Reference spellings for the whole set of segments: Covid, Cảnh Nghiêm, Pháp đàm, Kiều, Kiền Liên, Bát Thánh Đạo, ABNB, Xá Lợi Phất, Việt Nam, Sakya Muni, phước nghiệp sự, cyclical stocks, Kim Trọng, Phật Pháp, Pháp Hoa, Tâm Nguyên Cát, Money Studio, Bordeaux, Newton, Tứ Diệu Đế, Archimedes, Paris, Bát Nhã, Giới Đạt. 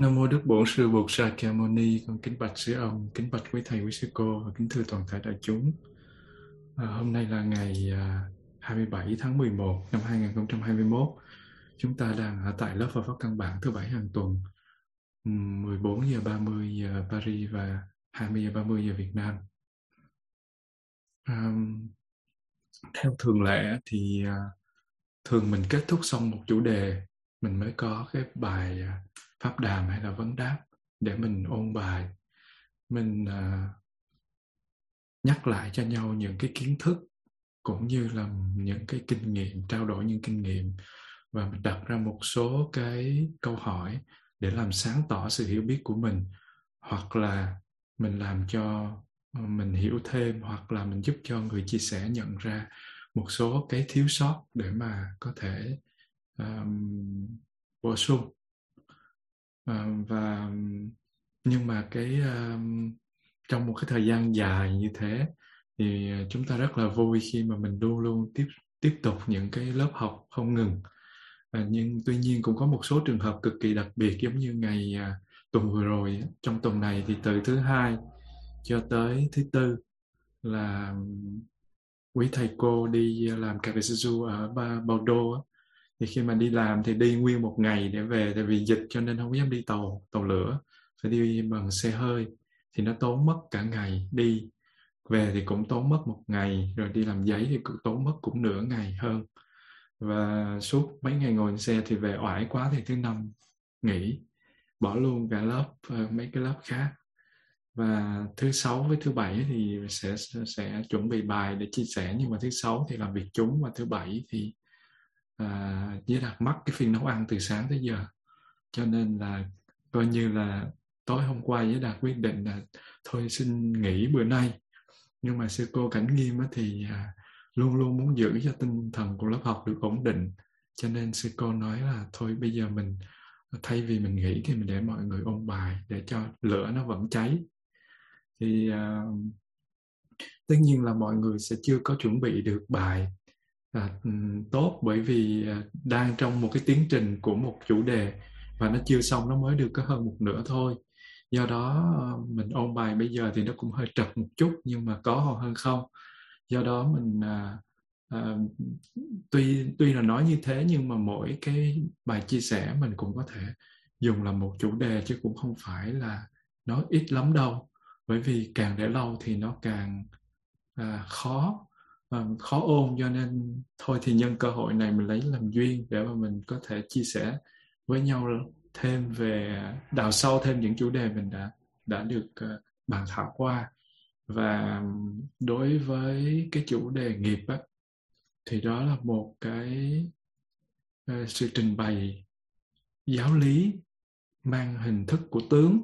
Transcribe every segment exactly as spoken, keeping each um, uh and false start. Nam mô Đức Bổn Sư Bụt Sakya Muni. Con kính bạch sư ông, kính bạch quý thầy quý sư cô và kính thưa toàn thể đại chúng. À, hôm nay là ngày à, hai mươi bảy tháng mười một năm hai nghìn không trăm hai mươi mốt. Chúng ta đang ở tại lớp Phật Pháp căn bản thứ bảy hàng tuần, mười bốn giờ ba mươi giờ Paris và hai mươi giờ ba mươi giờ Việt Nam. À, theo thường lệ thì à, thường mình kết thúc xong một chủ đề, mình mới có cái bài à, pháp đàm hay là vấn đáp để mình ôn bài, mình à, nhắc lại cho nhau những cái kiến thức cũng như là những cái kinh nghiệm, trao đổi những kinh nghiệm, và mình đặt ra một số cái câu hỏi để làm sáng tỏ sự hiểu biết của mình, hoặc là mình làm cho mình hiểu thêm, hoặc là mình giúp cho người chia sẻ nhận ra một số cái thiếu sót để mà có thể um, bổ sung. Uh, và nhưng mà cái uh, trong một cái thời gian dài như thế thì chúng ta rất là vui khi mà mình luôn luôn tiếp tiếp tục những cái lớp học không ngừng. Uh, nhưng tuy nhiên cũng có một số trường hợp cực kỳ đặc biệt, giống như ngày uh, tuần vừa rồi, trong tuần này thì từ thứ hai cho tới thứ tư là quý thầy cô đi làm cà phê su ở Bordeaux. Thì khi mà đi làm thì đi nguyên một ngày để về, tại vì dịch cho nên không dám đi tàu, tàu lửa, phải đi bằng xe hơi. Thì nó tốn mất cả ngày, đi về thì cũng tốn mất một ngày, rồi đi làm giấy thì cũng tốn mất cũng nửa ngày hơn. Và suốt mấy ngày ngồi trên xe thì về oải quá thì thứ năm nghỉ, bỏ luôn cả lớp, mấy cái lớp khác. Và thứ sáu với thứ bảy thì sẽ, sẽ chuẩn bị bài để chia sẻ, nhưng mà thứ sáu thì làm việc chúng, và thứ bảy thì à, với đặt mắc cái phiên nấu ăn từ sáng tới giờ, cho nên là coi như là tối hôm qua với đạt quyết định là thôi xin nghỉ bữa nay. Nhưng mà sư cô Cảnh Nghiêm thì à, luôn luôn muốn giữ cho tinh thần của lớp học được ổn định, cho nên sư cô nói là thôi bây giờ mình thay vì mình nghỉ thì mình để mọi người ôn bài để cho lửa nó vẫn cháy. Thì à, tất nhiên là mọi người sẽ chưa có chuẩn bị được bài À, tốt, bởi vì đang trong một cái tiến trình của một chủ đề và nó chưa xong, nó mới được có hơn một nửa thôi. Do đó mình ôn bài bây giờ thì nó cũng hơi trật một chút, nhưng mà có hơn không. Do đó mình à, à, tuy, tuy là nói như thế, nhưng mà mỗi cái bài chia sẻ mình cũng có thể dùng là một chủ đề, chứ cũng không phải là nó ít lắm đâu. Bởi vì càng để lâu thì nó càng à, khó Um, khó ôn, cho nên thôi thì nhân cơ hội này mình lấy làm duyên để mà mình có thể chia sẻ với nhau thêm, về đào sâu thêm những chủ đề mình đã đã được uh, bàn thảo qua. Và đối với cái chủ đề nghiệp á, thì đó là một cái uh, sự trình bày giáo lý mang hình thức của tướng.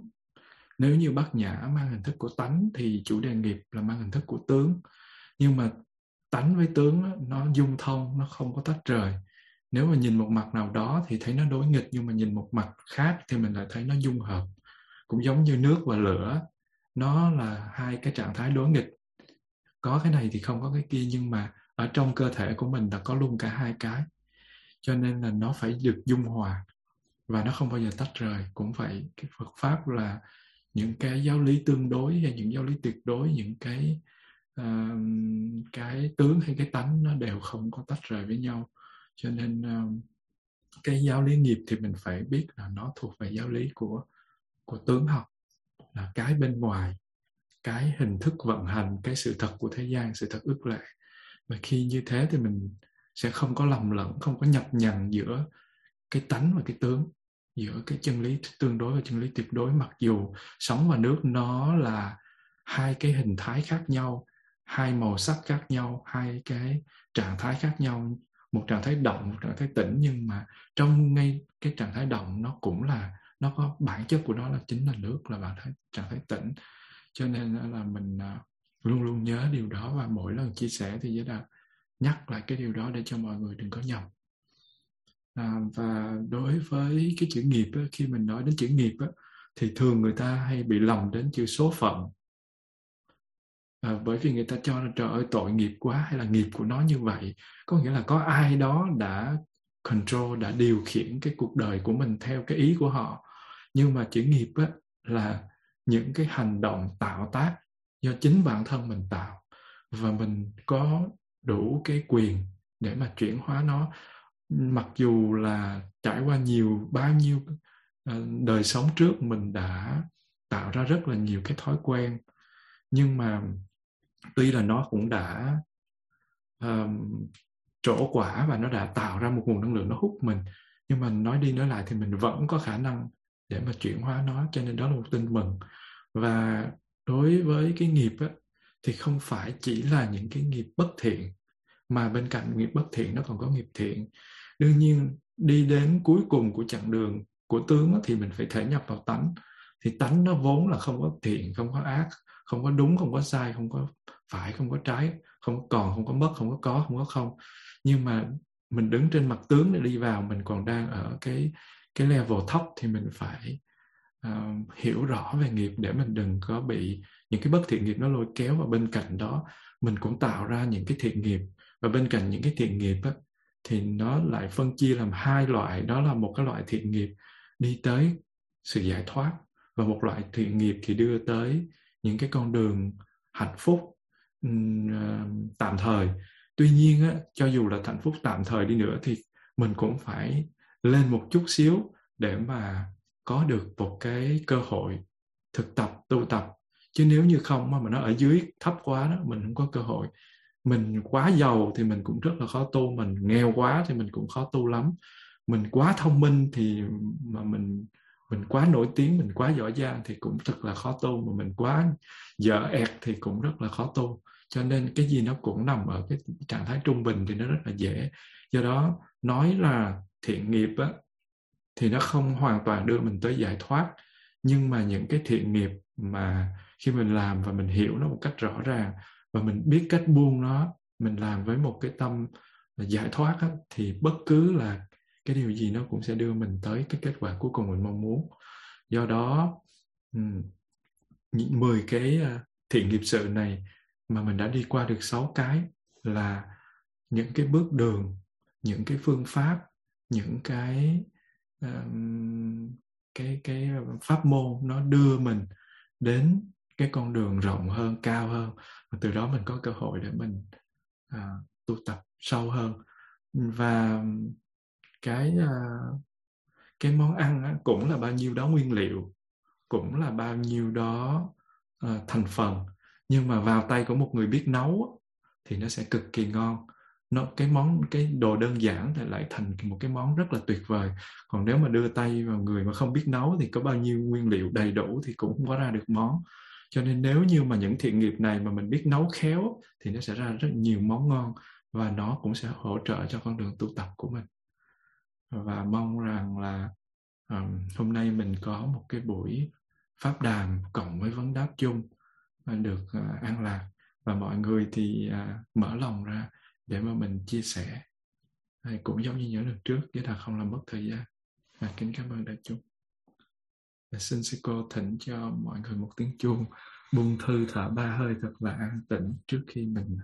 Nếu như Bát Nhã mang hình thức của tánh thì chủ đề nghiệp là mang hình thức của tướng, nhưng mà tánh với tướng nó dung thông, nó không có tách rời. Nếu mà nhìn một mặt nào đó thì thấy nó đối nghịch, nhưng mà nhìn một mặt khác thì mình lại thấy nó dung hợp. Cũng giống như nước và lửa, nó là hai cái trạng thái đối nghịch. Có cái này thì không có cái kia, nhưng mà ở trong cơ thể của mình đã có luôn cả hai cái. Cho nên là nó phải được dung hòa và nó không bao giờ tách rời. Cũng vậy, cái Phật Pháp là những cái giáo lý tương đối hay những giáo lý tuyệt đối, những cái Uh, cái tướng hay cái tánh nó đều không có tách rời với nhau. Cho nên uh, cái giáo lý nghiệp thì mình phải biết là nó thuộc về giáo lý của, của tướng học, là cái bên ngoài, cái hình thức vận hành, cái sự thật của thế gian, sự thật ước lệ. Và khi như thế thì mình sẽ không có lầm lẫn, không có nhập nhằng giữa cái tánh và cái tướng, giữa cái chân lý tương đối và chân lý tuyệt đối. Mặc dù sóng và nước nó là hai cái hình thái khác nhau, hai màu sắc khác nhau, hai cái trạng thái khác nhau, một trạng thái động, một trạng thái tĩnh, nhưng mà trong ngay cái trạng thái động nó cũng là, nó có bản chất của nó là chính là nước, là bản thái, trạng thái tĩnh. Cho nên là mình luôn luôn nhớ điều đó, và mỗi lần chia sẻ thì giới đạo nhắc lại cái điều đó để cho mọi người đừng có nhầm. À, và đối với cái chữ nghiệp á, khi mình nói đến chữ nghiệp á, thì thường người ta hay bị lầm đến chữ số phận. À, bởi vì người ta cho là trời ơi tội nghiệp quá, hay là nghiệp của nó như vậy, có nghĩa là có ai đó đã control, đã điều khiển cái cuộc đời của mình theo cái ý của họ. Nhưng mà chữ nghiệp á, là những cái hành động tạo tác do chính bản thân mình tạo, và mình có đủ cái quyền để mà chuyển hóa nó. Mặc dù là trải qua nhiều bao nhiêu đời sống trước mình đã tạo ra rất là nhiều cái thói quen, nhưng mà tuy là nó cũng đã um, trổ quả và nó đã tạo ra một nguồn năng lượng nó hút mình, nhưng mà nói đi nói lại thì mình vẫn có khả năng để mà chuyển hóa nó, cho nên đó là một tin mừng. Và đối với cái nghiệp á, thì không phải chỉ là những cái nghiệp bất thiện, mà bên cạnh nghiệp bất thiện nó còn có nghiệp thiện. Đương nhiên đi đến cuối cùng của chặng đường của tướng á, thì mình phải thể nhập vào tánh. Thì tánh nó vốn là không có thiện, không có ác, không có đúng, không có sai, không có phải, không có trái, không có còn, không có mất, không có có, không có không. Nhưng mà mình đứng trên mặt tướng để đi vào, mình còn đang ở cái, cái level thấp, thì mình phải uh, hiểu rõ về nghiệp để mình đừng có bị những cái bất thiện nghiệp nó lôi kéo. Và bên cạnh đó mình cũng tạo ra những cái thiện nghiệp, và bên cạnh những cái thiện nghiệp á, thì nó lại phân chia làm hai loại. Đó là một cái loại thiện nghiệp đi tới sự giải thoát, và một loại thiện nghiệp thì đưa tới những cái con đường hạnh phúc tạm thời. Tuy nhiên á, cho dù là hạnh phúc tạm thời đi nữa thì mình cũng phải lên một chút xíu để mà có được một cái cơ hội thực tập, tu tập. Chứ nếu như không mà nó ở dưới thấp quá đó, mình không có cơ hội. Mình quá giàu thì mình cũng rất là khó tu, mình nghèo quá thì mình cũng khó tu lắm. Mình quá thông minh thì mà mình... mình quá nổi tiếng, mình quá giỏi giang thì cũng rất là khó tu, mà mình quá dở ẹt thì cũng rất là khó tu. Cho nên cái gì nó cũng nằm ở cái trạng thái trung bình thì nó rất là dễ. Do đó nói là thiện nghiệp á, thì nó không hoàn toàn đưa mình tới giải thoát, nhưng mà những cái thiện nghiệp mà khi mình làm và mình hiểu nó một cách rõ ràng, và mình biết cách buông nó, mình làm với một cái tâm giải thoát á, thì bất cứ là cái điều gì nó cũng sẽ đưa mình tới cái kết quả cuối cùng mình mong muốn. Do đó, mười cái thiện nghiệp sự này mà mình đã đi qua được sáu cái là những cái bước đường, những cái phương pháp, những cái, cái, cái pháp môn nó đưa mình đến cái con đường rộng hơn, cao hơn. Và từ đó mình có cơ hội để mình à, tu tập sâu hơn. Và... Cái, cái món ăn cũng là bao nhiêu đó nguyên liệu, cũng là bao nhiêu đó thành phần. Nhưng mà vào tay của một người biết nấu thì nó sẽ cực kỳ ngon. Nó, cái, món, cái đồ đơn giản thì lại thành một cái món rất là tuyệt vời. Còn nếu mà đưa tay vào người mà không biết nấu thì có bao nhiêu nguyên liệu đầy đủ thì cũng không có ra được món. Cho nên nếu như mà những thiện nghiệp này mà mình biết nấu khéo thì nó sẽ ra rất nhiều món ngon, và nó cũng sẽ hỗ trợ cho con đường tu tập của mình. Và mong rằng là um, hôm nay mình có một cái buổi pháp đàm cộng với vấn đáp chung được uh, an lạc, và mọi người thì uh, mở lòng ra để mà mình chia sẻ, hay cũng giống như những lần trước, chứ là không làm mất thời gian. Và kính cảm ơn đại chúng. Và xin sư cô thỉnh cho mọi người một tiếng chuông buông thư thở ba hơi thật là an tĩnh trước khi mình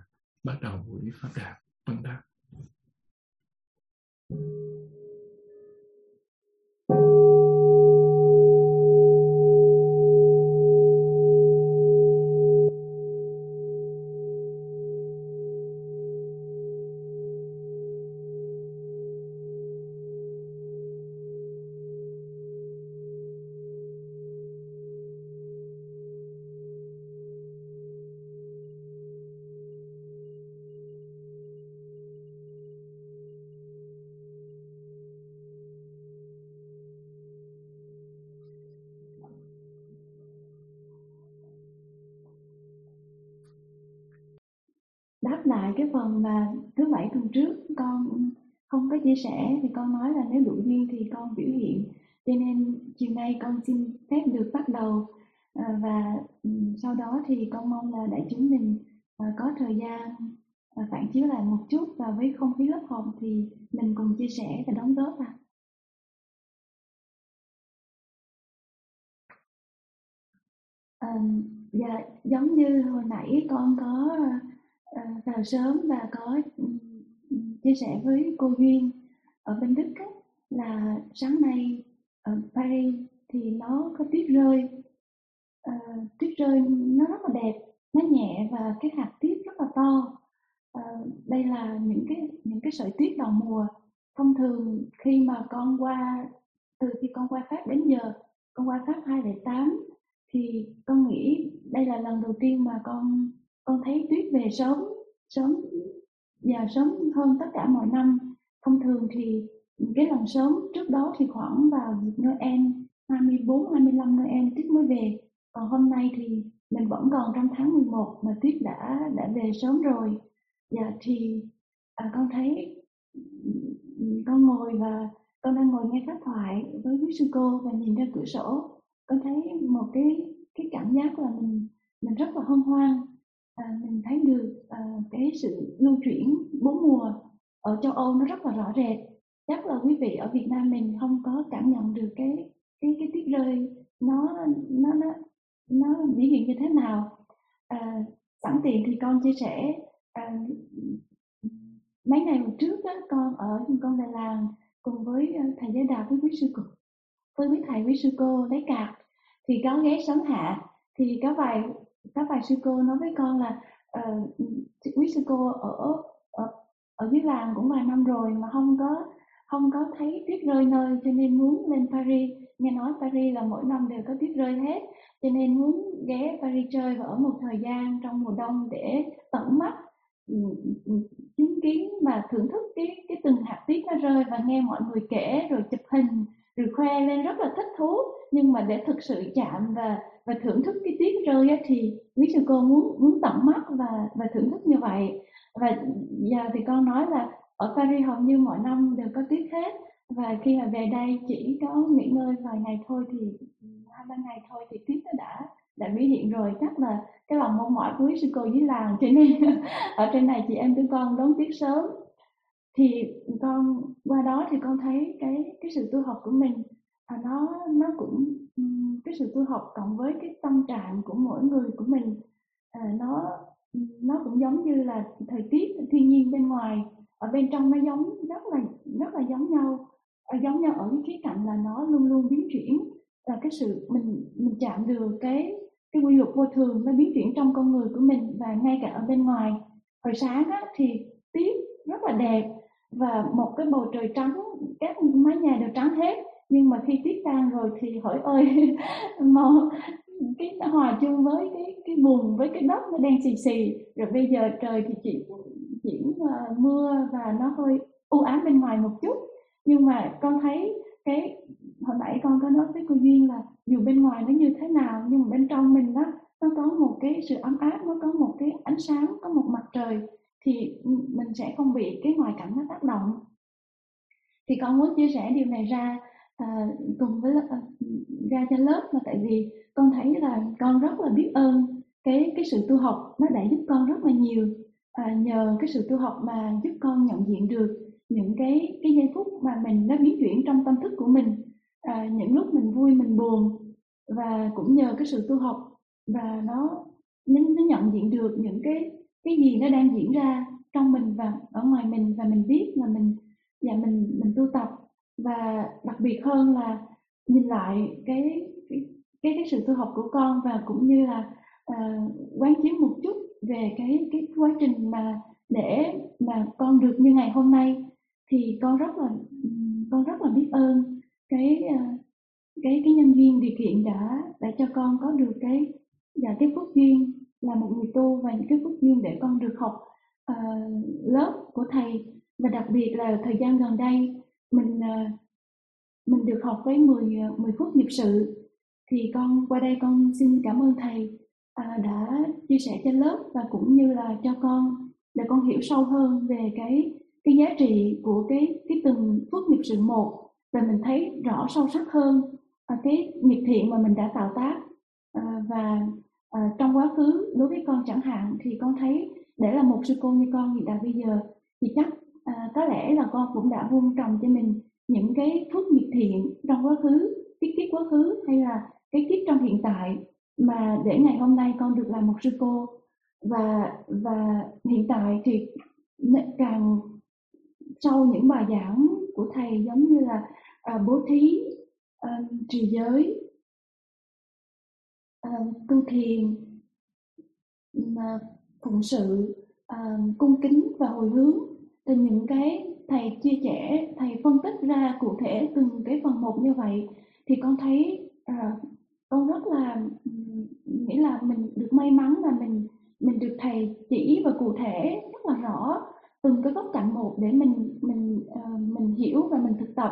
bắt đầu buổi pháp đàm vấn đáp. Lại cái phần mà thứ bảy tuần trước con không có chia sẻ thì con nói là nếu đủ duyên thì con biểu hiện, cho nên chiều nay con xin phép được bắt đầu, và sau đó thì con mong là đại chúng mình có thời gian phản chiếu lại một chút, và với không khí lớp học thì mình cùng chia sẻ và đóng góp ạ. À, dạ, giống như hồi nãy con có vào sớm và có chia sẻ với cô Duyên ở bên Đức ấy, là sáng nay ở Paris thì nó có tuyết rơi. À, tuyết rơi nó rất là đẹp, nó nhẹ và cái hạt tuyết rất là to. À, đây là những cái những cái sợi tuyết đầu mùa. Thông thường khi mà con qua, từ khi con qua Pháp đến giờ, con qua Pháp hai không không tám, thì con nghĩ đây là lần đầu tiên mà con con thấy tuyết về sớm, sớm và sớm hơn tất cả mọi năm. Thông thường thì cái lần sớm trước đó thì khoảng vào dịp Noel, hai mươi tư, hai mươi lăm Noel tuyết mới về. Còn hôm nay thì mình vẫn còn trong tháng mười một mà tuyết đã đã về sớm rồi. Dạ thì à, con thấy con ngồi và con đang ngồi nghe pháp thoại với quý sư cô và nhìn ra cửa sổ, con thấy một cái cái cảm giác là mình mình rất là hân hoan. À, mình thấy được à, cái sự lưu chuyển bốn mùa ở châu Âu nó rất là rõ rệt. Chắc là quý vị ở Việt Nam mình không có cảm nhận được cái cái cái tuyết rơi nó nó nó nó biểu hiện như thế nào. À, sẵn tiện thì con chia sẻ. À, mấy ngày hôm trước đó, con ở con Đà Lạt cùng với thầy Giới Đạt, với quý sư cô, với quý thầy, quý sư cô lấy cạc, thì có ghé Sấn Hạ, thì có vài có vài sư cô nói với con là uh, quý sư cô ở ở ở dưới làng cũng vài năm rồi mà không có không có thấy tuyết rơi nơi, cho nên muốn lên Paris. Nghe nói Paris là mỗi năm đều có tuyết rơi hết, cho nên muốn ghé Paris chơi và ở một thời gian trong mùa đông để tận mắt chứng kiến và thưởng thức cái cái từng hạt tuyết nó rơi, và nghe mọi người kể rồi chụp hình rồi khoe lên rất là thích thú. Nhưng mà để thực sự chạm và và thưởng thức cái tuyết rơi á, thì quý sư cô muốn muốn tận mắt và và thưởng thức như vậy. Và giờ thì con nói là ở Paris hầu như mọi năm đều có tuyết hết, và khi mà về đây chỉ có nghỉ ngơi vài ngày thôi, thì hai ba ngày thôi thì tuyết nó đã đã biểu hiện rồi. Chắc là cái lòng mong mỏi của quý sư cô dưới làng, cho nên ở trên này chị em tụi con đón tuyết sớm. Thì con qua đó thì con thấy cái cái sự tu học của mình à, nó nó cũng cái sự tu học cộng với cái tâm trạng của mỗi người của mình à, nó nó cũng giống như là thời tiết thiên nhiên bên ngoài, ở bên trong nó giống rất là rất là giống nhau à, giống nhau ở cái khía cạnh là nó luôn luôn biến chuyển. Là cái sự mình mình chạm được cái cái quy luật vô thường nó biến chuyển trong con người của mình và ngay cả ở bên ngoài. Hồi sáng á, thì tuyết rất là đẹp và một cái bầu trời trắng, các mái nhà đều trắng hết, nhưng mà khi tuyết tan rồi thì hỡi ơi màu cái hòa chung với cái cái bùn, với cái đất nó đen xì xì, rồi bây giờ trời thì chỉ chỉ uh, mưa và nó hơi u ám bên ngoài một chút. Nhưng mà con thấy cái hồi nãy con có nói với cô Duyên là dù bên ngoài nó như thế nào nhưng mà bên trong mình đó nó có một cái sự ấm áp, nó có một cái ánh sáng, có một mặt trời, thì mình sẽ không bị cái ngoại cảnh nó tác động. Thì con muốn chia sẻ điều này ra à, cùng với à, ra cho lớp, là tại vì con thấy là con rất là biết ơn cái cái sự tu học, nó đã giúp con rất là nhiều. À, nhờ cái sự tu học mà giúp con nhận diện được những cái cái giây phút mà mình nó biến chuyển trong tâm thức của mình, à, những lúc mình vui mình buồn, và cũng nhờ cái sự tu học và nó nó nhận diện được những cái cái gì nó đang diễn ra trong mình và ở ngoài mình, và mình biết là mình và mình mình tu tập. Và đặc biệt hơn là nhìn lại cái cái cái, cái sự tu học của con, và cũng như là à, quán chiếu một chút về cái cái quá trình mà để mà con được như ngày hôm nay, thì con rất là con rất là biết ơn cái cái cái nhân duyên điều kiện đã đã cho con có được cái và cái phước duyên là một người tu, và những cái phước duyên để con được học uh, lớp của thầy. Và đặc biệt là thời gian gần đây mình uh, mình được học với mười mười phút nghiệp sự, thì con qua đây con xin cảm ơn thầy uh, đã chia sẻ cho lớp, và cũng như là cho con để con hiểu sâu hơn về cái cái giá trị của cái cái từng phước nghiệp sự một, và mình thấy rõ sâu sắc hơn cái nghiệp thiện mà mình đã tạo tác. À, và à, trong quá khứ đối với con chẳng hạn, thì con thấy để là một sư cô như con hiện tại bây giờ, thì chắc à, có lẽ là con cũng đã vun trồng cho mình những cái phước nghiệp thiện trong quá khứ, cái kiếp quá khứ hay là cái kiếp trong hiện tại, mà để ngày hôm nay con được làm một sư cô. Và và hiện tại thì càng sau những bài giảng của thầy giống như là à, bố thí, à, trì giới, uh, tu thiền, mà phụng sự, uh, cung kính và hồi hướng. Từ những cái thầy chia sẻ, thầy phân tích ra cụ thể từng cái phần một như vậy, thì con thấy uh, con rất là, nghĩa là mình được may mắn là mình mình được thầy chỉ và cụ thể rất là rõ từng cái góc cạnh một để mình mình uh, mình hiểu và mình thực tập.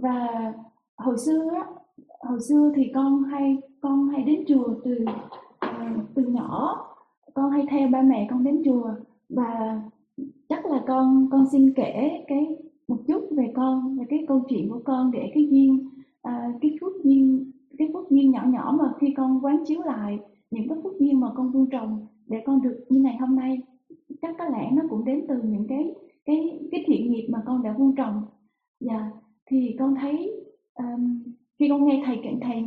Và hồi xưa á, hồi xưa thì con hay con hay đến chùa từ uh, từ nhỏ, con hay theo ba mẹ con đến chùa. Và chắc là con con xin kể cái một chút về con, về cái câu chuyện của con để cái duyên uh, cái phút duyên cái phút duyên nhỏ nhỏ mà khi con quán chiếu lại những cái phút duyên mà con vun trồng để con được như ngày hôm nay, chắc có lẽ nó cũng đến từ những cái cái cái thiện nghiệp mà con đã vun trồng. Dạ, thì con thấy um, khi con nghe thầy thầy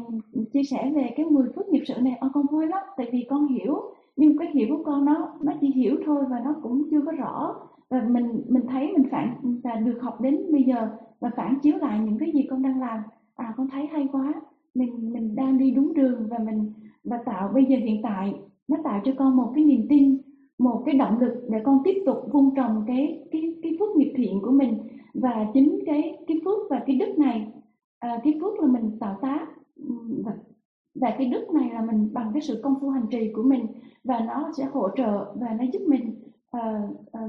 chia sẻ về cái mười phút nghiệp sự này, ô, con vui lắm, tại vì con hiểu, nhưng cái hiểu của con nó nó chỉ hiểu thôi và nó cũng chưa có rõ. Và mình mình thấy mình phản và được học đến bây giờ và phản chiếu lại những cái gì con đang làm, à con thấy hay quá, mình mình đang đi đúng đường. Và mình và tạo bây giờ hiện tại nó tạo cho con một cái niềm tin, một cái động lực để con tiếp tục vun trồng cái cái cái phước nghiệp thiện của mình. Và chính cái cái phước và cái đức này, à, cái phước là mình tạo tác, và, và cái đức này là mình bằng cái sự công phu hành trì của mình, và nó sẽ hỗ trợ và nó giúp mình à, à,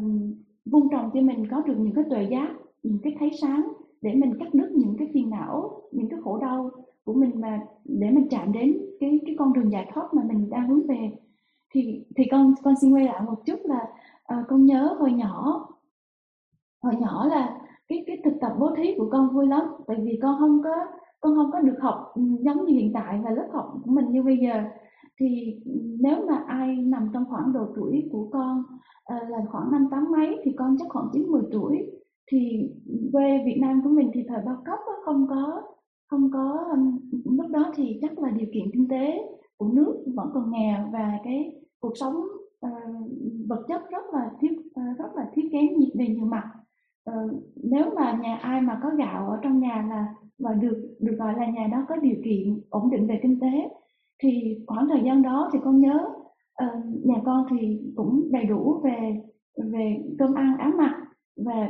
vun trồng cho mình có được những cái tuệ giác, những cái thấy sáng để mình cắt đứt những cái phiền não, những cái khổ đau của mình, mà để mình chạm đến cái cái con đường giải thoát mà mình đang hướng về. Thì thì con con xin quay lại một chút là à, con nhớ hồi nhỏ hồi nhỏ là cái cái thực tập bố thí của con vui lắm, tại vì con không có con không có được học giống như hiện tại và lớp học của mình như bây giờ. Thì nếu mà ai nằm trong khoảng độ tuổi của con à, là khoảng năm tám mấy, thì con chắc khoảng chín mười tuổi, thì quê Việt Nam của mình thì thời bao cấp đó, không có không có lúc đó thì chắc là điều kiện kinh tế của nước vẫn còn nghèo, và cái cuộc sống uh, vật chất rất là thiếu uh, rất là thiếu kém về nhiều mặt. Uh, nếu mà nhà ai mà có gạo ở trong nhà là và được được gọi là nhà đó có điều kiện ổn định về kinh tế. Thì khoảng thời gian đó thì con nhớ uh, nhà con thì cũng đầy đủ về về cơm ăn áo mặc, và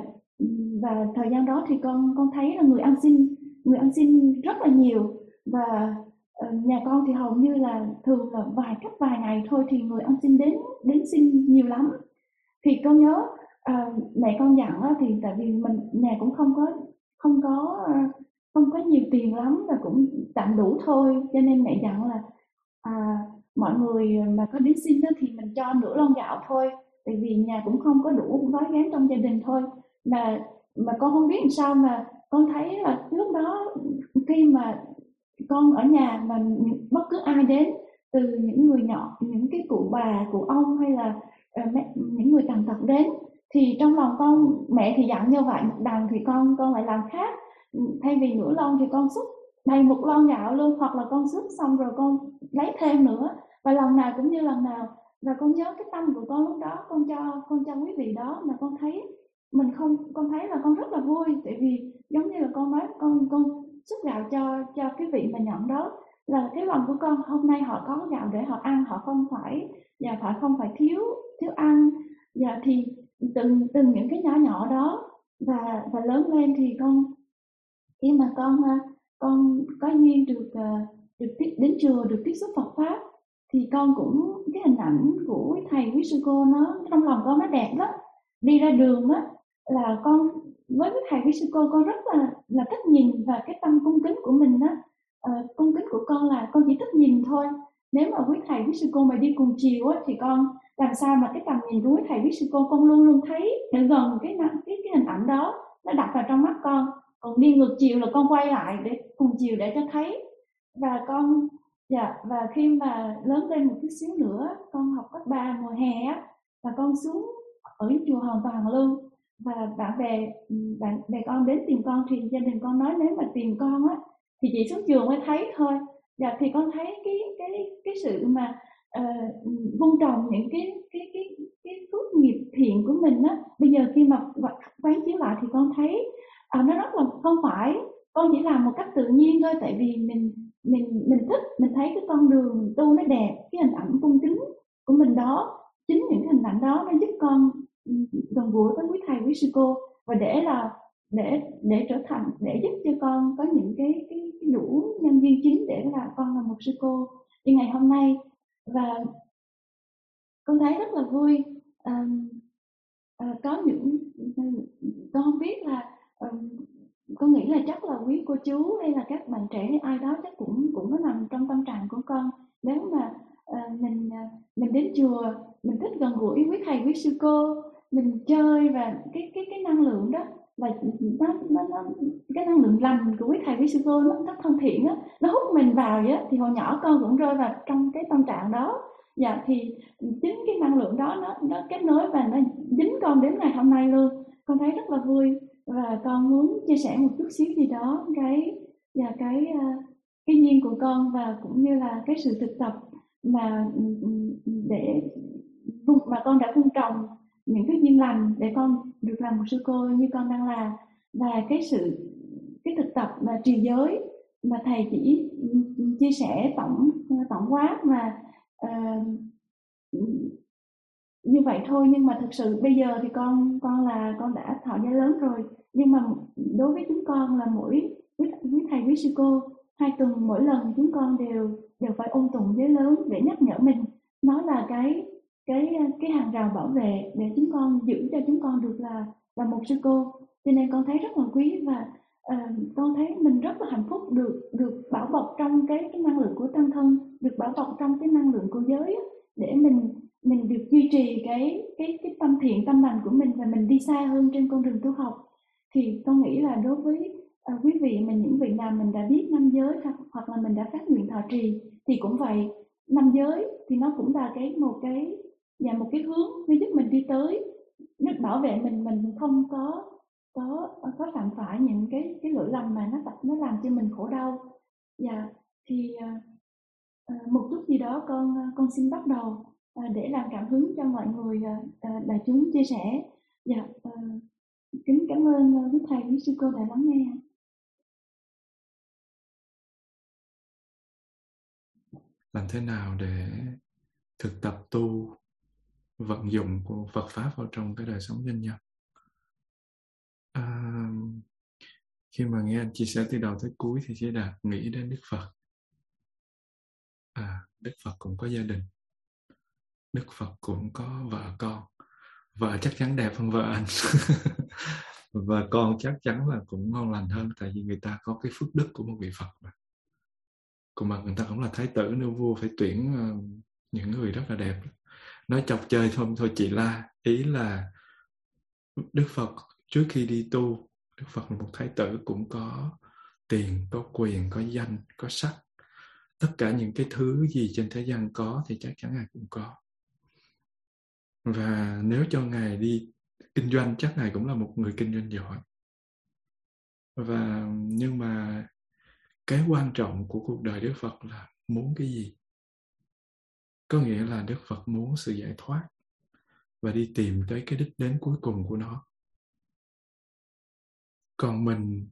và thời gian đó thì con con thấy là người ăn xin người ăn xin rất là nhiều. Và nhà con thì hầu như là thường là vài cách vài ngày thôi thì người ăn xin đến đến xin nhiều lắm. Thì con nhớ à, mẹ con dặn á, thì tại vì mình nhà cũng không có không có không có nhiều tiền lắm và cũng tạm đủ thôi, cho nên mẹ dặn là à, mọi người mà có đến xin á, thì mình cho nửa lon gạo thôi, tại vì nhà cũng không có đủ, cũng gói ghém trong gia đình thôi. Mà mà con không biết làm sao mà con thấy là lúc đó khi mà con ở nhà mà bất cứ ai đến, từ những người nhỏ, những cái cụ bà, cụ ông hay là uh, mẹ, những người tàn tật đến, thì trong lòng con, mẹ thì dặn như vậy, một đằng thì con con lại làm khác. Thay vì nửa lon thì con xúc đầy một lon gạo luôn, hoặc là con xúc xong rồi con lấy thêm nữa, và lần nào cũng như lần nào. Và con nhớ cái tâm của con lúc đó, con cho con cho quý vị đó, mà con thấy mình không con thấy là con rất là vui, tại vì giống như là con nói con con xúc gạo cho cho cái vị mà nhận đó, là cái lòng của con hôm nay họ có gạo để họ ăn, họ không phải và họ không phải thiếu thiếu ăn. Và thì từng từng những cái nhỏ nhỏ đó, và và lớn lên thì con khi mà con con có duyên được được đến chùa, được tiếp xúc Phật pháp, thì con cũng cái hình ảnh của thầy quý sư cô nó trong lòng con nó đẹp lắm. Đi ra đường á là con với cái thầy với sư cô, con rất là là thích nhìn, và cái tâm cung kính của mình á, uh, cung kính của con là con chỉ thích nhìn thôi. Nếu mà quý thầy với sư cô mà đi cùng chiều á, thì con làm sao mà cái tầm nhìn của quý thầy với sư cô con luôn luôn thấy để gần cái cái cái hình ảnh đó nó đặt vào trong mắt con. Còn đi ngược chiều là con quay lại để cùng chiều để cho thấy. Và con dạ, và khi mà lớn lên một chút xíu nữa, con học cấp ba mùa hè á, và con xuống ở chùa hoàn toàn luôn. Và bạn bè bạn bè con đến tìm con thì gia đình con nói nếu mà tìm con á thì chỉ xuống trường mới thấy thôi. Và thì con thấy cái cái cái sự mà uh, vun trồng những cái cái cái cái phước nghiệp thiện của mình á, bây giờ khi mà quán chiếu lại thì con thấy uh, nó rất là không phải con chỉ làm một cách tự nhiên thôi, tại vì mình mình mình thích, mình thấy cái con đường tu nó đẹp, cái hình ảnh cung kính của mình đó, chính những hình ảnh đó nó giúp con gần gũi với quý thầy quý sư cô, và để là để để trở thành, để giúp cho con có những cái cái, cái đủ nhân viên chính để là con là một sư cô như ngày hôm nay. Và con thấy rất là vui. À, à, có những con không biết là à, con nghĩ là chắc là quý cô chú hay là các bạn trẻ hay ai đó chắc cũng cũng có nằm trong tâm trạng của con, nếu mà à, mình mình đến chùa mình thích gần gũi quý thầy quý sư cô, mình chơi, và cái cái cái năng lượng đó và nó, nó, nó, cái năng lượng lành của quý thầy quý sư cô nó rất thân thiện á, nó hút mình vào vậy á, thì hồi nhỏ con cũng rơi vào trong cái tâm trạng đó. Dạ, thì chính cái năng lượng đó nó nó kết nối và nó dính con đến ngày hôm nay luôn. Con thấy rất là vui và con muốn chia sẻ một chút xíu gì đó cái và cái cái duyên của con, và cũng như là cái sự thực tập mà để mà con đã vun trồng những cái duyên lành để con được làm một sư cô như con đang là, và cái sự cái thực tập mà trì giới mà thầy chỉ chia sẻ tổng tổng quát mà à, như vậy thôi. Nhưng mà thực sự bây giờ thì con con là con đã thọ giới lớn rồi, nhưng mà đối với chúng con là mỗi quý thầy quý sư cô hai tuần mỗi lần chúng con đều đều phải ôn tụng giới lớn để nhắc nhở mình, nó là cái cái cái hàng rào bảo vệ để chúng con giữ cho chúng con được là là một sư cô. Cho nên con thấy rất là quý, và à, con thấy mình rất là hạnh phúc được được bảo bọc trong cái, cái năng lượng của tăng thân, được bảo bọc trong cái năng lượng của giới, để mình mình được duy trì cái cái cái tâm thiện tâm lành của mình, và mình đi xa hơn trên con đường tu học. Thì con nghĩ là đối với à, quý vị mình, những vị nào mình đã biết năm giới hoặc là mình đã phát nguyện thọ trì thì cũng vậy, năm giới thì nó cũng là cái một cái và một cái hướng nó giúp mình đi tới, nó bảo vệ mình mình không có có có phạm phải những cái cái lỗi lầm mà nó tập nó làm cho mình khổ đau. Dạ, thì à, một chút gì đó con con xin bắt đầu à, để làm cảm hứng cho mọi người à, đại chúng chia sẻ. Dạ, à, kính cảm ơn quý thầy quý sư cô đã lắng nghe. Làm thế nào để thực tập tu vận dụng của Phật pháp vào trong cái đời sống doanh nhân? À, khi mà nghe anh chia sẻ từ đầu tới cuối thì chỉ đạt nghĩ đến Đức Phật. À, Đức Phật cũng có gia đình, Đức Phật cũng có vợ con, vợ chắc chắn đẹp hơn vợ anh và con chắc chắn là cũng ngon lành hơn, tại vì người ta có cái phước đức của một vị Phật mà. Còn mà người ta cũng là thái tử nữa, vua phải tuyển uh, những người rất là đẹp. Nói chọc chơi thôi, thôi chị La, ý là Đức Phật trước khi đi tu, Đức Phật là một thái tử, cũng có tiền, có quyền, có danh, có sắc. Tất cả những cái thứ gì trên thế gian có thì chắc chắn Ngài cũng có. Và nếu cho Ngài đi kinh doanh, chắc Ngài cũng là một người kinh doanh giỏi. Và nhưng mà cái quan trọng của cuộc đời Đức Phật là muốn cái gì? Có nghĩa là Đức Phật muốn sự giải thoát và đi tìm tới cái đích đến cuối cùng của nó. Còn mình,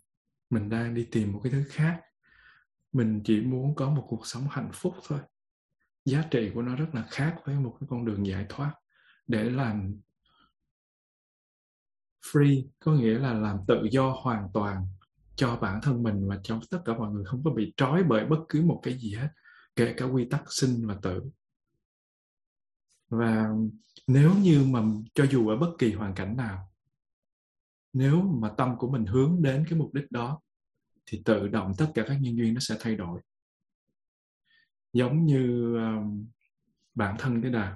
mình đang đi tìm một cái thứ khác. Mình chỉ muốn có một cuộc sống hạnh phúc thôi. Giá trị của nó rất là khác với một cái con đường giải thoát để làm free, có nghĩa là làm tự do hoàn toàn cho bản thân mình và cho tất cả mọi người, không có bị trói bởi bất cứ một cái gì hết, kể cả quy tắc sinh và tử. Và nếu như mà cho dù ở bất kỳ hoàn cảnh nào, nếu mà tâm của mình hướng đến cái mục đích đó thì tự động tất cả các nhân duyên nó sẽ thay đổi. Giống như um, bản thân cái Đạt,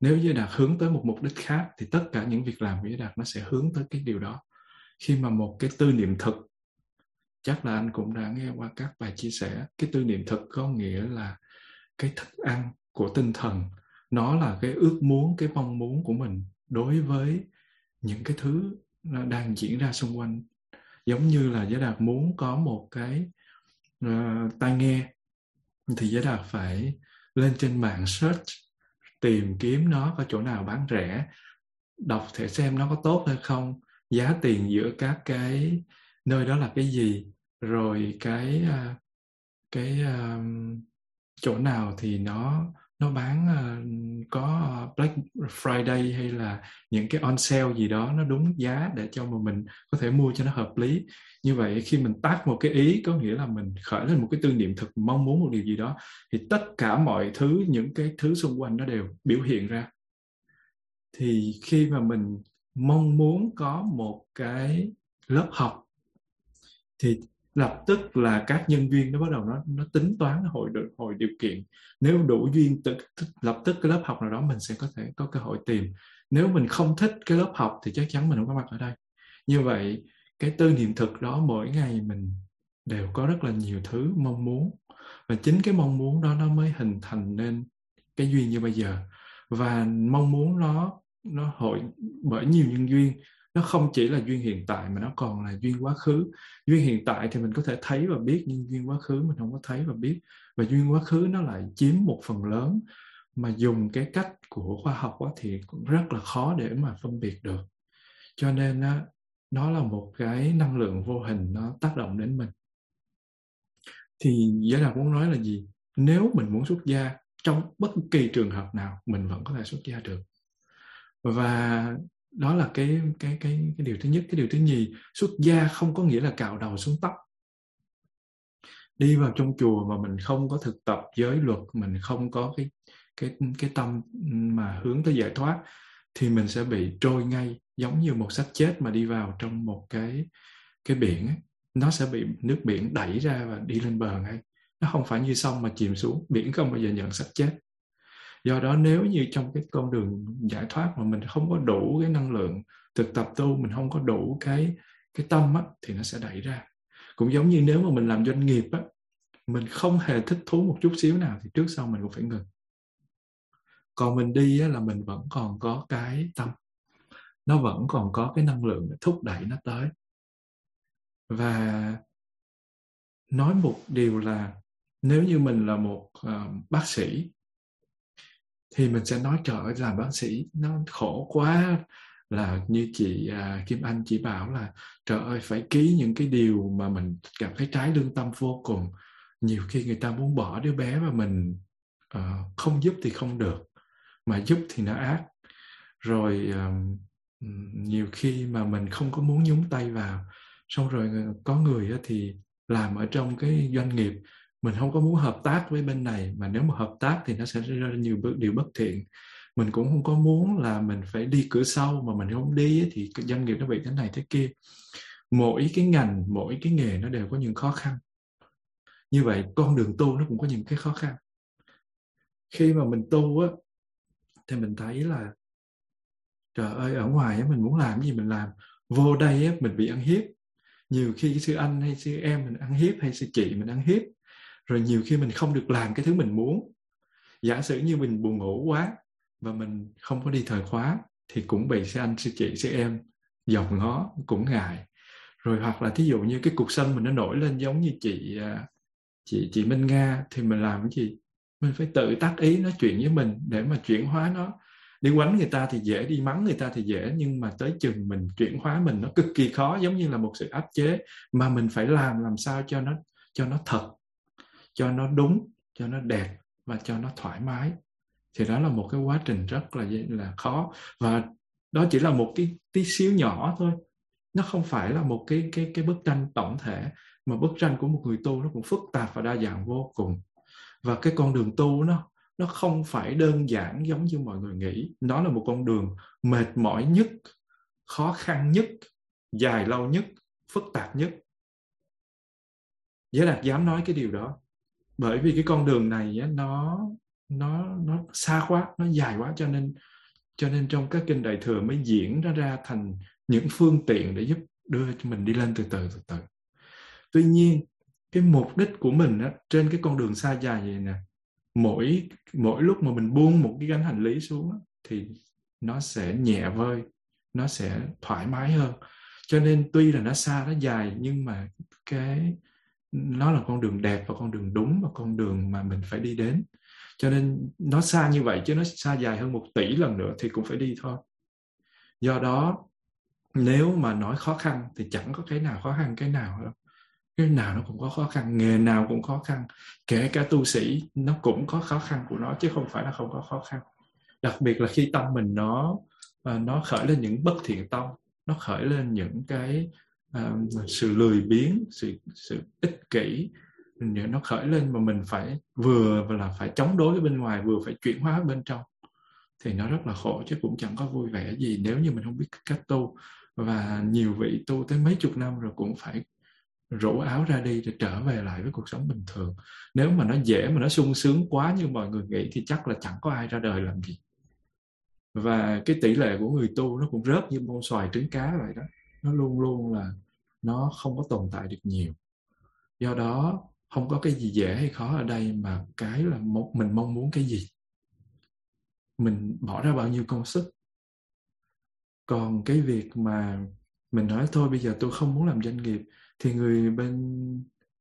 nếu với Đạt hướng tới một mục đích khác thì tất cả những việc làm của Đạt nó sẽ hướng tới cái điều đó. Khi mà một cái tư niệm thực, chắc là anh cũng đã nghe qua các bài chia sẻ, cái tư niệm thực có nghĩa là cái thức ăn của tinh thần, nó là cái ước muốn, cái mong muốn của mình đối với những cái thứ đang diễn ra xung quanh. Giống như là Giới Đạt muốn có một cái uh, tai nghe thì Giới Đạt phải lên trên mạng search, tìm kiếm nó có chỗ nào bán rẻ, đọc thử xem nó có tốt hay không, giá tiền giữa các cái nơi đó là cái gì, rồi cái uh, cái uh, chỗ nào thì nó nó bán uh, có Black Friday hay là những cái on sale gì đó nó đúng giá để cho mà mình có thể mua cho nó hợp lý. Như vậy khi mình tác một cái ý, có nghĩa là mình khởi lên một cái tư niệm thực mong muốn một điều gì đó, thì tất cả mọi thứ, những cái thứ xung quanh nó đều biểu hiện ra. Thì khi mà mình mong muốn có một cái lớp học thì lập tức là các nhân viên nó bắt đầu nó, nó tính toán, nó hội, hội điều kiện. Nếu đủ duyên, tự, lập tức cái lớp học nào đó mình sẽ có thể có cơ hội tìm. Nếu mình không thích cái lớp học thì chắc chắn mình không có mặt ở đây. Như vậy, cái tư niệm thực đó mỗi ngày mình đều có rất là nhiều thứ mong muốn. Và chính cái mong muốn đó nó mới hình thành nên cái duyên như bây giờ. Và mong muốn nó, nó hội bởi nhiều nhân duyên. Nó không chỉ là duyên hiện tại mà nó còn là duyên quá khứ. Duyên hiện tại thì mình có thể thấy và biết, nhưng duyên quá khứ mình không có thấy và biết. Và duyên quá khứ nó lại chiếm một phần lớn, mà dùng cái cách của khoa học thì cũng rất là khó để mà phân biệt được. Cho nên nó là một cái năng lượng vô hình nó tác động đến mình. Thì giới đạo muốn nói là gì? Nếu mình muốn xuất gia, trong bất kỳ trường hợp nào mình vẫn có thể xuất gia được. Và đó là cái, cái, cái, cái điều thứ nhất. Cái điều thứ nhì, xuất gia không có nghĩa là cạo đầu xuống tóc. Đi vào trong chùa mà mình không có thực tập giới luật, mình không có cái, cái, cái tâm mà hướng tới giải thoát, thì mình sẽ bị trôi ngay, giống như một xác chết mà đi vào trong một cái, cái biển ấy. Nó sẽ bị nước biển đẩy ra và đi lên bờ ngay. Nó không phải như sông mà chìm xuống, biển không bao giờ nhận xác chết. Do đó nếu như trong cái con đường giải thoát mà mình không có đủ cái năng lượng thực tập tu, mình không có đủ cái, cái tâm á, thì nó sẽ đẩy ra. Cũng giống như nếu mà mình làm doanh nghiệp á, mình không hề thích thú một chút xíu nào thì trước sau mình cũng phải ngừng. Còn mình đi á, là mình vẫn còn có cái tâm, nó vẫn còn có cái năng lượng để thúc đẩy nó tới. Và nói một điều là nếu như mình là một uh, bác sĩ thì mình sẽ nói trời ơi, làm bác sĩ nó khổ quá, là như chị uh, Kim Anh chị bảo là trời ơi, phải ký những cái điều mà mình cảm thấy trái lương tâm vô cùng. Nhiều khi người ta muốn bỏ đứa bé mà mình uh, không giúp thì không được, mà giúp thì nó ác. Rồi uh, nhiều khi mà mình không có muốn nhúng tay vào. Xong rồi có người thì làm ở trong cái doanh nghiệp, mình không có muốn hợp tác với bên này, mà nếu mà hợp tác thì nó sẽ ra nhiều điều bất thiện. Mình cũng không có muốn là mình phải đi cửa sau, mà mình không đi thì doanh nghiệp nó bị thế này thế kia. Mỗi cái ngành, mỗi cái nghề nó đều có những khó khăn. Như vậy con đường tu nó cũng có những cái khó khăn. Khi mà mình tu á, thì mình thấy là trời ơi, ở ngoài mình muốn làm gì mình làm, vô đây mình bị ăn hiếp. Nhiều khi sư anh hay sư em mình ăn hiếp, hay sư chị mình ăn hiếp. Rồi nhiều khi mình không được làm cái thứ mình muốn. Giả sử như mình buồn ngủ quá và mình không có đi thời khóa thì cũng bị sư anh, sư chị, sư em dòm ngó, cũng ngại. Rồi hoặc là thí dụ như cái cuộc sân mình nó nổi lên, giống như chị chị chị Minh Nga, thì mình làm cái gì? Mình phải tự tác ý nói chuyện với mình để mà chuyển hóa nó. Đi quánh người ta thì dễ, đi mắng người ta thì dễ, nhưng mà tới chừng mình chuyển hóa mình nó cực kỳ khó, giống như là một sự áp chế mà mình phải làm làm sao cho nó cho nó thật, cho nó đúng, cho nó đẹp và cho nó thoải mái. Thì đó là một cái quá trình rất là là khó, và đó chỉ là một cái tí xíu nhỏ thôi. Nó không phải là một cái cái cái bức tranh tổng thể, mà bức tranh của một người tu nó cũng phức tạp và đa dạng vô cùng. Và cái con đường tu nó Nó không phải đơn giản giống như mọi người nghĩ. Nó là một con đường mệt mỏi nhất, khó khăn nhất, dài lâu nhất, phức tạp nhất. Giới Đạt dám nói cái điều đó. Bởi vì cái con đường này nó, nó, nó xa quá, nó dài quá. Cho nên, cho nên trong các kinh Đại Thừa mới diễn nó ra thành những phương tiện để giúp đưa mình đi lên từ từ từ từ. Tuy nhiên, cái mục đích của mình á, trên cái con đường xa dài vậy nè, mỗi mỗi lúc mà mình buông một cái gánh hành lý xuống thì nó sẽ nhẹ vơi, nó sẽ thoải mái hơn. Cho nên tuy là nó xa, nó dài, nhưng mà cái nó là con đường đẹp và con đường đúng và con đường mà mình phải đi đến. Cho nên nó xa như vậy, chứ nó xa dài hơn một tỷ lần nữa thì cũng phải đi thôi. Do đó nếu mà nói khó khăn thì chẳng có cái nào khó khăn cái nào đâu. Cái nào nó cũng có khó khăn, nghề nào cũng khó khăn, kể cả tu sĩ nó cũng có khó khăn của nó, chứ không phải là không có khó khăn. Đặc biệt là khi tâm mình nó nó khởi lên những bất thiện tâm, nó khởi lên những cái uh, sự lười biếng, sự, sự ích kỷ, nó khởi lên mà mình phải vừa là phải chống đối bên ngoài, vừa phải chuyển hóa bên trong, thì nó rất là khổ chứ cũng chẳng có vui vẻ gì nếu như mình không biết cách tu. Và nhiều vị tu tới mấy chục năm rồi cũng phải rũ áo ra đi để trở về lại với cuộc sống bình thường. Nếu mà nó dễ mà nó sung sướng quá như mọi người nghĩ thì chắc là chẳng có ai ra đời làm gì. Và cái tỷ lệ của người tu nó cũng rớt như con xoài trứng cá vậy đó, nó luôn luôn là nó không có tồn tại được nhiều. Do đó không có cái gì dễ hay khó ở đây, mà cái là một mình mong muốn cái gì, mình bỏ ra bao nhiêu công sức. Còn cái việc mà mình nói thôi bây giờ tôi không muốn làm doanh nghiệp, thì người bên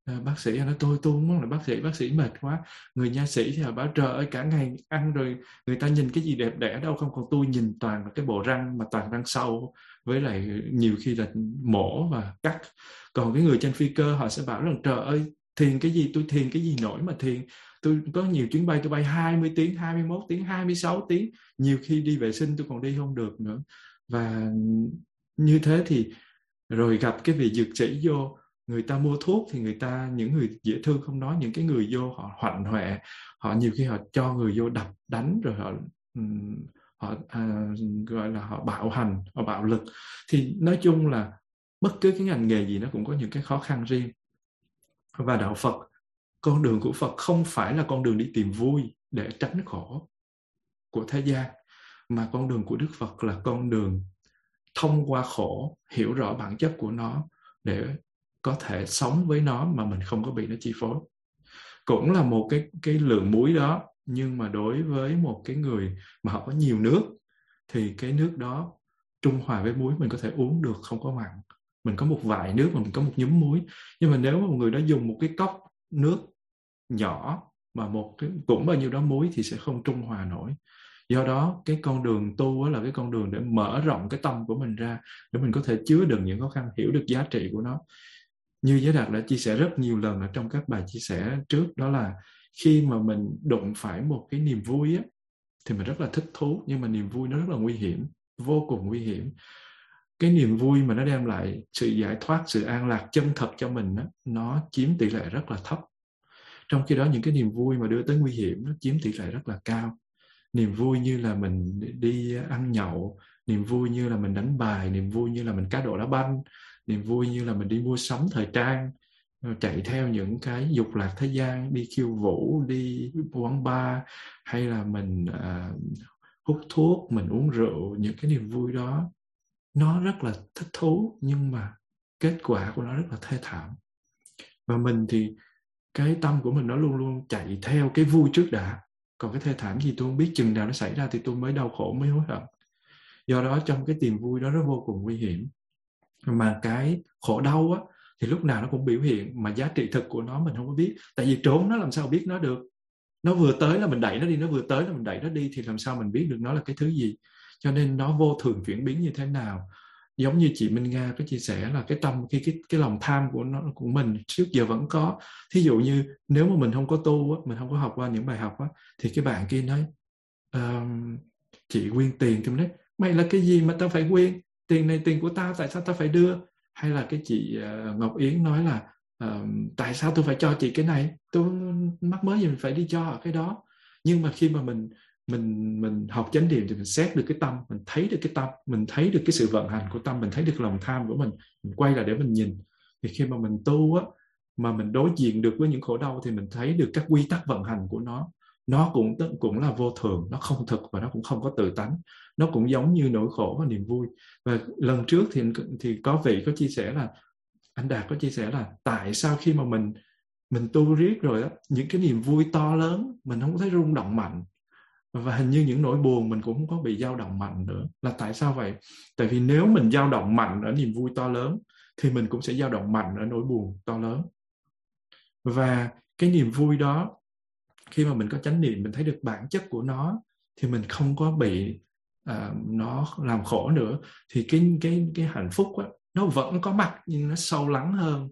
à, bác sĩ nói tôi tôi muốn là bác sĩ, bác sĩ mệt quá. Người nha sĩ thì họ bảo trời ơi cả ngày ăn rồi người ta nhìn cái gì đẹp đẽ đâu, không còn tôi nhìn toàn là cái bộ răng, mà toàn răng sâu với lại nhiều khi là mổ và cắt. Còn cái người trên phi cơ họ sẽ bảo là trời ơi thiền cái gì, tôi thiền cái gì nổi mà thiền. Tôi có nhiều chuyến bay tôi bay hai mươi tiếng, hai mươi mốt tiếng, hai mươi sáu tiếng, nhiều khi đi vệ sinh tôi còn đi không được nữa. Và như thế thì rồi gặp cái vị dược sĩ vô, người ta mua thuốc thì người ta, những người dễ thương không nói, những cái người vô họ hoạnh hoẹ, họ nhiều khi họ cho người vô đập đánh, rồi họ họ à, gọi là họ bạo hành, họ bạo lực. Thì nói chung là bất cứ cái ngành nghề gì nó cũng có những cái khó khăn riêng. Và đạo Phật, con đường của Phật không phải là con đường đi tìm vui để tránh khổ của thế gian, mà con đường của Đức Phật là con đường thông qua khổ, hiểu rõ bản chất của nó để có thể sống với nó mà mình không có bị nó chi phối. Cũng là một cái, cái lượng muối đó, nhưng mà đối với một cái người mà họ có nhiều nước thì cái nước đó trung hòa với muối mình có thể uống được không có mặn. Mình có một vại nước mà mình có một nhúm muối. Nhưng mà nếu mà một người đó dùng một cái cốc nước nhỏ mà một cái, cũng bao nhiêu đó muối thì sẽ không trung hòa nổi. Do đó cái con đường tu là cái con đường để mở rộng cái tâm của mình ra, để mình có thể chứa đựng những khó khăn, hiểu được giá trị của nó. Như Giới Đạt đã chia sẻ rất nhiều lần ở trong các bài chia sẻ trước, đó là khi mà mình đụng phải một cái niềm vui á, thì mình rất là thích thú, nhưng mà niềm vui nó rất là nguy hiểm, vô cùng nguy hiểm. Cái niềm vui mà nó đem lại sự giải thoát, sự an lạc chân thật cho mình á, nó chiếm tỷ lệ rất là thấp. Trong khi đó những cái niềm vui mà đưa tới nguy hiểm nó chiếm tỷ lệ rất là cao. Niềm vui như là mình đi ăn nhậu, niềm vui như là mình đánh bài, niềm vui như là mình cá độ đá banh, niềm vui như là mình đi mua sắm thời trang, chạy theo những cái dục lạc thế gian, đi khiêu vũ, đi quán bar, hay là mình à, hút thuốc, mình uống rượu. Những cái niềm vui đó nó rất là thích thú, nhưng mà kết quả của nó rất là thê thảm. Và mình thì cái tâm của mình nó luôn luôn chạy theo cái vui trước đã, còn cái thê thảm gì tôi không biết, chừng nào nó xảy ra thì tôi mới đau khổ, mới hối hận. Do đó trong cái niềm vui đó nó vô cùng nguy hiểm. Mà cái khổ đau á, thì lúc nào nó cũng biểu hiện, mà giá trị thực của nó mình không có biết. Tại vì trốn nó làm sao biết nó được. Nó vừa tới là mình đẩy nó đi, nó vừa tới là mình đẩy nó đi, thì làm sao mình biết được nó là cái thứ gì. Cho nên nó vô thường chuyển biến như thế nào. Giống như chị Minh Nga có chia sẻ là cái tâm, cái, cái, cái lòng tham của nó của mình trước giờ vẫn có. Thí dụ như nếu mà mình không có tu á, mình không có học qua những bài học á, thì cái bạn kia nói um, chị quyên tiền, thì mình nói mày là cái gì mà tao phải quyên, tiền này tiền của tao, tại sao tao phải đưa. Hay là cái chị uh, Ngọc Yến nói là uh, tại sao tôi phải cho chị cái này, tôi mắc mới gì mình phải đi cho ở cái đó. Nhưng mà khi mà mình Mình, mình học chánh niệm thì mình xét được cái tâm, mình thấy được cái tâm, mình thấy được cái sự vận hành của tâm, mình thấy được lòng tham của mình, mình quay lại để mình nhìn. Thì khi mà mình tu á, mà mình đối diện được với những khổ đau thì mình thấy được các quy tắc vận hành của nó. Nó cũng, cũng là vô thường, nó không thực và nó cũng không có tự tánh. Nó cũng giống như nỗi khổ và niềm vui. Và lần trước thì, thì có vị có chia sẻ là, anh Đạt có chia sẻ là tại sao khi mà mình, mình tu riết rồi á, những cái niềm vui to lớn mình không thấy rung động mạnh. Và hình như những nỗi buồn mình cũng không có bị dao động mạnh nữa. Là tại sao vậy? Tại vì nếu mình dao động mạnh ở niềm vui to lớn thì mình cũng sẽ dao động mạnh ở nỗi buồn to lớn. Và cái niềm vui đó, khi mà mình có chánh niệm, mình thấy được bản chất của nó thì mình không có bị à, nó làm khổ nữa. Thì cái, cái, cái hạnh phúc đó, nó vẫn có mặt nhưng nó sâu lắng hơn,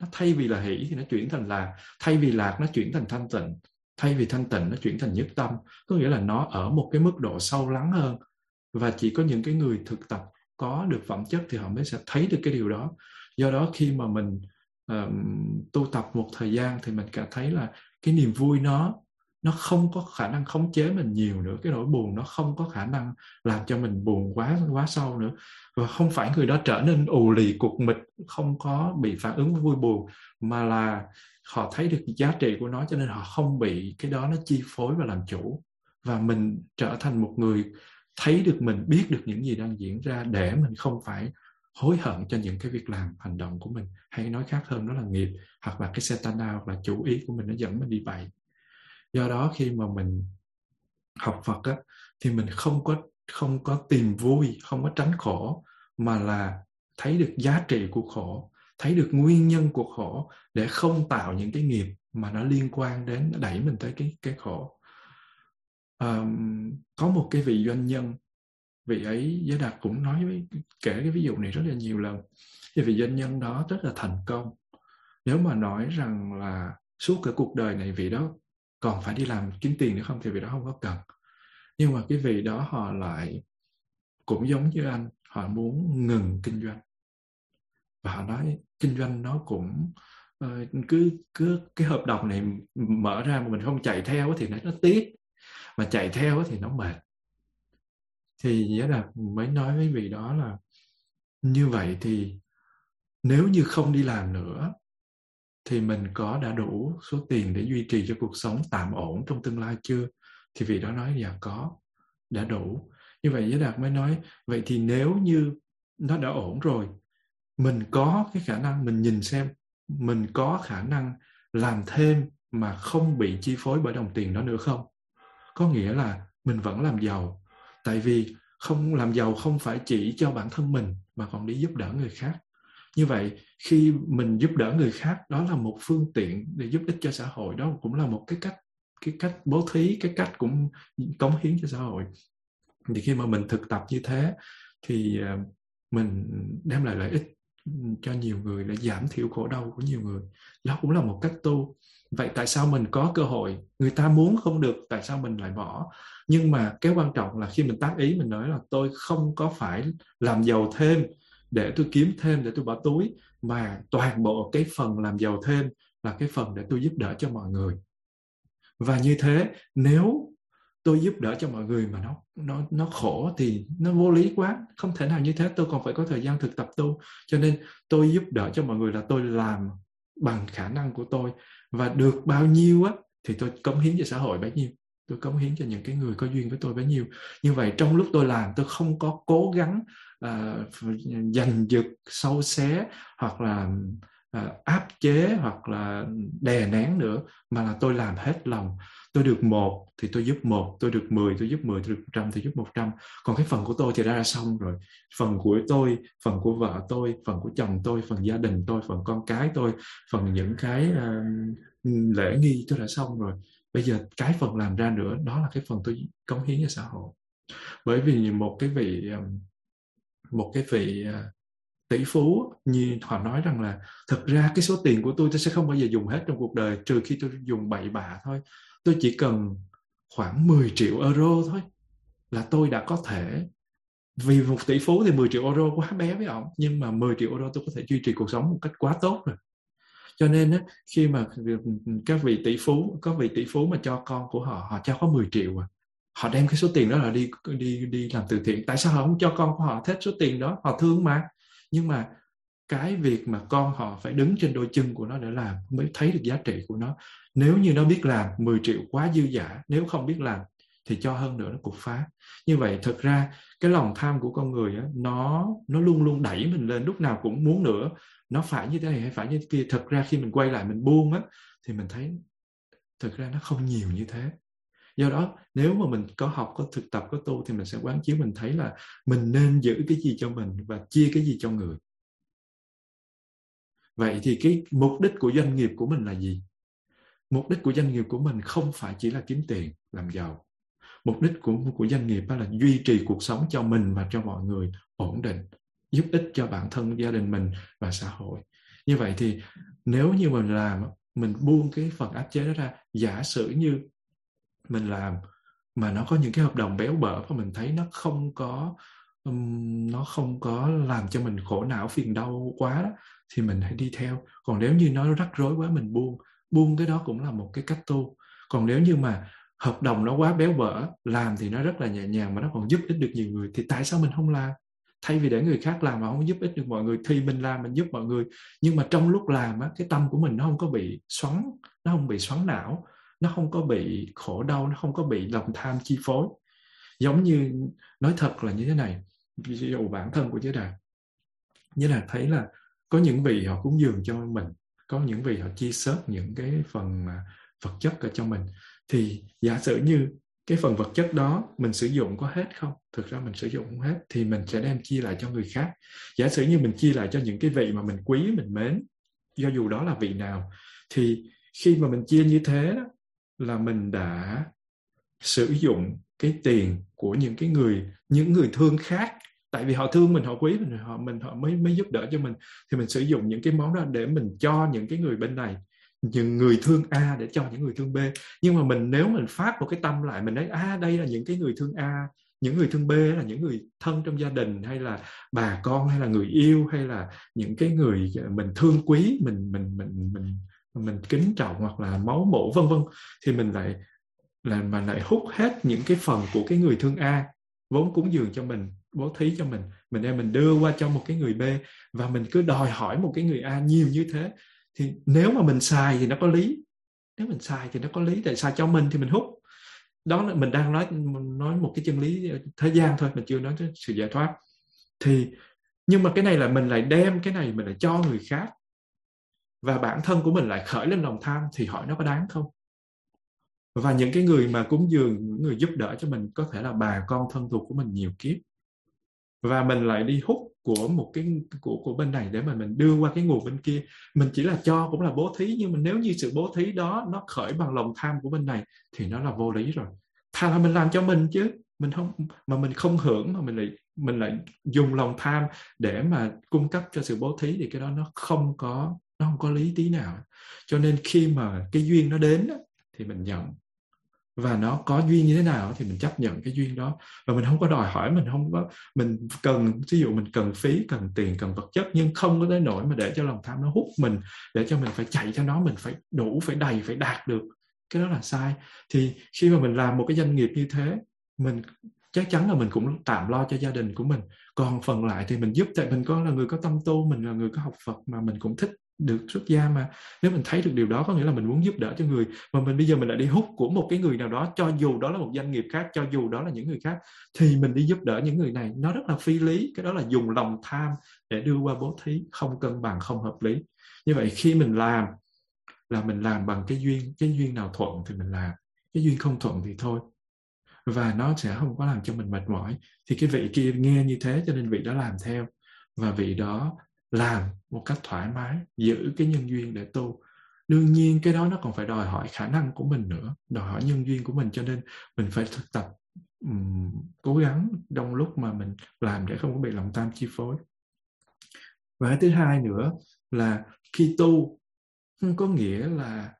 Nó thay vì là hỷ thì nó chuyển thành lạc, thay vì lạc nó chuyển thành thanh tịnh, thay vì thanh tịnh nó chuyển thành nhất tâm. Có nghĩa là nó ở một cái mức độ sâu lắng hơn. Và chỉ có những cái người thực tập có được phẩm chất thì họ mới sẽ thấy được cái điều đó. Do đó khi mà mình uh, tu tập một thời gian thì mình cảm thấy là cái niềm vui nó nó không có khả năng khống chế mình nhiều nữa. Cái nỗi buồn nó không có khả năng làm cho mình buồn quá quá sâu nữa. Và không phải người đó trở nên ù lì, cục mịch, không có bị phản ứng vui buồn, mà là họ thấy được giá trị của nó cho nên họ không bị cái đó nó chi phối và làm chủ. Và mình trở thành một người thấy được mình, biết được những gì đang diễn ra để mình không phải hối hận cho những cái việc làm, hành động của mình. Hay nói khác hơn đó là nghiệp, hoặc là cái Satana, hoặc là chủ ý của mình nó dẫn mình đi bậy. Do đó khi mà mình học Phật á, thì mình không có, không có tìm vui, không có tránh khổ, mà là thấy được giá trị của khổ, thấy được nguyên nhân của khổ để không tạo những cái nghiệp mà nó liên quan đến, nó đẩy mình tới cái, cái khổ. Um, có một cái vị doanh nhân, vị ấy Giới Đạt cũng nói với, kể cái ví dụ này rất là nhiều lần. Vị doanh nhân đó rất là thành công. Nếu mà nói rằng là suốt cả cuộc đời này vị đó còn phải đi làm kiếm tiền nữa không thì vị đó không có cần. Nhưng mà cái vị đó họ lại cũng giống như anh, họ muốn ngừng kinh doanh. Và họ nói kinh doanh nó cũng cứ, cứ cái hợp đồng này mở ra mà mình không chạy theo thì nó tiếc, mà chạy theo thì nó mệt. Thì nghĩa là mới nói với vị đó là như vậy thì nếu như không đi làm nữa thì mình có đã đủ số tiền để duy trì cho cuộc sống tạm ổn trong tương lai chưa? Thì vị đó nói dạ có, đã đủ. Như vậy Giới Đạt mới nói, vậy thì nếu như nó đã ổn rồi, mình có cái khả năng, mình nhìn xem, mình có khả năng làm thêm mà không bị chi phối bởi đồng tiền đó nữa không? Có nghĩa là mình vẫn làm giàu. Tại vì không làm giàu không phải chỉ cho bản thân mình, mà còn đi giúp đỡ người khác. Như vậy, khi mình giúp đỡ người khác, đó là một phương tiện để giúp ích cho xã hội. Đó cũng là một cái cách, cái cách bố thí, cái cách cũng cống hiến cho xã hội. Thì khi mà mình thực tập như thế, thì mình đem lại lợi ích cho nhiều người, để giảm thiểu khổ đau của nhiều người. Đó cũng là một cách tu. Vậy tại sao mình có cơ hội, người ta muốn không được, tại sao mình lại bỏ? Nhưng mà cái quan trọng là khi mình tác ý, mình nói là tôi không có phải làm giàu thêm để tôi kiếm thêm, để tôi bỏ túi, mà toàn bộ cái phần làm giàu thêm là cái phần để tôi giúp đỡ cho mọi người. Và như thế, nếu tôi giúp đỡ cho mọi người mà nó, nó, nó khổ thì nó vô lý quá, không thể nào như thế, tôi còn phải có thời gian thực tập tu. Cho nên tôi giúp đỡ cho mọi người là tôi làm bằng khả năng của tôi, và được bao nhiêu á, thì tôi cống hiến cho xã hội bấy nhiêu, tôi cống hiến cho những cái người có duyên với tôi bấy nhiêu. Như vậy trong lúc tôi làm, tôi không có cố gắng giành uh, giật, sâu xé, hoặc là uh, áp chế, hoặc là đè nén nữa, mà là tôi làm hết lòng. Tôi được một thì tôi giúp một, tôi được mười tôi giúp mười, tôi được một trăm tôi giúp một trăm. Còn cái phần của tôi thì đã ra xong rồi. Phần của tôi, phần của vợ tôi, phần của chồng tôi, phần gia đình tôi, phần con cái tôi, phần những cái uh, lễ nghi tôi đã xong rồi. Bây giờ cái phần làm ra nữa, đó là cái phần tôi cống hiến cho xã hội. Bởi vì một cái vị một cái vị tỷ phú như họ nói rằng là thực ra cái số tiền của tôi tôi sẽ không bao giờ dùng hết trong cuộc đời, trừ khi tôi dùng bậy bạ thôi. Tôi chỉ cần khoảng mười triệu euro thôi là tôi đã có thể, vì một tỷ phú thì mười triệu euro quá bé với ổng, nhưng mà mười triệu euro tôi có thể duy trì cuộc sống một cách quá tốt rồi. Cho nên á, khi mà các vị tỷ phú, có vị tỷ phú mà cho con của họ, họ cho có mười triệu à. Họ đem cái số tiền đó là đi đi đi làm từ thiện. Tại sao họ không cho con của họ hết số tiền đó? Họ thương mà. Nhưng mà cái việc mà con họ phải đứng trên đôi chân của nó để làm mới thấy được giá trị của nó. Nếu như nó biết làm, mười triệu quá dư dả. Nếu không biết làm thì cho hơn nữa nó cục phá. Như vậy thực ra cái lòng tham của con người á, nó nó luôn luôn đẩy mình lên, lúc nào cũng muốn nữa. Nó phải như thế này hay phải như thế kia. Thực ra khi mình quay lại mình buông á, thì mình thấy thực ra nó không nhiều như thế. Do đó nếu mà mình có học, có thực tập, có tu thì mình sẽ quán chiếu, mình thấy là mình nên giữ cái gì cho mình và chia cái gì cho người. Vậy thì cái mục đích của doanh nghiệp của mình là gì? Mục đích của doanh nghiệp của mình không phải chỉ là kiếm tiền, làm giàu. Mục đích của, của doanh nghiệp đó là duy trì cuộc sống cho mình và cho mọi người ổn định, giúp ích cho bản thân, gia đình mình và xã hội. Như vậy thì Nếu như mình làm, mình buông cái phần áp chế đó ra, giả sử như mình làm mà nó có những cái hợp đồng béo bở và mình thấy nó không có um, nó không có làm cho mình khổ não phiền đau quá đó, thì mình hãy đi theo. Còn nếu như nó rắc rối quá, mình buông buông cái đó cũng là một cái cách tu. Còn nếu như mà hợp đồng nó quá béo bở, làm thì nó rất là nhẹ nhàng mà nó còn giúp ích được nhiều người, thì tại sao mình không làm? Thay vì để người khác làm mà không giúp ích được mọi người, thì mình làm, mình giúp mọi người. Nhưng mà trong lúc làm á, cái tâm của mình nó không có bị xoắn, nó không bị xoắn não, nó không có bị khổ đau, nó không có bị lòng tham chi phối. Giống như, nói thật là như thế này, ví dụ bản thân của Giới Đạt, Giới Đạt thấy là có những vị họ cúng dường cho mình, có những vị họ chia sớt những cái phần vật chất ở cho mình. Thì giả sử như cái phần vật chất đó mình sử dụng có hết không? Thực ra mình sử dụng không hết thì mình sẽ đem chia lại cho người khác. Giả sử như mình chia lại cho những cái vị mà mình quý, mình mến, do dù đó là vị nào, thì khi mà mình chia như thế đó, là mình đã sử dụng cái tiền của những cái người, những người thương khác. Tại vì họ thương mình, họ quý mình, họ mình họ mới mới giúp đỡ cho mình, thì mình sử dụng những cái món đó để mình cho những cái người bên này, những người thương A để cho những người thương B. Nhưng mà mình nếu mình phát một cái tâm lại, mình nói à, đây là những cái người thương A, những người thương B là những người thân trong gia đình, hay là bà con, hay là người yêu, hay là những cái người mình thương quý, mình mình mình mình mình kính trọng, hoặc là máu mủ vân vân, thì mình lại là mà lại hút hết những cái phần của cái người thương A vốn cúng dường cho mình, bố thí cho mình, mình đem mình đưa qua cho một cái người B, và mình cứ đòi hỏi một cái người A nhiều như thế. Thì nếu mà mình xài thì nó có lý, nếu mình xài thì nó có lý, tại xài cho mình thì mình hút. Đó là mình đang nói nói một cái chân lý thế gian thôi, mình chưa nói tới sự giải thoát. Thì nhưng mà cái này là mình lại đem cái này mình lại cho người khác, và bản thân của mình lại khởi lên lòng tham, thì hỏi nó có đáng không? Và những cái người mà cúng dường, những người giúp đỡ cho mình có thể là bà con thân thuộc của mình nhiều kiếp, và mình lại đi hút của một cái của của bên này để mà mình đưa qua cái nguồn bên kia. Mình chỉ là cho, cũng là bố thí, nhưng mà nếu như sự bố thí đó nó khởi bằng lòng tham của bên này thì nó là vô lý rồi. Thà là mình làm cho mình chứ, mình không mà mình không hưởng, mà mình lại mình lại dùng lòng tham để mà cung cấp cho sự bố thí, thì cái đó nó không có nó không có lý tí nào. Cho nên khi mà cái duyên nó đến thì mình nhận, và nó có duyên như thế nào thì mình chấp nhận cái duyên đó, và mình không có đòi hỏi, mình không có mình cần, ví dụ mình cần phí, cần tiền, cần vật chất, nhưng không có tới nỗi mà để cho lòng tham nó hút mình, để cho mình phải chạy cho nó, mình phải đủ, phải đầy, phải đạt được. Cái đó là sai. Thì khi mà mình làm một cái doanh nghiệp như thế, mình chắc chắn là mình cũng tạm lo cho gia đình của mình, còn phần lại thì mình giúp, tại mình có là người có tâm tu, mình là người có học Phật mà, mình cũng thích được xuất gia mà. Nếu mình thấy được điều đó có nghĩa là mình muốn giúp đỡ cho người, mà mình bây giờ mình lại đi hút của một cái người nào đó, cho dù đó là một doanh nghiệp khác, cho dù đó là những người khác, thì mình đi giúp đỡ những người này, nó rất là phi lý. Cái đó là dùng lòng tham để đưa qua bố thí, không cân bằng, không hợp lý. Như vậy khi mình làm là mình làm bằng cái duyên, cái duyên nào thuận thì mình làm, cái duyên không thuận thì thôi, và nó sẽ không có làm cho mình mệt mỏi. Thì cái vị kia nghe như thế cho nên vị đó làm theo, và vị đó làm một cách thoải mái, giữ cái nhân duyên để tu. Đương nhiên cái đó nó còn phải đòi hỏi khả năng của mình nữa, đòi hỏi nhân duyên của mình, cho nên mình phải thực tập um, cố gắng trong lúc mà mình làm để không có bị lòng tham chi phối. Và cái thứ hai nữa là khi tu không có nghĩa là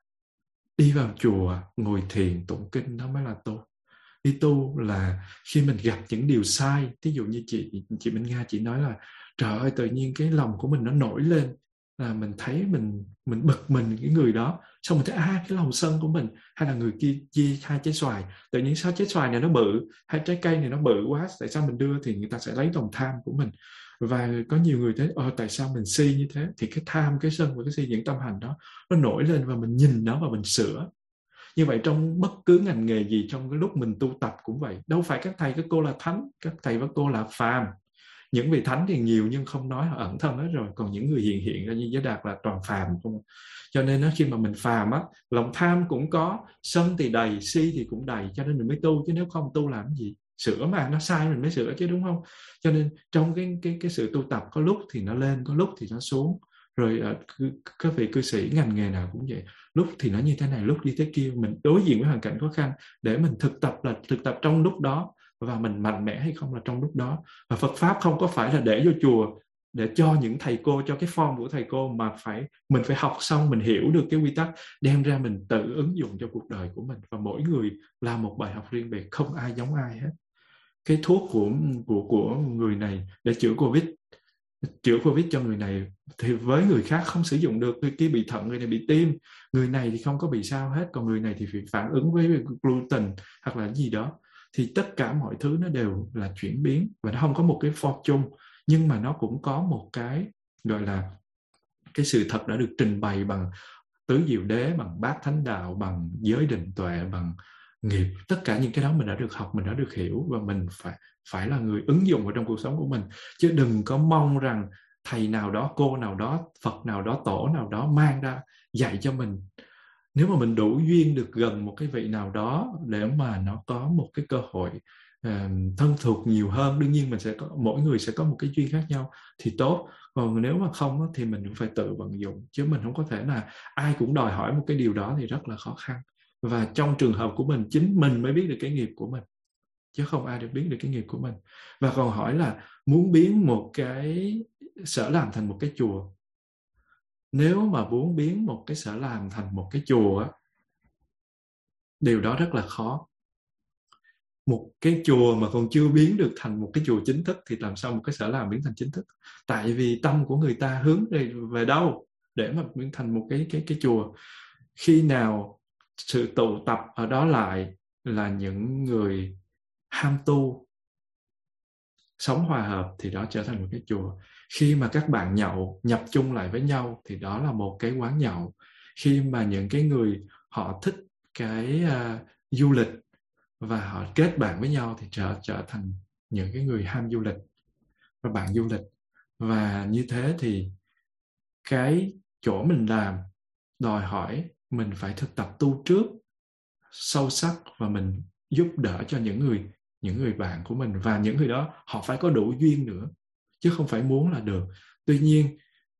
đi vào chùa, ngồi thiền, tụng kinh đó mới là tu. Đi tu là khi mình gặp những điều sai, thí dụ như chị chị Minh Nga chị nói là trời ơi, tự nhiên cái lòng của mình nó nổi lên, là mình thấy mình mình bực mình cái người đó, xong mình thấy à, cái lòng sân của mình, hay là người kia chia hai trái xoài, tự nhiên sao trái xoài này nó bự, hai trái cây này nó bự quá, tại sao mình đưa thì người ta sẽ lấy lòng tham của mình. Và có nhiều người thấy ờ tại sao mình si như thế, thì cái tham, cái sân và cái si, những tâm hành đó nó nổi lên, và mình nhìn nó và mình sửa. Như vậy trong bất cứ ngành nghề gì, trong cái lúc mình tu tập cũng vậy, đâu phải các thầy các cô là thánh, các thầy các cô là phàm. Những vị thánh thì nhiều nhưng không nói, họ ẩn thân hết rồi, còn những người hiện hiện ra như Giới Đạt là toàn phàm không. Cho nên đó, khi mà mình phàm á, lòng tham cũng có, sân thì đầy, si thì cũng đầy, cho nên mình mới tu, chứ nếu không tu làm gì? Sửa mà, nó sai mình mới sửa chứ, đúng không? Cho nên trong cái cái cái sự tu tập có lúc thì nó lên, có lúc thì nó xuống. Rồi các vị cư sĩ ngành nghề nào cũng vậy, lúc thì nó như thế này, lúc như thế kia. Mình đối diện với hoàn cảnh khó khăn để mình thực tập là thực tập trong lúc đó, và mình mạnh mẽ hay không là trong lúc đó. Và Phật Pháp không có phải là để vô chùa để cho những thầy cô, cho cái form của thầy cô, mà phải mình phải học xong, mình hiểu được cái quy tắc, đem ra mình tự ứng dụng cho cuộc đời của mình. Và mỗi người là một bài học riêng biệt, không ai giống ai hết. Cái thuốc của, của, của người này để chữa Covid, chữa Covid cho người này thì với người khác không sử dụng được. Người kia bị thận, người này bị tim, người này thì không có bị sao hết, còn người này thì phải phản ứng với gluten hoặc là gì đó. Thì tất cả mọi thứ nó đều là chuyển biến và nó không có một cái form chung, nhưng mà nó cũng có một cái gọi là cái sự thật đã được trình bày bằng tứ diệu đế, bằng bát thánh đạo, bằng giới định tuệ, bằng nghiệp. Tất cả những cái đó mình đã được học, mình đã được hiểu, và mình phải phải là người ứng dụng vào trong cuộc sống của mình. Chứ đừng có mong rằng thầy nào đó, cô nào đó, Phật nào đó, tổ nào đó mang ra dạy cho mình. Nếu mà mình đủ duyên được gần một cái vị nào đó để mà nó có một cái cơ hội thân thuộc nhiều hơn, đương nhiên mình sẽ có, mỗi người sẽ có một cái duyên khác nhau thì tốt. Còn nếu mà không thì mình cũng phải tự vận dụng, chứ mình không có thể là ai cũng đòi hỏi một cái điều đó thì rất là khó khăn. Và trong trường hợp của mình, chính mình mới biết được cái nghiệp của mình, chứ không ai được biết được cái nghiệp của mình. Và còn hỏi là muốn biến một cái sở làm thành một cái chùa, nếu mà muốn biến một cái sở làm thành một cái chùa, điều đó rất là khó. Một cái chùa mà còn chưa biến được thành một cái chùa chính thức thì làm sao một cái sở làm biến thành chính thức? Tại vì tâm của người ta hướng về, về đâu để mà biến thành một cái, cái, cái chùa? Khi nào sự tụ tập ở đó lại là những người ham tu, sống hòa hợp, thì đó trở thành một cái chùa. Khi mà các bạn nhậu nhập chung lại với nhau thì đó là một cái quán nhậu. Khi mà những cái người họ thích cái uh, du lịch và họ kết bạn với nhau thì trở, trở thành những cái người ham du lịch và bạn du lịch. Và như thế thì cái chỗ mình làm đòi hỏi mình phải thực tập tu trước, sâu sắc, và mình giúp đỡ cho những người, những người bạn của mình. Và những người đó họ phải có đủ duyên nữa, chứ không phải muốn là được. Tuy nhiên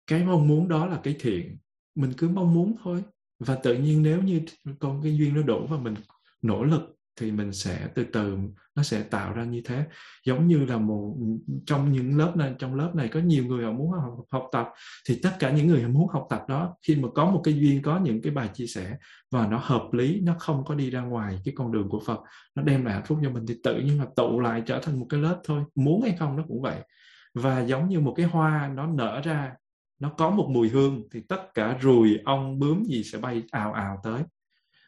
cái mong muốn đó là cái thiện, mình cứ mong muốn thôi. Và tự nhiên nếu như con cái duyên nó đủ và mình nỗ lực thì mình sẽ từ từ, nó sẽ tạo ra như thế. Giống như là một, trong những lớp này, trong lớp này có nhiều người họ muốn học, học tập, thì tất cả những người họ muốn học tập đó, khi mà có một cái duyên, có những cái bài chia sẻ và nó hợp lý, nó không có đi ra ngoài cái con đường của Phật, nó đem lại hạnh phúc cho mình, thì tự nhiên là tụ lại trở thành một cái lớp thôi. Muốn hay không nó cũng vậy. Và giống như một cái hoa nó nở ra, nó có một mùi hương, thì tất cả ruồi, ong, bướm gì sẽ bay ào ào tới.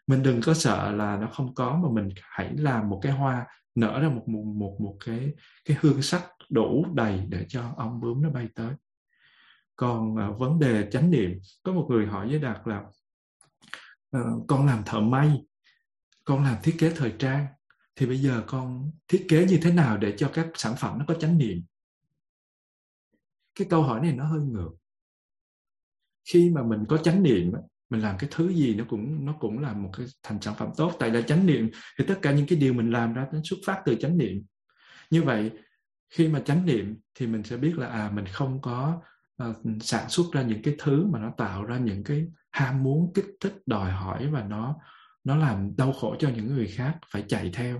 Mình đừng có sợ là nó không có, mà mình hãy làm một cái hoa nở ra một, một, một, một cái, cái hương sắc đủ đầy để cho ong bướm nó bay tới. Còn uh, vấn đề chánh niệm, có một người hỏi với Đạt là uh, con làm thợ may, con làm thiết kế thời trang, thì bây giờ con thiết kế như thế nào để cho các sản phẩm nó có chánh niệm? Cái câu hỏi này nó hơi ngược. Khi mà mình có chánh niệm, mình làm cái thứ gì nó cũng nó cũng là một cái thành sản phẩm tốt. Tại là chánh niệm thì tất cả những cái điều mình làm ra nó xuất phát từ chánh niệm. Như vậy khi mà chánh niệm thì mình sẽ biết là à, mình không có uh, sản xuất ra những cái thứ mà nó tạo ra những cái ham muốn kích thích đòi hỏi, và nó nó làm đau khổ cho những người khác phải chạy theo.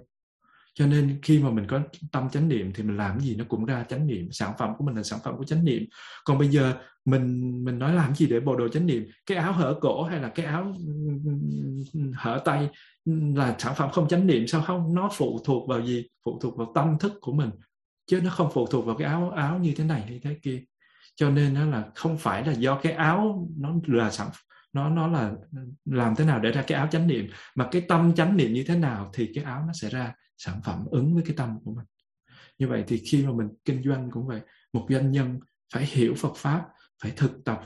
Cho nên khi mà mình có tâm chánh niệm thì mình làm gì nó cũng ra chánh niệm, sản phẩm của mình là sản phẩm của chánh niệm. Còn bây giờ mình mình nói làm gì để bộ đồ chánh niệm, cái áo hở cổ hay là cái áo hở tay là sản phẩm không chánh niệm sao không? Nó phụ thuộc vào gì? Phụ thuộc vào tâm thức của mình, chứ nó không phụ thuộc vào cái áo áo như thế này hay thế kia. Cho nên nó là không phải là do cái áo nó là sản phẩm, nó nó là làm thế nào để ra cái áo chánh niệm, mà cái tâm chánh niệm như thế nào thì cái áo nó sẽ ra sản phẩm ứng với cái tâm của mình. Như vậy thì khi mà mình kinh doanh cũng vậy, một doanh nhân phải hiểu Phật Pháp, phải thực tập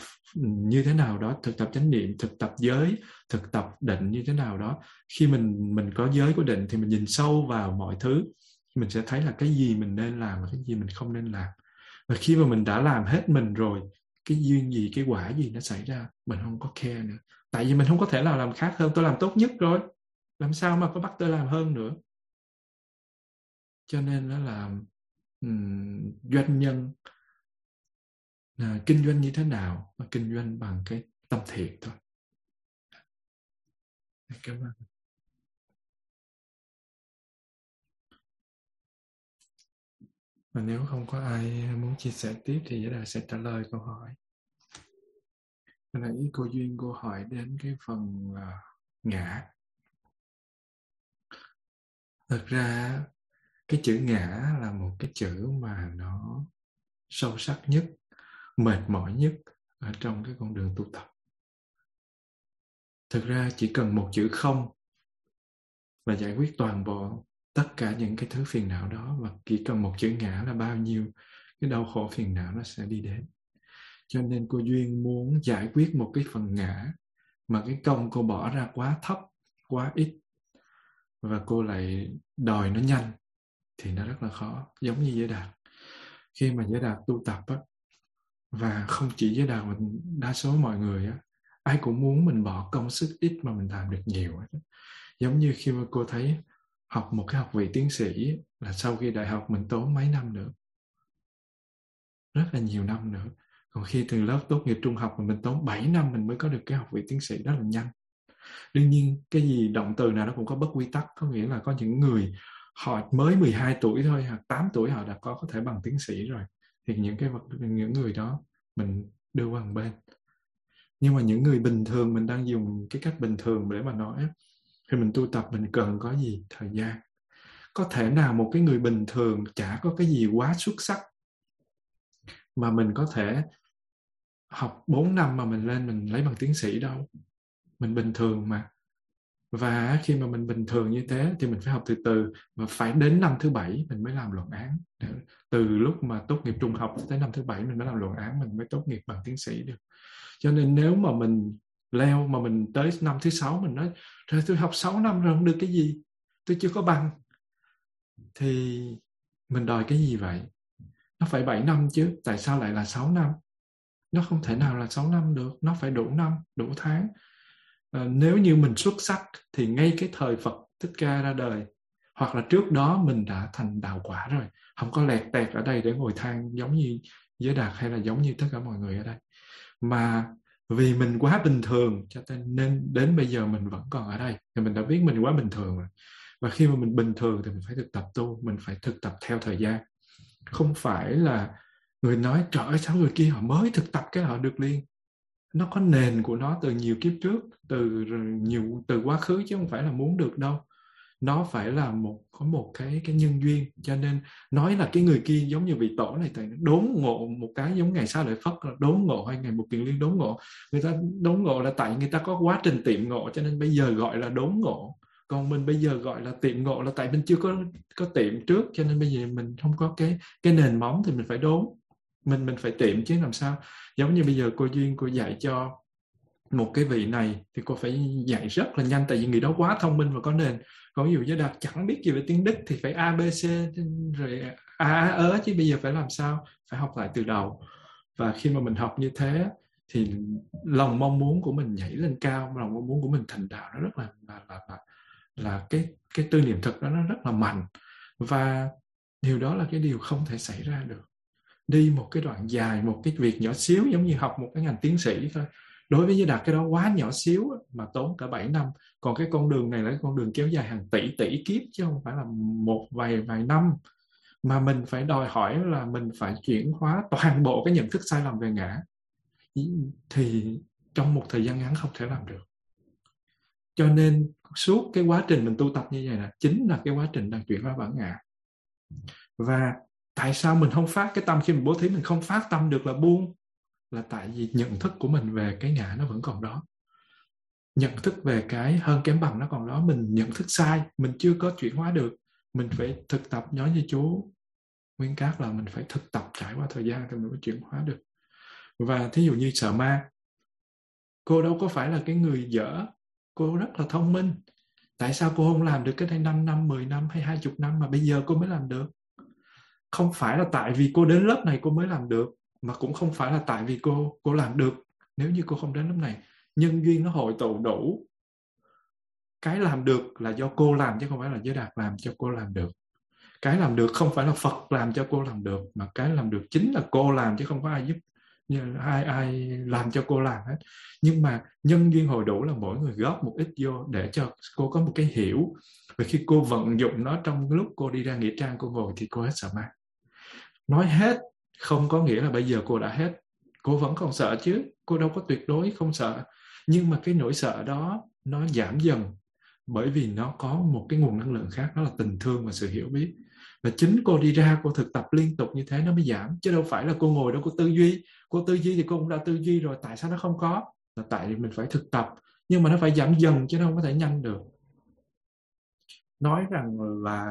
như thế nào đó, thực tập chánh niệm, thực tập giới, thực tập định như thế nào đó. Khi mình mình có giới của định thì mình nhìn sâu vào mọi thứ, mình sẽ thấy là cái gì mình nên làm và cái gì mình không nên làm. Và khi mà mình đã làm hết mình rồi, cái duyên gì, cái quả gì nó xảy ra, mình không có care nữa. Tại vì mình không có thể nào làm khác hơn, tôi làm tốt nhất rồi, làm sao mà có bắt tôi làm hơn nữa. Cho nên đó là um, doanh nhân à, kinh doanh như thế nào, mà kinh doanh bằng cái tâm thiện thôi. Cảm ơn. Và nếu không có ai muốn chia sẻ tiếp thì Giới Đà sẽ trả lời câu hỏi. Nên là ý cô Duyên cô hỏi đến cái phần uh, ngã. Thật ra cái chữ ngã là một cái chữ mà nó sâu sắc nhất, mệt mỏi nhất ở trong cái con đường tu tập. Thực ra chỉ cần một chữ không là giải quyết toàn bộ tất cả những cái thứ phiền não đó, và chỉ cần một chữ ngã là bao nhiêu cái đau khổ phiền não nó sẽ đi đến. Cho nên cô Duyên muốn giải quyết một cái phần ngã mà cái công cô bỏ ra quá thấp, quá ít, và cô lại đòi nó nhanh thì nó rất là khó. Giống như Giới Đạt, khi mà Giới Đạt tu tập á, và không chỉ Giới Đạt mà đa số mọi người á, ai cũng muốn mình bỏ công sức ít mà mình làm được nhiều á. Giống như khi mà cô thấy học một cái học vị tiến sĩ là sau khi đại học mình tốn mấy năm nữa, rất là nhiều năm nữa. Còn khi từ lớp tốt nghiệp trung học mình tốn bảy năm mình mới có được cái học vị tiến sĩ, rất là nhanh. Đương nhiên cái gì động từ nào nó cũng có bất quy tắc, có nghĩa là có những người họ mới mười hai tuổi thôi hoặc tám tuổi họ đã có có thể bằng tiến sĩ rồi, thì những cái những người đó mình đưa qua một bên. Nhưng mà những người bình thường, mình đang dùng cái cách bình thường để mà nói, thì mình tu tập mình cần có gì? Thời gian. Có thể nào một cái người bình thường chả có cái gì quá xuất sắc mà mình có thể học bốn năm mà mình lên mình lấy bằng tiến sĩ đâu. Mình bình thường mà. Và khi mà mình bình thường như thế thì mình phải học từ từ, và phải đến năm thứ bảy mình mới làm luận án. Từ lúc mà tốt nghiệp trung học tới năm thứ bảy mình mới làm luận án, mình mới tốt nghiệp bằng tiến sĩ được. Cho nên nếu mà mình leo mà mình tới năm thứ sáu mình nói rồi tôi học sáu năm rồi không được cái gì, tôi chưa có bằng, thì mình đòi cái gì vậy? Nó phải bảy năm chứ, tại sao lại là sáu năm? Nó không thể nào là sáu năm được, nó phải đủ năm, đủ tháng. À, nếu như mình xuất sắc thì ngay cái thời Phật Thích Ca ra đời, hoặc là trước đó mình đã thành đạo quả rồi, không có lẹt tẹt ở đây để ngồi than giống như Giới Đạt hay là giống như tất cả mọi người ở đây. Mà vì mình quá bình thường cho nên đến bây giờ mình vẫn còn ở đây, thì mình đã biết mình quá bình thường rồi. Và khi mà mình bình thường thì mình phải thực tập tu, mình phải thực tập theo thời gian. Không phải là người nói trời ơi sao người kia họ mới thực tập cái họ được liền. Nó có nền của nó từ nhiều kiếp trước, từ nhiều từ quá khứ, chứ không phải là muốn được đâu. Nó phải là một có một cái cái nhân duyên. Cho nên nói là cái người kia giống như vị tổ này tại đốn ngộ một cái, giống ngày Xá Lợi Phất là đốn ngộ hay ngày một Kiền Liên đốn ngộ. Người ta đốn ngộ là tại người ta có quá trình tiệm ngộ, cho nên bây giờ gọi là đốn ngộ. Còn mình bây giờ gọi là tiệm ngộ là tại mình chưa có có tiệm trước, cho nên bây giờ mình không có cái cái nền móng thì mình phải đốn. Mình mình phải tiệm chứ làm sao. Giống như bây giờ cô Duyên cô dạy cho một cái vị này thì cô phải dạy rất là nhanh, tại vì người đó quá thông minh và có nền. Còn ví dụ như Đạt chẳng biết gì về tiếng Đức thì phải a bê xê rồi a ớ, chứ bây giờ phải làm sao, phải học lại từ đầu. Và khi mà mình học như thế thì lòng mong muốn của mình nhảy lên cao, lòng mong muốn của mình thành đạo nó rất là là là là, là cái cái tư niệm thực đó nó rất là mạnh, và điều đó là cái điều không thể xảy ra được. Đi một cái đoạn dài, một cái việc nhỏ xíu giống như học một cái ngành tiến sĩ thôi. Đối với Giới Đạt cái đó quá nhỏ xíu mà tốn cả bảy năm. Còn cái con đường này là con đường kéo dài hàng tỷ tỷ kiếp, chứ không phải là một vài vài năm. Mà mình phải đòi hỏi là mình phải chuyển hóa toàn bộ cái nhận thức sai lầm về ngã, thì trong một thời gian ngắn không thể làm được. Cho nên suốt cái quá trình mình tu tập như vậy là chính là cái quá trình đang chuyển hóa bản ngã. Và tại sao mình không phát cái tâm khi mình bố thí, mình không phát tâm được là buông? Là tại vì nhận thức của mình về cái ngã nó vẫn còn đó. Nhận thức về cái hơn kém bằng nó còn đó. Mình nhận thức sai, mình chưa có chuyển hóa được. Mình phải thực tập, nói với chú Nguyên Cát là mình phải thực tập trải qua thời gian thì mình mới chuyển hóa được. Và thí dụ như sợ ma, cô đâu có phải là cái người dở, cô rất là thông minh. Tại sao cô không làm được cái này năm năm, mười năm hay hai mươi năm mà bây giờ cô mới làm được? Không phải là tại vì cô đến lớp này cô mới làm được, mà cũng không phải là tại vì cô cô làm được nếu như cô không đến lớp này. Nhân duyên nó hội tụ đủ. Cái làm được là do cô làm chứ không phải là Giới Đạt làm cho cô làm được. Cái làm được không phải là Phật làm cho cô làm được, mà cái làm được chính là cô làm, chứ không có ai giúp ai ai làm cho cô làm hết. Nhưng mà nhân duyên hội đủ là mỗi người góp một ít vô để cho cô có một cái hiểu. Và khi cô vận dụng nó trong lúc cô đi ra nghĩa trang cô ngồi thì cô hết sợ ma. Nói hết không có nghĩa là bây giờ cô đã hết. Cô vẫn còn sợ chứ, cô đâu có tuyệt đối không sợ. Nhưng mà cái nỗi sợ đó nó giảm dần, bởi vì nó có một cái nguồn năng lượng khác, đó là tình thương và sự hiểu biết. Và chính cô đi ra, cô thực tập liên tục như thế nó mới giảm, chứ đâu phải là cô ngồi đó cô tư duy. Cô tư duy thì cô cũng đã tư duy rồi, tại sao nó không có? Là tại vì mình phải thực tập, nhưng mà nó phải giảm dần chứ nó không có thể nhanh được. Nói rằng là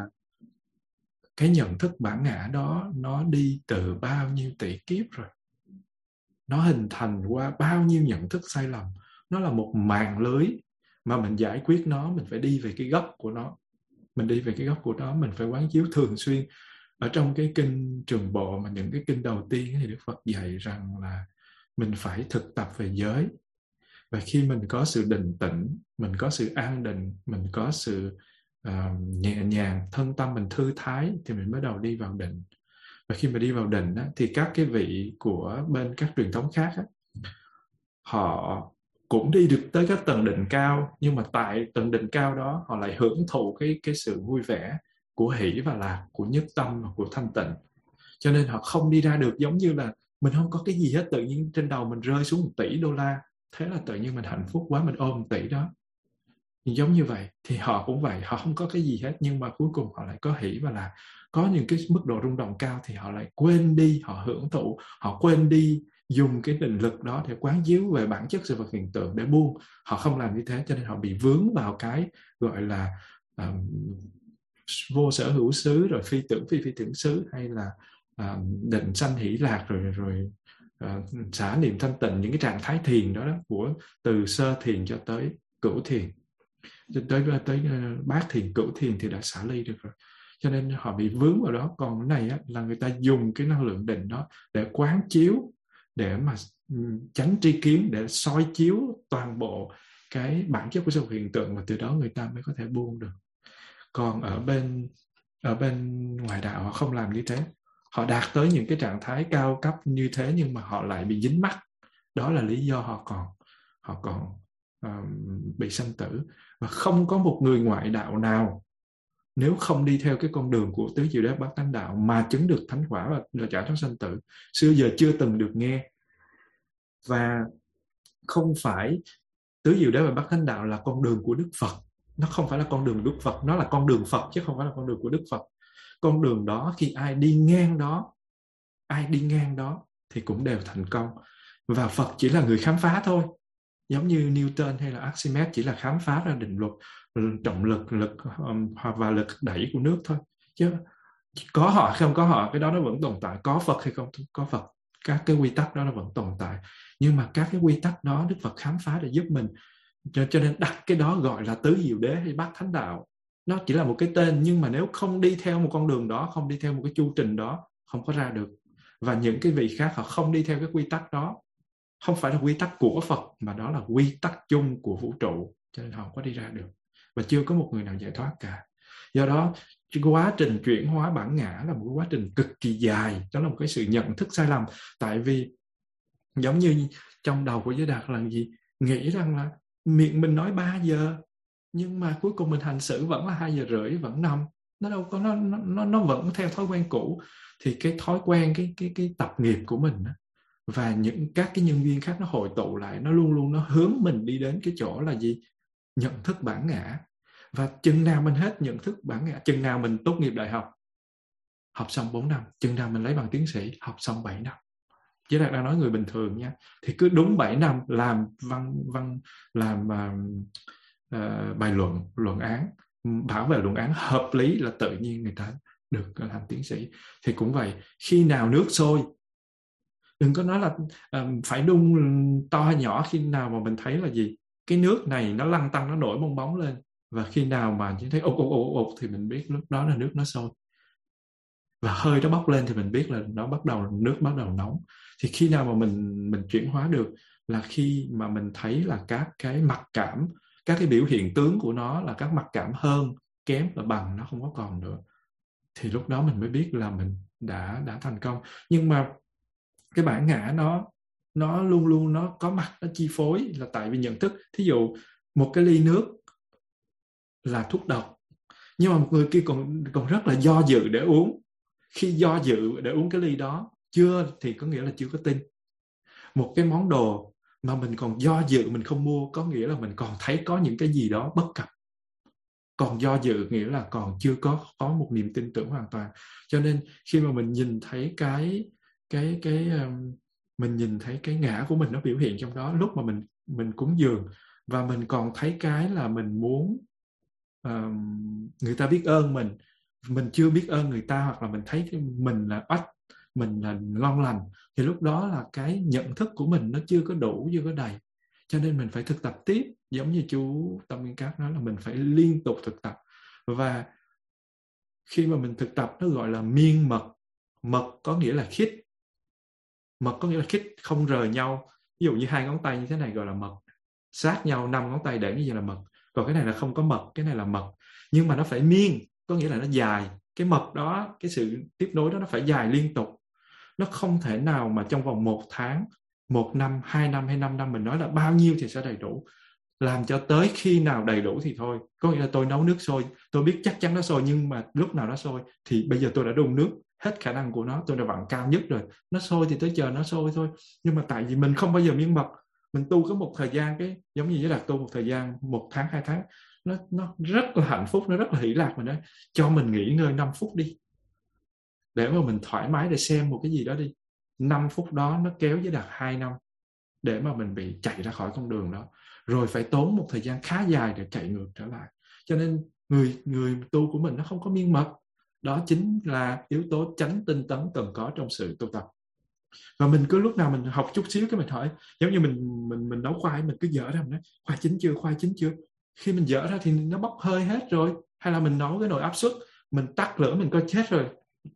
cái nhận thức bản ngã đó nó đi từ bao nhiêu tỷ kiếp rồi. Nó hình thành qua bao nhiêu nhận thức sai lầm. Nó là một màn lưới mà mình giải quyết nó, mình phải đi về cái gốc của nó. Mình đi về cái gốc của nó, mình phải quán chiếu thường xuyên. Ở trong cái kinh Trường Bộ, mà những cái kinh đầu tiên thì Đức Phật dạy rằng là mình phải thực tập về giới. Và khi mình có sự định tĩnh, mình có sự an định, mình có sự uh, nhẹ nhàng, thân tâm mình thư thái, thì mình mới đầu đi vào định. Và khi mà đi vào định á, thì các cái vị của bên các truyền thống khác á, họ cũng đi được tới các tầng định cao, nhưng mà tại tầng định cao đó họ lại hưởng thụ cái, cái sự vui vẻ của hỷ và lạc, của nhất tâm và của thanh tịnh. Cho nên họ không đi ra được, giống như là mình không có cái gì hết, tự nhiên trên đầu mình rơi xuống một tỷ đô la. Thế là tự nhiên mình hạnh phúc quá, mình ôm một tỷ đó. Giống như vậy, thì họ cũng vậy, họ không có cái gì hết, nhưng mà cuối cùng họ lại có hỷ và lạc. Có những cái mức độ rung động cao thì họ lại quên đi, họ hưởng thụ, họ quên đi dùng cái định lực đó để quán chiếu về bản chất sự vật hiện tượng, để buông. Họ không làm như thế, cho nên họ bị vướng vào cái gọi là um, vô sở hữu xứ, rồi phi tưởng phi phi tưởng xứ, hay là um, định sanh hỷ lạc, rồi rồi uh, xả niệm thanh tịnh, những cái trạng thái thiền đó, đó của từ sơ thiền cho tới cửu thiền, tới tới uh, bát thiền, cửu thiền thì đã xả ly được rồi. Cho nên họ bị vướng vào đó. Còn cái này á, là người ta dùng cái năng lượng định đó để quán chiếu, để mà tránh tri kiến, để soi chiếu toàn bộ cái bản chất của sự hiện tượng, mà từ đó người ta mới có thể buông được. Còn ở bên ở bên ngoại đạo họ không làm như thế. Họ đạt tới những cái trạng thái cao cấp như thế, nhưng mà họ lại bị dính mắc. Đó là lý do họ còn họ còn um, bị sanh tử. Và không có một người ngoại đạo nào, nếu không đi theo cái con đường của Tứ Diệu Đế Bát Thánh Đạo, mà chứng được thánh quả và là giải thoát sanh tử, xưa giờ chưa từng được nghe. Và không phải Tứ Diệu Đế và Bát Thánh Đạo là con đường của Đức Phật. Nó không phải là con đường Đức Phật, nó là con đường Phật chứ không phải là con đường của Đức Phật. Con đường đó, khi ai đi ngang đó, ai đi ngang đó thì cũng đều thành công. Và Phật chỉ là người khám phá thôi. Giống như Newton hay là Archimedes chỉ là khám phá ra định luật trọng lực, lực và lực đẩy của nước thôi. Chứ có họ hay không có họ, cái đó nó vẫn tồn tại. Có Phật hay không có Phật, các cái quy tắc đó nó vẫn tồn tại. Nhưng mà các cái quy tắc đó Đức Phật khám phá để giúp mình. Cho, cho nên đặt cái đó gọi là Tứ Diệu Đế hay Bát Thánh Đạo. Nó chỉ là một cái tên, nhưng mà nếu không đi theo một con đường đó, không đi theo một cái chu trình đó, không có ra được. Và những cái vị khác họ không đi theo cái quy tắc đó. Không phải là quy tắc của Phật, mà đó là quy tắc chung của vũ trụ. Cho nên họ không có đi ra được. Và chưa có một người nào giải thoát cả. Do đó, quá trình chuyển hóa bản ngã là một quá trình cực kỳ dài. Đó là một cái sự nhận thức sai lầm. Tại vì, giống như trong đầu của Giới Đạt là gì? Nghĩ rằng là miệng mình nói ba giờ, nhưng mà cuối cùng mình hành xử vẫn là hai giờ rưỡi, vẫn năm. Nó đâu có, nó, nó, nó vẫn theo thói quen cũ. Thì cái thói quen, cái, cái, cái tập nghiệp của mình á, và những các cái nhân duyên khác nó hội tụ lại, nó luôn luôn nó hướng mình đi đến cái chỗ là gì? Nhận thức bản ngã. Và chừng nào mình hết nhận thức bản ngã, chừng nào mình tốt nghiệp đại học, học xong bốn năm, chừng nào mình lấy bằng tiến sĩ, học xong bảy năm. Chứ Đạt đang nói người bình thường nha. Thì cứ đúng bảy năm làm văn văn làm uh, bài luận, luận án, bảo vệ luận án hợp lý là tự nhiên người ta được làm tiến sĩ. Thì cũng vậy, khi nào nước sôi, đừng có nói là um, phải đun to nhỏ. Khi nào mà mình thấy là gì? Cái nước này nó lăn tăn, nó nổi bong bóng lên. Và khi nào mà chỉ thấy ục ục ục ục thì mình biết lúc đó là nước nó sôi. Và hơi nó bốc lên thì mình biết là nó bắt đầu, nước bắt đầu nóng. Thì khi nào mà mình mình chuyển hóa được là khi mà mình thấy là các cái mặc cảm, các cái biểu hiện tướng của nó là các mặc cảm hơn, kém và bằng, nó không có còn nữa. Thì lúc đó mình mới biết là mình đã đã thành công. Nhưng mà cái bản ngã nó nó luôn luôn nó có mặt, nó chi phối là tại vì nhận thức. Thí dụ một cái ly nước là thuốc độc, nhưng mà một người kia còn còn rất là do dự để uống, khi do dự để uống cái ly đó chưa thì có nghĩa là chưa có tin. Một cái món đồ mà mình còn do dự mình không mua có nghĩa là mình còn thấy có những cái gì đó bất cập. Còn do dự nghĩa là còn chưa có có một niềm tin tưởng hoàn toàn. Cho nên khi mà mình nhìn thấy cái cái cái um, mình nhìn thấy cái ngã của mình nó biểu hiện trong đó lúc mà mình mình cúng dường, và mình còn thấy cái là mình muốn um, người ta biết ơn mình, mình chưa biết ơn người ta, hoặc là mình thấy mình là oách, mình là ngon lành, thì lúc đó là cái nhận thức của mình nó chưa có đủ, chưa có đầy. Cho nên mình phải thực tập tiếp, giống như chú Tâm Nguyên Cáp nói là mình phải liên tục thực tập. Và khi mà mình thực tập nó gọi là miên mật. Mật có nghĩa là khít. Mật có nghĩa là khít, không rời nhau. Ví dụ như hai ngón tay như thế này gọi là mật. Sát nhau năm ngón tay để như vậy là mật. Còn cái này là không có mật, cái này là mật. Nhưng mà nó phải miên, có nghĩa là nó dài. Cái mật đó, cái sự tiếp nối đó nó phải dài liên tục. Nó không thể nào mà trong vòng một tháng, một năm, hai năm hay năm năm mình nói là bao nhiêu thì sẽ đầy đủ. Làm cho tới khi nào đầy đủ thì thôi. Có nghĩa là tôi nấu nước sôi, tôi biết chắc chắn nó sôi, nhưng mà lúc nào nó sôi thì bây giờ tôi đã đun nước hết khả năng của nó, tôi đã vặn cao nhất rồi. Nó sôi thì tới chờ nó sôi thôi. Nhưng mà tại vì mình không bao giờ miên mật. Mình tu có một thời gian, cái giống như với Đạt tu một thời gian, một tháng, hai tháng, nó, nó rất là hạnh phúc, nó rất là hỷ lạc. Mình nói, cho mình nghỉ ngơi năm phút đi. Để mà mình thoải mái để xem một cái gì đó đi. năm phút đó nó kéo với Đạt hai năm để mà mình bị chạy ra khỏi con đường đó. Rồi phải tốn một thời gian khá dài để chạy ngược trở lại. Cho nên người, người tu của mình nó không có miên mật. Đó chính là yếu tố chánh tinh tấn cần có trong sự tu tập. Và mình cứ lúc nào mình học chút xíu cái mình hỏi, giống như mình mình mình nấu khoai, mình cứ dở ra mình nói khoai chín chưa, khoai chín chưa. Khi mình dở ra thì nó bốc hơi hết rồi. Hay là mình nấu cái nồi áp suất, mình tắt lửa mình coi chết rồi.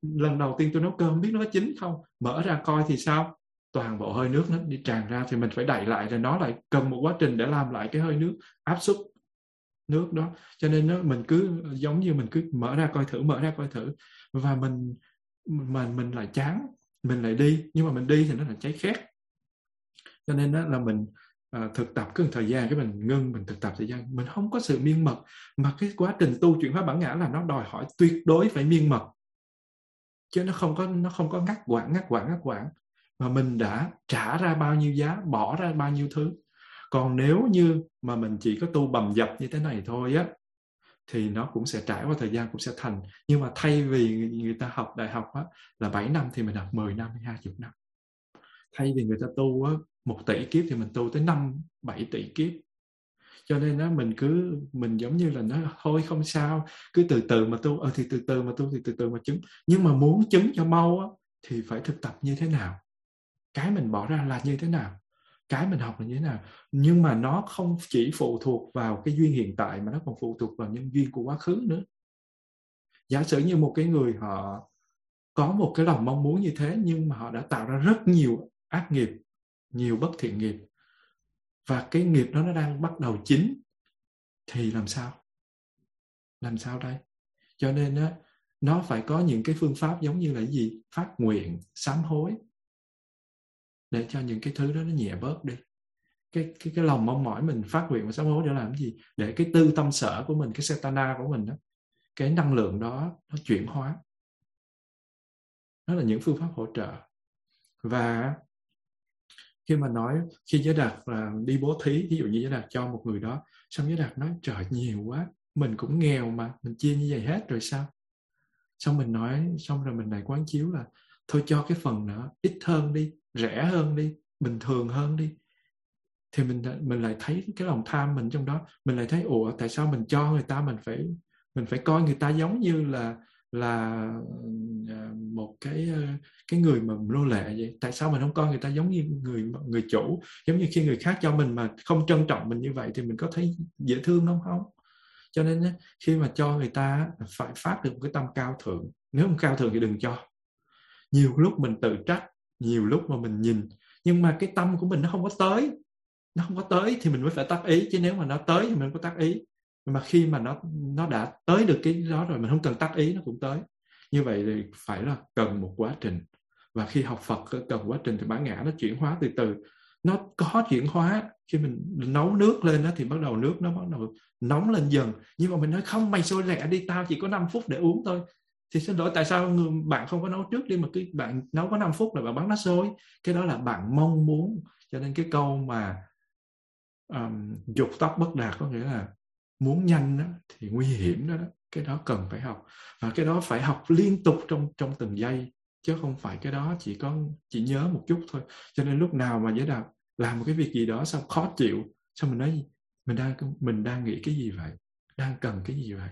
Lần đầu tiên tôi nấu cơm biết nó có chín không, mở ra coi thì sao, toàn bộ hơi nước nó đi tràn ra, thì mình phải đậy lại, rồi nó lại cần một quá trình để làm lại cái hơi nước, áp suất nước đó. Cho nên nó, mình cứ giống như mình cứ mở ra coi thử, mở ra coi thử, và mình mà mình lại chán, mình lại đi, nhưng mà mình đi thì nó lại cháy khét. Cho nên đó là mình à, thực tập cứ một thời gian cái mình ngưng, mình thực tập thời gian, mình không có sự miên mật. Mà cái quá trình tu chuyển hóa bản ngã là nó đòi hỏi tuyệt đối phải miên mật, chứ nó không có nó không có ngắt quãng ngắt quãng ngắt quãng. Mà mình đã trả ra bao nhiêu giá, bỏ ra bao nhiêu thứ. Còn nếu như mà mình chỉ có tu bầm dập như thế này thôi á, thì nó cũng sẽ trải qua thời gian, cũng sẽ thành. Nhưng mà thay vì người ta học đại học á, là bảy năm thì mình học mười năm hay hai mươi năm. Thay vì người ta tu á, một tỷ kiếp thì mình tu tới năm, bảy tỷ kiếp. Cho nên á, mình cứ, mình giống như là nói thôi không sao, cứ từ từ mà tu, ờ thì từ từ mà tu, thì từ từ mà chứng. Nhưng mà muốn chứng cho mau á, thì phải thực tập như thế nào? Cái mình bỏ ra là như thế nào? Cái mình học là như thế nào? Nhưng mà nó không chỉ phụ thuộc vào cái duyên hiện tại, mà nó còn phụ thuộc vào những duyên của quá khứ nữa. Giả sử như một cái người họ có một cái lòng mong muốn như thế, nhưng mà họ đã tạo ra rất nhiều ác nghiệp, nhiều bất thiện nghiệp, và cái nghiệp đó nó đang bắt đầu chín, thì làm sao? Làm sao đây? Cho nên á, nó phải có những cái phương pháp giống như là cái gì? Phát nguyện, sám hối, để cho những cái thứ đó nó nhẹ bớt đi. Cái, cái, cái lòng mong mỏi mình phát nguyện và sám hối để làm cái gì? Để cái tư tâm sở của mình, cái Setana của mình đó, cái năng lượng đó nó chuyển hóa. Đó là những phương pháp hỗ trợ. Và khi mà nói, khi Giới Đạt đi bố thí, ví dụ như Giới Đạt cho một người đó, xong Giới Đạt nói trời nhiều quá, mình cũng nghèo mà, mình chia như vậy hết rồi sao? Xong mình nói, xong rồi mình lại quán chiếu là thôi cho cái phần nữa, ít hơn đi, rẻ hơn đi, bình thường hơn đi. Thì mình mình lại thấy cái lòng tham mình trong đó, mình lại thấy ủa tại sao mình cho người ta, mình phải mình phải coi người ta giống như là là một cái cái người mà nô lệ vậy. Tại sao mình không coi người ta giống như người người chủ? Giống như khi người khác cho mình mà không trân trọng mình như vậy thì mình có thấy dễ thương không không? Cho nên khi mà cho người ta phải phát được một cái tâm cao thượng. Nếu không cao thượng thì đừng cho. Nhiều lúc mình tự trách, nhiều lúc mà mình nhìn, nhưng mà cái tâm của mình nó không có tới. Nó không có tới thì mình mới phải tác ý, chứ nếu mà nó tới thì mình có tác ý. Mà khi mà nó, nó đã tới được cái đó rồi, mình không cần tác ý nó cũng tới. Như vậy thì phải là cần một quá trình. Và khi học Phật cần quá trình thì bản ngã nó chuyển hóa từ từ. Nó có chuyển hóa. Khi mình nấu nước lên đó, thì bắt đầu nước nó bắt đầu nóng lên dần. Nhưng mà mình nói không, mày sôi lẹ đi, tao chỉ có năm phút để uống thôi. thì xin lỗi, tại sao bạn không có nấu trước đi mà cái bạn nấu có năm phút là bạn bắn nó sôi? Cái đó là bạn mong muốn. Cho nên cái câu mà um, dục tốc bất đạt có nghĩa là muốn nhanh đó, thì nguy hiểm đó, đó. Cái đó cần phải học, và cái đó phải học liên tục trong trong từng giây, chứ không phải cái đó chỉ có chỉ nhớ một chút thôi. Cho nên lúc nào mà Giới Đạt làm một cái việc gì đó sao khó chịu, sao mình nói gì? mình đang mình đang nghĩ cái gì vậy, đang cần cái gì vậy?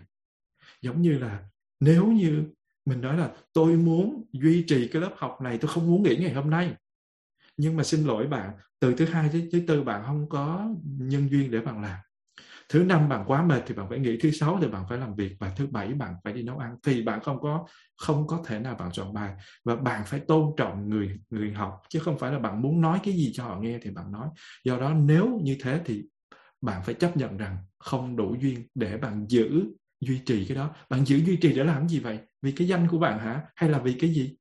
Giống như là nếu như mình nói là tôi muốn duy trì cái lớp học này, tôi không muốn nghỉ ngày hôm nay, nhưng mà xin lỗi bạn, từ thứ hai tới thứ tư bạn không có nhân duyên để bạn làm, thứ năm bạn quá mệt thì bạn phải nghỉ, thứ sáu thì bạn phải làm việc, và thứ bảy bạn phải đi nấu ăn, thì bạn không có không có thể nào bạn soạn bài. Và bạn phải tôn trọng người người học, chứ không phải là bạn muốn nói cái gì cho họ nghe thì bạn nói. Do đó nếu như thế thì bạn phải chấp nhận rằng không đủ duyên để bạn giữ duy trì cái đó. Bạn giữ duy trì để làm gì vậy? Vì cái danh của bạn hả? Hay là vì cái gì?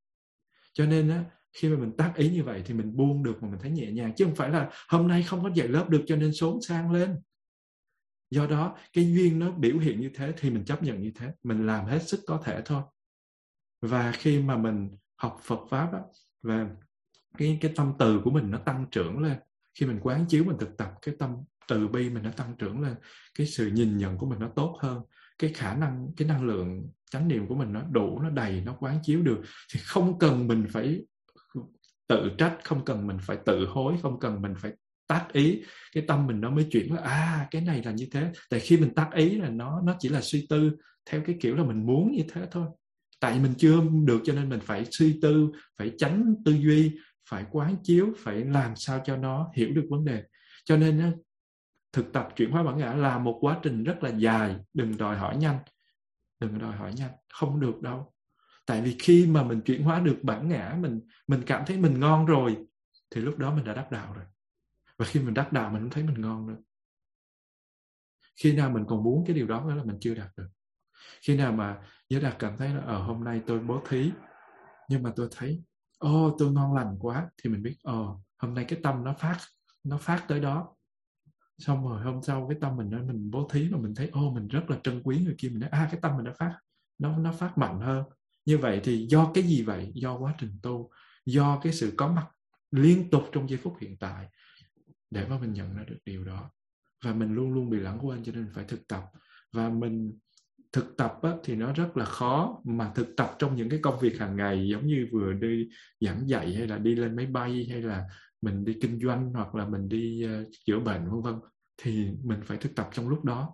Cho nên á, khi mà mình tác ý như vậy thì mình buông được mà mình thấy nhẹ nhàng, chứ không phải là hôm nay không có dạy lớp được cho nên xốn sang lên. Do đó cái duyên nó biểu hiện như thế thì mình chấp nhận như thế, mình làm hết sức có thể thôi. Và khi mà mình học Phật Pháp á, và cái, cái tâm từ của mình nó tăng trưởng lên. Khi mình quán chiếu, mình thực tập, cái tâm từ bi mình nó tăng trưởng lên, cái sự nhìn nhận của mình nó tốt hơn, cái khả năng, cái năng lượng chánh niệm của mình nó đủ, nó đầy, nó quán chiếu được, thì không cần mình phải tự trách, không cần mình phải tự hối, không cần mình phải tác ý. Cái tâm mình nó mới chuyển là à, cái này là như thế. Tại khi mình tác ý là nó nó chỉ là suy tư theo cái kiểu là mình muốn như thế thôi. Tại mình chưa được cho nên mình phải suy tư, phải tránh tư duy, phải quán chiếu, phải làm sao cho nó hiểu được vấn đề. Cho nên thực tập chuyển hóa bản ngã là một quá trình rất là dài, đừng đòi hỏi nhanh, đừng đòi hỏi nhanh, không được đâu. Tại vì khi mà mình chuyển hóa được bản ngã, mình mình cảm thấy mình ngon rồi, thì lúc đó mình đã đắc đạo rồi. Và khi mình đắc đạo mình không thấy mình ngon nữa. Khi nào mình còn muốn cái điều đó, đó là mình chưa đạt được. Khi nào mà Giới Đạt cảm thấy là ờ, hôm nay tôi bố thí, nhưng mà tôi thấy, ô, oh, tôi ngon lành quá, thì mình biết, ờ, oh, hôm nay cái tâm nó phát, nó phát tới đó. Xong rồi hôm sau cái tâm mình nó mình bố thí mà mình thấy ô oh, mình rất là trân quý người kia, mình nói a ah, cái tâm mình nó phát nó nó phát mạnh hơn. Như vậy thì do cái gì vậy? Do quá trình tu, do cái sự có mặt liên tục trong giây phút hiện tại để mà mình nhận ra được điều đó. Và mình luôn luôn bị lãng quên, cho nên phải thực tập. Và mình thực tập á, thì nó rất là khó, mà thực tập trong những cái công việc hàng ngày, giống như vừa đi giảng dạy, hay là đi lên máy bay, hay là mình đi kinh doanh, hoặc là mình đi uh, chữa bệnh vân vân, thì mình phải thực tập trong lúc đó.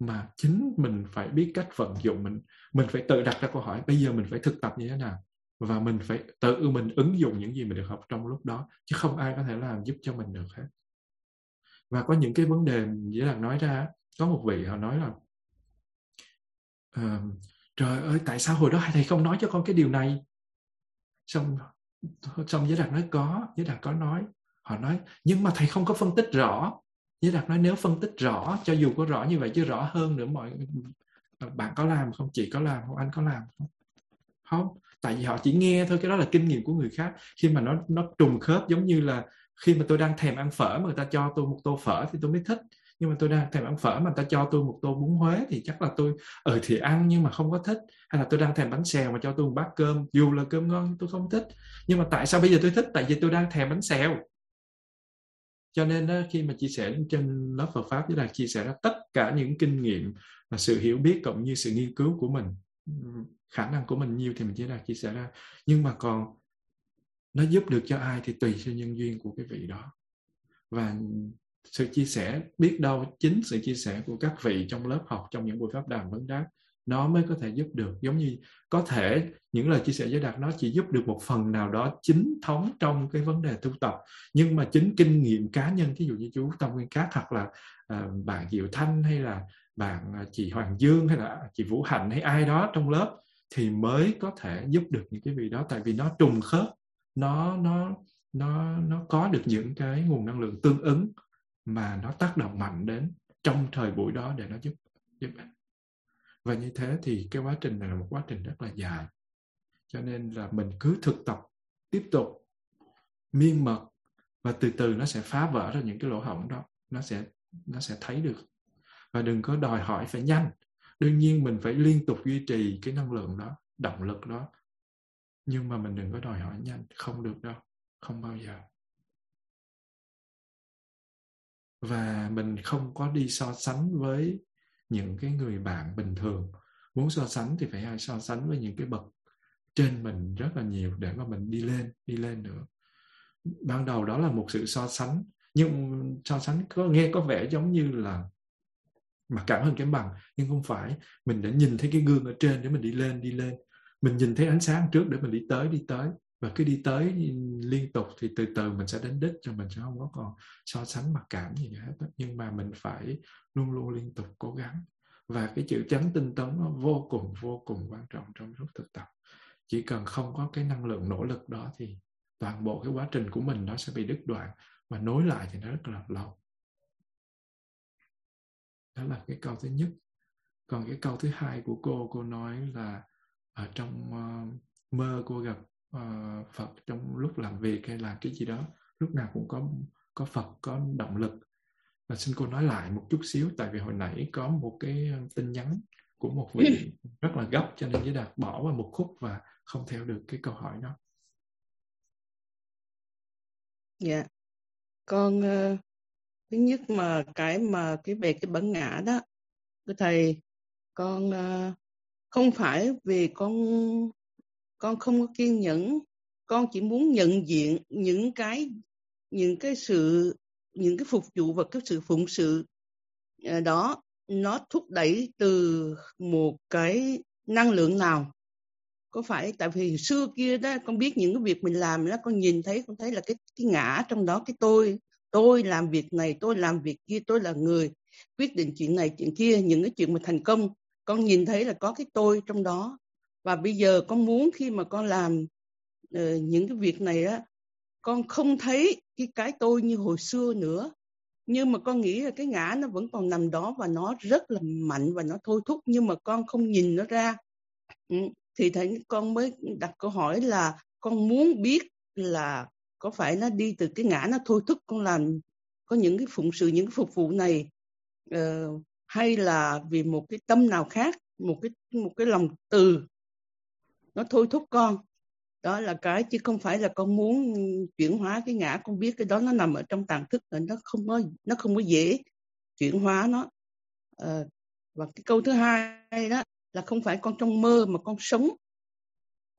Mà chính mình phải biết cách vận dụng, mình mình phải tự đặt ra câu hỏi bây giờ mình phải thực tập như thế nào, và mình phải tự mình ứng dụng những gì mình được học trong lúc đó, chứ không ai có thể làm giúp cho mình được hết. Và có những cái vấn đề dễ dàng nói ra, có một vị họ nói là uh, trời ơi, tại sao hồi đó thầy không nói cho con cái điều này? Xong Xong Giới Đạt nói có, Giới Đạt có nói. Họ nói, nhưng mà thầy không có phân tích rõ. Giới Đạt nói nếu phân tích rõ, cho dù có rõ như vậy chứ rõ hơn nữa, mọi bạn có làm không, chị có làm không, anh có làm không? Không, tại vì họ chỉ nghe thôi, cái đó là kinh nghiệm của người khác. Khi mà nó, nó trùng khớp, giống như là khi mà tôi đang thèm ăn phở mà người ta cho tôi một tô phở thì tôi mới thích. Nhưng mà tôi đang thèm ăn phở mà người ta cho tôi một tô bún Huế thì chắc là tôi ờ thì ăn nhưng mà không có thích. Hay là tôi đang thèm bánh xèo mà cho tôi một bát cơm, dù là cơm ngon tôi không thích, nhưng mà tại sao bây giờ tôi thích? Tại vì tôi đang thèm bánh xèo. Cho nên đó, khi mà chia sẻ trên lớp Phật Pháp, với là chia sẻ ra tất cả những kinh nghiệm và sự hiểu biết cộng như sự nghiên cứu của mình, khả năng của mình nhiều thì mình chỉ là chia sẻ ra. Nhưng mà còn nó giúp được cho ai thì tùy theo nhân duyên của cái vị đó. Và sự chia sẻ, biết đâu chính sự chia sẻ của các vị trong lớp học, trong những buổi pháp đàm vấn đáp, nó mới có thể giúp được. Giống như có thể những lời chia sẻ Giới Đạt nó chỉ giúp được một phần nào đó chính thống trong cái vấn đề tu tập, nhưng mà chính kinh nghiệm cá nhân, ví dụ như chú Tâm Nguyên Cát, hoặc là uh, bạn Diệu Thanh, hay là bạn uh, chị Hoàng Dương, hay là chị Vũ Hạnh, hay ai đó trong lớp, thì mới có thể giúp được những cái vị đó. Tại vì nó trùng khớp, nó nó nó nó có được những cái nguồn năng lượng tương ứng mà nó tác động mạnh đến trong thời buổi đó để nó giúp giúp ích. Và như thế thì cái quá trình này là một quá trình rất là dài. Cho nên là mình cứ thực tập tiếp tục miên mật, và từ từ nó sẽ phá vỡ ra những cái lỗ hổng đó, nó sẽ nó sẽ thấy được. Và đừng có đòi hỏi phải nhanh. Đương nhiên mình phải liên tục duy trì cái năng lượng đó, động lực đó. Nhưng mà mình đừng có đòi hỏi nhanh, không được đâu, không bao giờ. Và mình không có đi so sánh với những cái người bạn bình thường. Muốn so sánh thì phải so sánh với những cái bậc trên mình rất là nhiều để mà mình đi lên, đi lên nữa. Ban đầu đó là một sự so sánh, nhưng so sánh có nghe có vẻ giống như là mặc cảm hơn kém bằng, nhưng không phải. Mình đã nhìn thấy cái gương ở trên để mình đi lên, đi lên. Mình nhìn thấy ánh sáng trước để mình đi tới, đi tới. Và cứ đi tới liên tục thì từ từ mình sẽ đến đích, cho mình sẽ không có còn so sánh mặc cảm gì hết. Nhưng mà mình phải luôn luôn liên tục cố gắng. Và cái chữ chánh tinh tấn nó vô cùng, vô cùng quan trọng trong lúc thực tập. Chỉ cần không có cái năng lượng nỗ lực đó thì toàn bộ cái quá trình của mình nó sẽ bị đứt đoạn. Và nối lại thì nó rất là lâu. Đó là cái câu thứ nhất. Còn cái câu thứ hai của cô, cô nói là ở trong uh, mơ cô gặp uh, Phật trong lúc làm việc hay làm cái gì đó, lúc nào cũng có, có Phật, có động lực. Và xin cô nói lại một chút xíu, tại vì hồi nãy có một cái tin nhắn của một vị rất là gấp, cho nên Giới Đạt bỏ qua một khúc và không theo được cái câu hỏi đó. Dạ, yeah. Con uh, thứ nhất mà cái mà cái về cái bản ngã đó, thưa thầy, con uh, không phải vì con con không có kiên nhẫn, con chỉ muốn nhận diện những cái những cái sự những cái phục vụ và cái sự phụng sự uh, đó nó thúc đẩy từ một cái năng lượng nào. Có phải tại vì xưa kia đó con biết những cái việc mình làm đó, con nhìn thấy con thấy là cái, cái ngã trong đó, cái tôi, tôi làm việc này, tôi làm việc kia, tôi là người quyết định chuyện này chuyện kia, những cái chuyện mà thành công con nhìn thấy là có cái tôi trong đó. Và bây giờ con muốn khi mà con làm uh, những cái việc này đó, con không thấy cái cái tôi như hồi xưa nữa, nhưng mà con nghĩ là cái ngã nó vẫn còn nằm đó và nó rất là mạnh và nó thôi thúc, nhưng mà con không nhìn nó ra. Ừ. Thì thầy, con mới đặt câu hỏi là con muốn biết là có phải nó đi từ cái ngã nó thôi thúc con làm có những cái phụng sự, những cái phục vụ này, uh, hay là vì một cái tâm nào khác, một cái một cái lòng từ nó thôi thúc con. Đó là cái, chứ không phải là con muốn chuyển hóa cái ngã. Con biết cái đó nó nằm ở trong tàng thức, nó không có nó không có dễ chuyển hóa nó. Uh, và cái câu thứ hai đó là không phải con trong mơ mà con sống.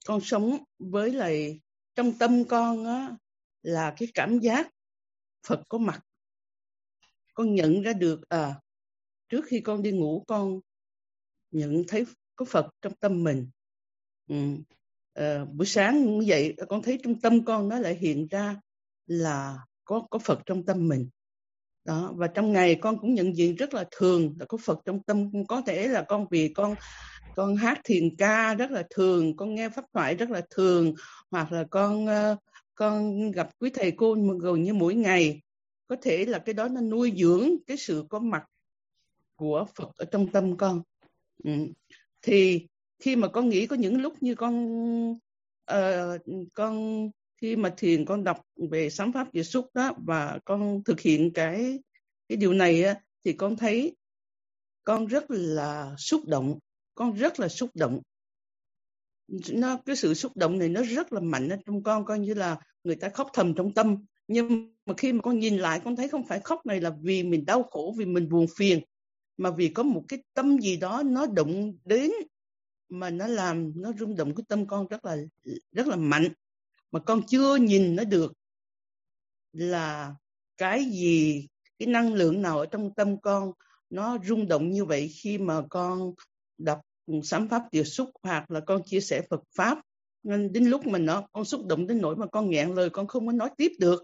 Con sống với lại trong tâm con á, là cái cảm giác Phật có mặt. Con nhận ra được, à, trước khi con đi ngủ con nhận thấy có Phật trong tâm mình. Ừ. À, buổi sáng như vậy con thấy trong tâm con nó lại hiện ra là có, có Phật trong tâm mình. Đó, và trong ngày con cũng nhận diện rất là thường là có Phật trong tâm. Có thể là con vì con con hát thiền ca rất là thường, con nghe pháp thoại rất là thường, hoặc là con con gặp quý thầy cô gần như mỗi ngày. Có thể là cái đó nó nuôi dưỡng cái sự có mặt của Phật ở trong tâm con. Ừ. Thì khi mà con nghĩ có những lúc như con uh, con khi mà thiền con đọc về sám pháp diệt xúc đó, và con thực hiện cái cái điều này á, thì con thấy con rất là xúc động, con rất là xúc động. Nó cái sự xúc động này nó rất là mạnh ở trong con, coi như là người ta khóc thầm trong tâm, nhưng mà khi mà con nhìn lại con thấy không phải khóc này là vì mình đau khổ, vì mình buồn phiền, mà vì có một cái tâm gì đó nó động đến mà nó làm nó rung động cái tâm con rất là rất là mạnh. Mà con chưa nhìn nó được là cái gì, cái năng lượng nào ở trong tâm con nó rung động như vậy khi mà con đọc sám pháp điều xúc, hoặc là con chia sẻ Phật Pháp. Nên đến lúc mình nó con xúc động đến nỗi mà con nghẹn lời, con không có nói tiếp được,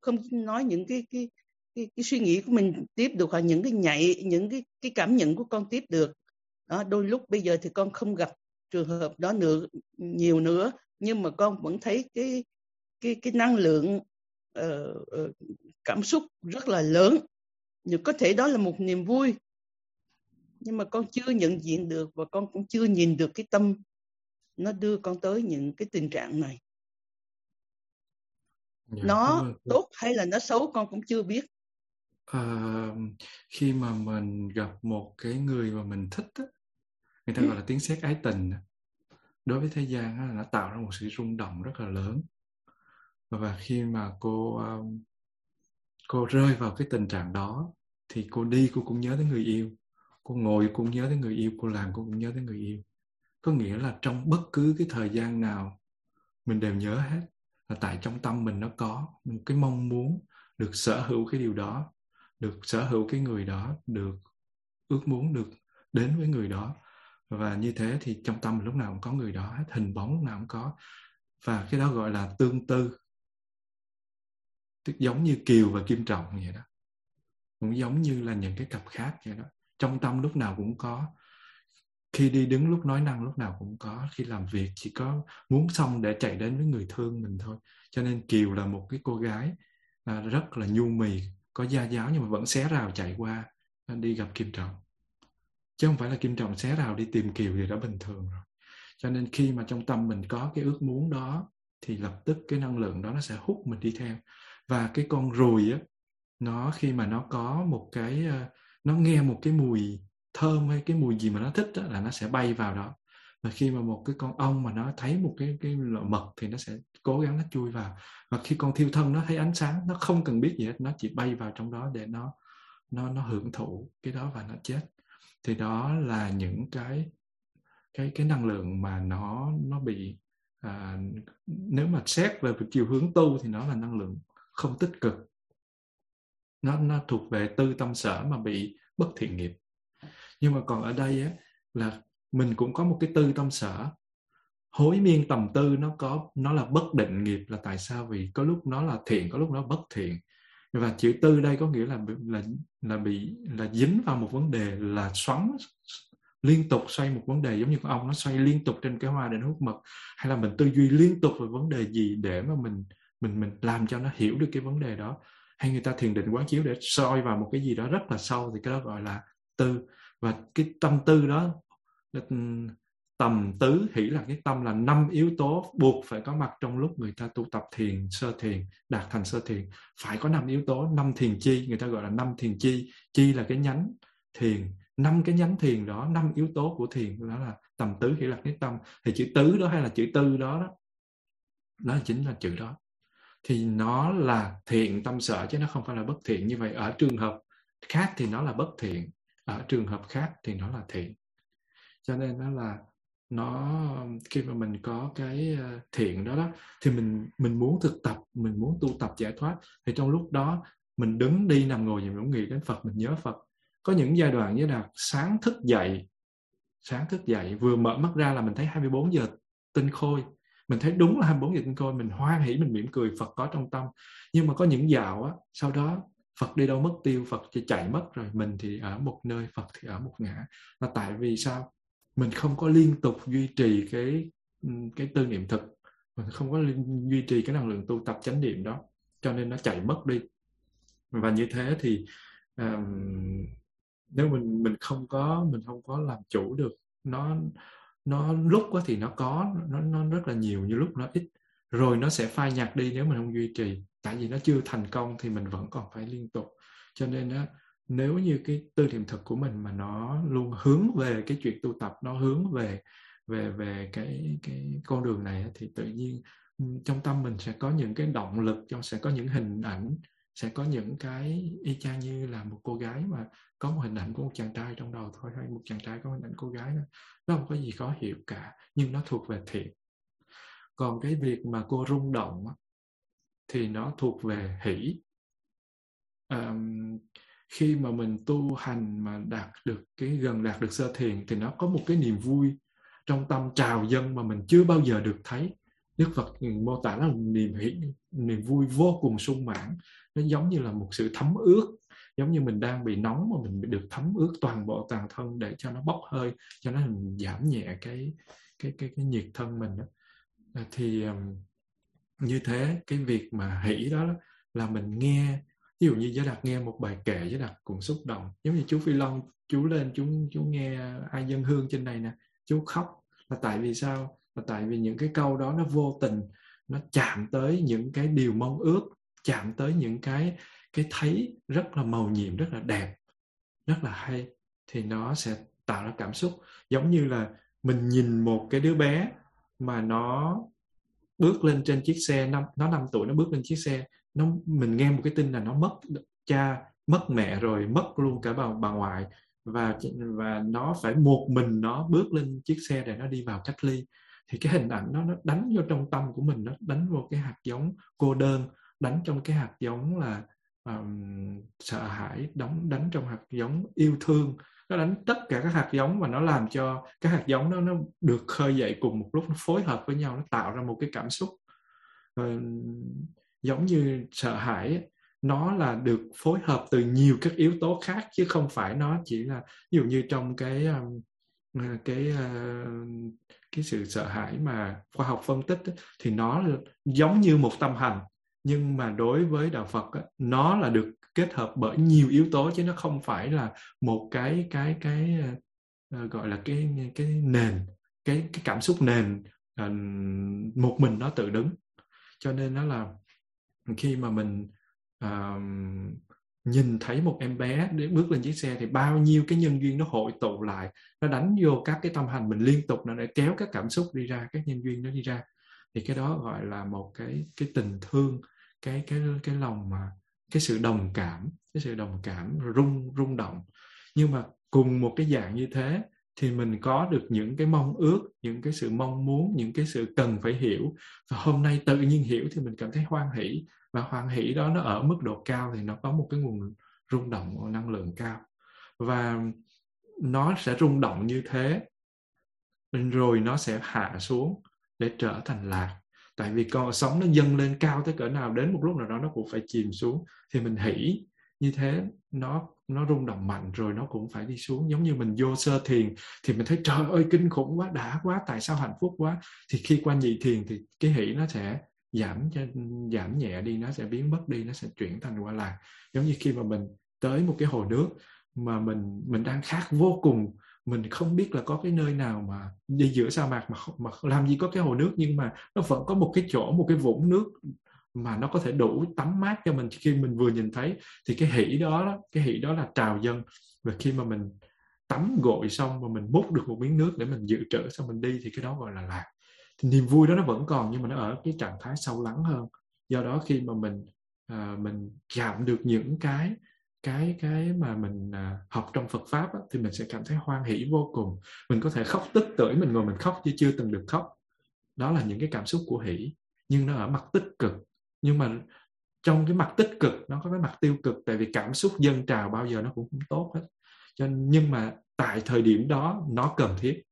không nói những cái, cái, cái, cái suy nghĩ của mình tiếp được, hoặc những cái nhạy, những cái, cái cảm nhận của con tiếp được. Đó, đôi lúc bây giờ thì con không gặp trường hợp đó nữa, nhiều nữa. Nhưng mà con vẫn thấy cái, cái, cái năng lượng uh, cảm xúc rất là lớn. Nhưng có thể đó là một niềm vui. Nhưng mà con chưa nhận diện được và con cũng chưa nhìn được cái tâm nó đưa con tới những cái tình trạng này. Dạ, nó tốt hay là nó xấu con cũng chưa biết. À, khi mà mình gặp một cái người mà mình thích, người ta gọi là tiếng sét ái tình. đối với thế gian nó tạo ra một sự rung động rất là lớn. Và khi mà cô cô rơi vào cái tình trạng đó thì cô đi cô cũng nhớ tới người yêu, cô ngồi cũng nhớ tới người yêu, cô làm cô cũng nhớ tới người yêu. Có nghĩa là trong bất cứ cái thời gian nào mình đều nhớ hết, là tại trong tâm mình nó có một cái mong muốn được sở hữu cái điều đó, được sở hữu cái người đó, được ước muốn được đến với người đó. Và như thế thì trong tâm lúc nào cũng có người đó, hình bóng lúc nào cũng có. Và cái đó gọi là tương tư. Tức giống như Kiều và Kim Trọng vậy đó. Cũng giống như là những cái cặp khác vậy đó. Trong tâm lúc nào cũng có. Khi đi đứng lúc nói năng lúc nào cũng có. Khi làm việc chỉ có muốn xong để chạy đến với người thương mình thôi. Cho nên Kiều là một cái cô gái à, rất là nhu mì, có gia giáo nhưng mà vẫn xé rào chạy qua đi gặp Kim Trọng. Chứ không phải là Kim Trọng xé rào đi tìm Kiều thì đã bình thường rồi. Cho nên khi mà trong tâm mình có cái ước muốn đó thì lập tức cái năng lượng đó nó sẽ hút mình đi theo. Và cái con ruồi á, nó khi mà nó có một cái, nó nghe một cái mùi thơm hay cái mùi gì mà nó thích á, là nó sẽ bay vào đó. Và khi mà một cái con ong mà nó thấy một cái, cái lọ mật thì nó sẽ cố gắng nó chui vào. Và khi con thiêu thân nó thấy ánh sáng, nó không cần biết gì hết, nó chỉ bay vào trong đó để nó, nó, nó hưởng thụ cái đó và nó chết. Thì đó là những cái cái cái năng lượng mà nó nó bị à, nếu mà xét về chiều hướng tu thì nó là năng lượng không tích cực, nó nó thuộc về tư tâm sở mà bị bất thiện nghiệp. Nhưng mà còn ở đây á, là mình cũng có một cái tư tâm sở hối miên tầm tư, nó có nó là bất định nghiệp, là tại sao vì có lúc nó là thiện, có lúc nó bất thiện. Và chữ tư đây có nghĩa là là là bị là dính vào một vấn đề, là xoắn liên tục, xoay một vấn đề, giống như con ong nó xoay liên tục trên cái hoa để nó hút mật, hay là mình tư duy liên tục về vấn đề gì để mà mình mình mình làm cho nó hiểu được cái vấn đề đó, hay người ta thiền định quán chiếu để soi vào một cái gì đó rất là sâu, thì cái đó gọi là tư. Và cái tâm tư đó, tầm tứ hỷ là cái tâm, là năm yếu tố buộc phải có mặt trong lúc người ta tu tập thiền sơ thiền, đạt thành sơ thiền, phải có năm yếu tố, năm thiền chi, người ta gọi là năm thiền chi, chi là cái nhánh thiền, năm cái nhánh thiền đó, năm yếu tố của thiền đó là tầm tứ hỷ lạc nhất tâm. Thì chữ tứ đó hay là chữ tư đó, đó nó chính là chữ đó, thì nó là thiện tâm sở chứ nó không phải là bất thiện. Như vậy ở trường hợp khác thì nó là bất thiện, ở trường hợp khác thì nó là thiện. Cho nên nó là nó khi mà mình có cái thiện đó đó thì mình mình muốn thực tập, mình muốn tu tập giải thoát, thì trong lúc đó mình đứng đi nằm ngồi mình cũng nghĩ đến Phật, mình nhớ Phật. Có những giai đoạn như là sáng thức dậy, sáng thức dậy vừa mở mắt ra là mình thấy hai mươi bốn giờ tinh khôi, mình thấy đúng là hai mươi bốn giờ tinh khôi, mình hoan hỉ, mình mỉm cười, Phật có trong tâm. Nhưng mà có những dạo á, sau đó Phật đi đâu mất tiêu, Phật thì chạy mất rồi, mình thì ở một nơi, Phật thì ở một ngã. Là tại vì sao? Mình không có liên tục duy trì cái, cái tư niệm thực, mình không có duy trì cái năng lượng tu tập chánh niệm đó, cho nên nó chạy mất đi. Và như thế thì um, nếu mình mình không có mình không có làm chủ được nó nó lúc đó thì nó có nó nó rất là nhiều, như lúc nó ít rồi nó sẽ phai nhạt đi nếu mình không duy trì. Tại vì nó chưa thành công thì mình vẫn còn phải liên tục. Cho nên đó, nếu như cái tư niệm thực của mình mà nó luôn hướng về cái chuyện tu tập, nó hướng về về về cái cái con đường này thì tự nhiên trong tâm mình sẽ có những cái động lực, sẽ có những hình ảnh, sẽ có những cái y chang như là một cô gái mà có một hình ảnh của một chàng trai trong đầu thôi, hay một chàng trai có hình ảnh cô gái đó. Nó không có gì khó hiểu cả, nhưng nó thuộc về thiện. Còn cái việc mà cô rung động thì nó thuộc về hỷ. À, khi mà mình tu hành mà đạt được cái gần đạt được sơ thiền thì nó có một cái niềm vui trong tâm trào dâng mà mình chưa bao giờ được thấy. Đức Phật mô tả là niềm hỷ, niềm vui vô cùng sung mãn. Nó giống như là một sự thấm ướt, giống như mình đang bị nóng mà mình được thấm ướt toàn bộ toàn thân để cho nó bốc hơi, cho nó giảm nhẹ cái cái cái cái nhiệt thân mình đó. Thì như thế cái việc mà hỷ đó là mình nghe, ví dụ như Giới Đạt nghe một bài kệ, Giới Đạt cũng xúc động. Giống như chú Phi Long, chú lên chú chú nghe Ai Dân Hương trên này nè, chú khóc. Là tại vì sao? Là tại vì những cái câu đó nó vô tình, nó chạm tới những cái điều mong ước, chạm tới những cái cái thấy rất là màu nhiệm, rất là đẹp, rất là hay, thì nó sẽ tạo ra cảm xúc. Giống như là mình nhìn một cái đứa bé mà nó bước lên trên chiếc xe, năm, nó năm tuổi nó bước lên chiếc xe, nó mình nghe một cái tin là nó mất cha, mất mẹ rồi, mất luôn cả bà, bà ngoại, và và nó phải một mình nó bước lên chiếc xe để nó đi vào cách ly. Thì cái hình ảnh đó nó đánh vô trong tâm của mình, nó đánh vô cái hạt giống cô đơn, đánh trong cái hạt giống là um, sợ hãi, đánh, đánh trong hạt giống yêu thương. Nó đánh tất cả các hạt giống và nó làm cho cái hạt giống đó nó được khơi dậy cùng một lúc, nó phối hợp với nhau, nó tạo ra một cái cảm xúc uh, giống như sợ hãi. Nó là được phối hợp từ nhiều các yếu tố khác, chứ không phải nó chỉ là, ví dụ như trong cái cái cái sự sợ hãi mà khoa học phân tích thì nó giống như một tâm hành, nhưng mà đối với đạo Phật nó là được kết hợp bởi nhiều yếu tố, chứ nó không phải là một cái cái cái gọi là cái cái nền, cái cái cảm xúc nền một mình nó tự đứng. Cho nên nó là khi mà mình Uh, nhìn thấy một em bé để bước lên chiếc xe thì bao nhiêu cái nhân duyên nó hội tụ lại, nó đánh vô các cái tâm hành mình liên tục, nó để kéo các cảm xúc đi ra, các nhân duyên nó đi ra. Thì cái đó gọi là một cái cái tình thương, cái cái cái lòng mà cái sự đồng cảm, cái sự đồng cảm rung rung động. Nhưng mà cùng một cái dạng như thế thì mình có được những cái mong ước, những cái sự mong muốn, những cái sự cần phải hiểu. Và hôm nay tự nhiên hiểu thì mình cảm thấy hoan hỷ, và hoan hỷ đó nó ở mức độ cao thì nó có một cái nguồn rung động năng lượng cao, và nó sẽ rung động như thế rồi nó sẽ hạ xuống để trở thành lạc. Tại vì con sóng nó dâng lên cao tới cỡ nào, đến một lúc nào đó nó cũng phải chìm xuống. Thì mình hỷ như thế, nó nó rung động mạnh rồi nó cũng phải đi xuống. Giống như mình vô sơ thiền thì mình thấy trời ơi kinh khủng quá, đã quá, tại sao hạnh phúc quá. Thì khi qua nhị thiền thì cái hỷ nó sẽ giảm giảm nhẹ đi, nó sẽ biến mất đi, nó sẽ chuyển thành qua lạc. Giống như khi mà mình tới một cái hồ nước mà mình mình đang khát vô cùng, mình không biết là có cái nơi nào mà đi giữa sa mạc mà, mà làm gì có cái hồ nước, nhưng mà nó vẫn có một cái chỗ, một cái vũng nước mà nó có thể đủ tắm mát cho mình. Khi mình vừa nhìn thấy thì cái hỷ đó, cái hỷ đó là trào dâng. Và khi mà mình tắm gội xong mà mình múc được một miếng nước để mình dự trữ xong mình đi thì cái đó gọi là lạc. Thì niềm vui đó nó vẫn còn, nhưng mà nó ở cái trạng thái sâu lắng hơn. Do đó khi mà mình à, mình chạm được những cái cái cái mà mình à, học trong Phật Pháp á, thì mình sẽ cảm thấy hoan hỷ vô cùng. Mình có thể khóc tức tưởi, mình ngồi mình khóc chứ chưa từng được khóc. Đó là những cái cảm xúc của hỷ, nhưng nó ở mặt tích cực. Nhưng mà trong cái mặt tích cực nó có cái mặt tiêu cực, tại vì cảm xúc dâng trào bao giờ nó cũng không tốt hết. Cho nên, nhưng mà tại thời điểm đó nó cần thiết,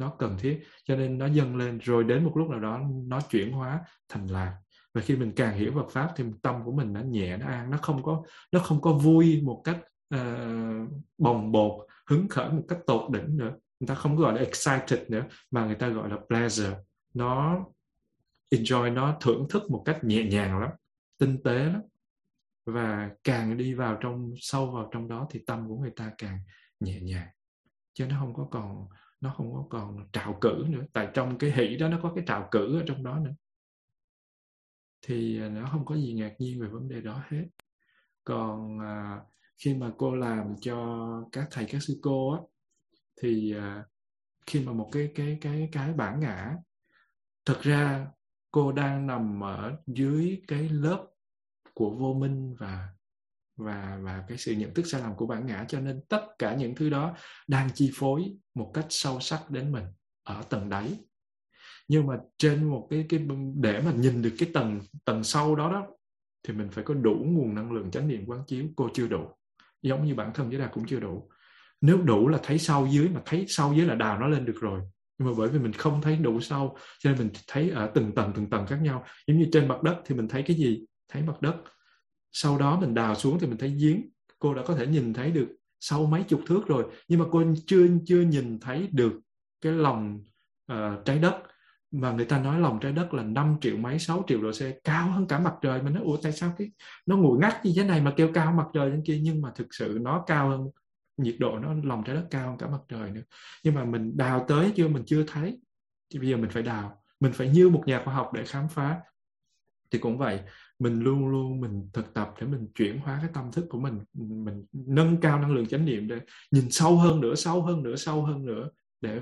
nó cần thiết, cho nên nó dâng lên rồi đến một lúc nào đó nó chuyển hóa thành lạc. Và khi mình càng hiểu Phật Pháp thì tâm của mình nó nhẹ, nó an, nó không có nó không có vui một cách uh, bồng bột, hứng khởi một cách tột đỉnh nữa. Người ta không gọi là excited nữa mà người ta gọi là pleasure. Nó enjoy, nó thưởng thức một cách nhẹ nhàng lắm, tinh tế lắm. Và càng đi vào trong, sâu vào trong đó thì tâm của người ta càng nhẹ nhàng, chứ nó không có còn nó không có còn trạo cử nữa. Tại trong cái hỷ đó nó có cái trạo cử ở trong đó nữa, thì nó không có gì ngạc nhiên về vấn đề đó hết. Còn à, khi mà cô làm cho các thầy các sư cô á, thì à, khi mà một cái cái cái cái bản ngã, thật ra cô đang nằm ở dưới cái lớp của vô minh và và và cái sự nhận thức sai lầm của bản ngã, cho nên tất cả những thứ đó đang chi phối một cách sâu sắc đến mình ở tầng đáy. Nhưng mà trên một cái cái để mà nhìn được cái tầng tầng sâu đó đó thì mình phải có đủ nguồn năng lượng chánh niệm quán chiếu. Cô chưa đủ, giống như bản thân Giới Đạt cũng chưa đủ. Nếu đủ là thấy sâu dưới, mà thấy sâu dưới là đào nó lên được rồi. Nhưng mà bởi vì mình không thấy đủ sâu cho nên mình thấy ở từng tầng từng tầng khác nhau. Giống như trên mặt đất thì mình thấy cái gì? Thấy mặt đất. Sau đó mình đào xuống thì mình thấy giếng. Cô đã có thể nhìn thấy được sâu mấy chục thước rồi, nhưng mà cô chưa chưa nhìn thấy được cái lòng uh, trái đất. Mà người ta nói lòng trái đất là năm triệu mấy, sáu triệu độ C, cao hơn cả mặt trời. Mình nói ủa tại sao cái nó nguội ngắt như thế này mà kêu cao mặt trời lên kia. Nhưng mà thực sự nó cao hơn, nhiệt độ nó, lòng trái đất cao hơn cả mặt trời nữa. Nhưng mà mình đào tới chưa, mình chưa thấy. Thì bây giờ mình phải đào, mình phải như một nhà khoa học để khám phá. Thì cũng vậy, mình luôn luôn mình thực tập để mình chuyển hóa cái tâm thức của mình, mình nâng cao năng lượng chánh niệm để nhìn sâu hơn nữa, sâu hơn nữa, sâu hơn nữa để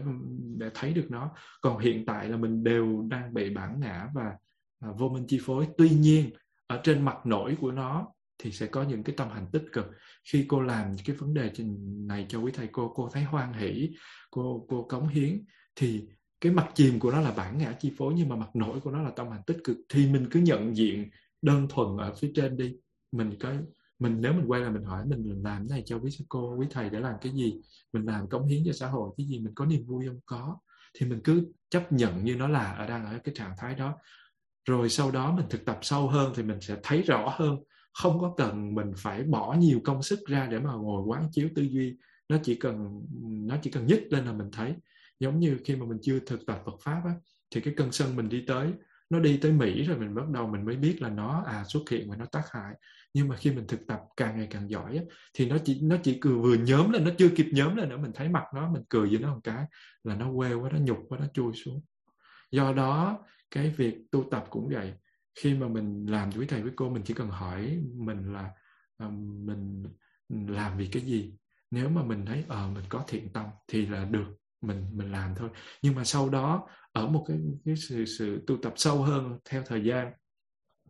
để thấy được nó. Còn hiện tại là mình đều đang bị bản ngã và à, vô minh chi phối. Tuy nhiên ở trên mặt nổi của nó thì sẽ có những cái tâm hành tích cực. Khi cô làm cái vấn đề này cho quý thầy cô, cô thấy hoan hỷ, cô cô cống hiến, thì cái mặt chìm của nó là bản ngã chi phối, nhưng mà mặt nổi của nó là tâm hành tích cực. Thì mình cứ nhận diện đơn thuần ở phía trên đi. Mình có mình nếu mình quay là mình hỏi mình làm này cho quý sư cô, quý thầy để làm cái gì, mình làm cống hiến cho xã hội cái gì, mình có niềm vui không? Có. Thì mình cứ chấp nhận như nó là ở đang ở cái trạng thái đó. Rồi sau đó mình thực tập sâu hơn thì mình sẽ thấy rõ hơn. Không có cần mình phải bỏ nhiều công sức ra để mà ngồi quán chiếu tư duy. Nó chỉ cần nó chỉ cần nhích lên là mình thấy. Giống như khi mà mình chưa thực tập Phật Pháp á, thì cái cơn sân mình đi tới, nó đi tới Mỹ rồi mình bắt đầu mình mới biết là nó à xuất hiện và nó tác hại. Nhưng mà khi mình thực tập càng ngày càng giỏi á, thì nó chỉ nó chỉ cứ vừa nhóm lên, nó chưa kịp nhóm lên nữa, mình thấy mặt nó, mình cười với nó một cái là nó quê quá, nó nhục quá, nó chui xuống. Do đó cái việc tu tập cũng vậy. Khi mà mình làm với thầy với cô, mình chỉ cần hỏi mình là um, mình làm vì cái gì. Nếu mà mình thấy ờ uh, mình có thiện tâm thì là được, mình mình làm thôi. Nhưng mà sau đó ở một cái, cái sự, sự tu tập sâu hơn theo thời gian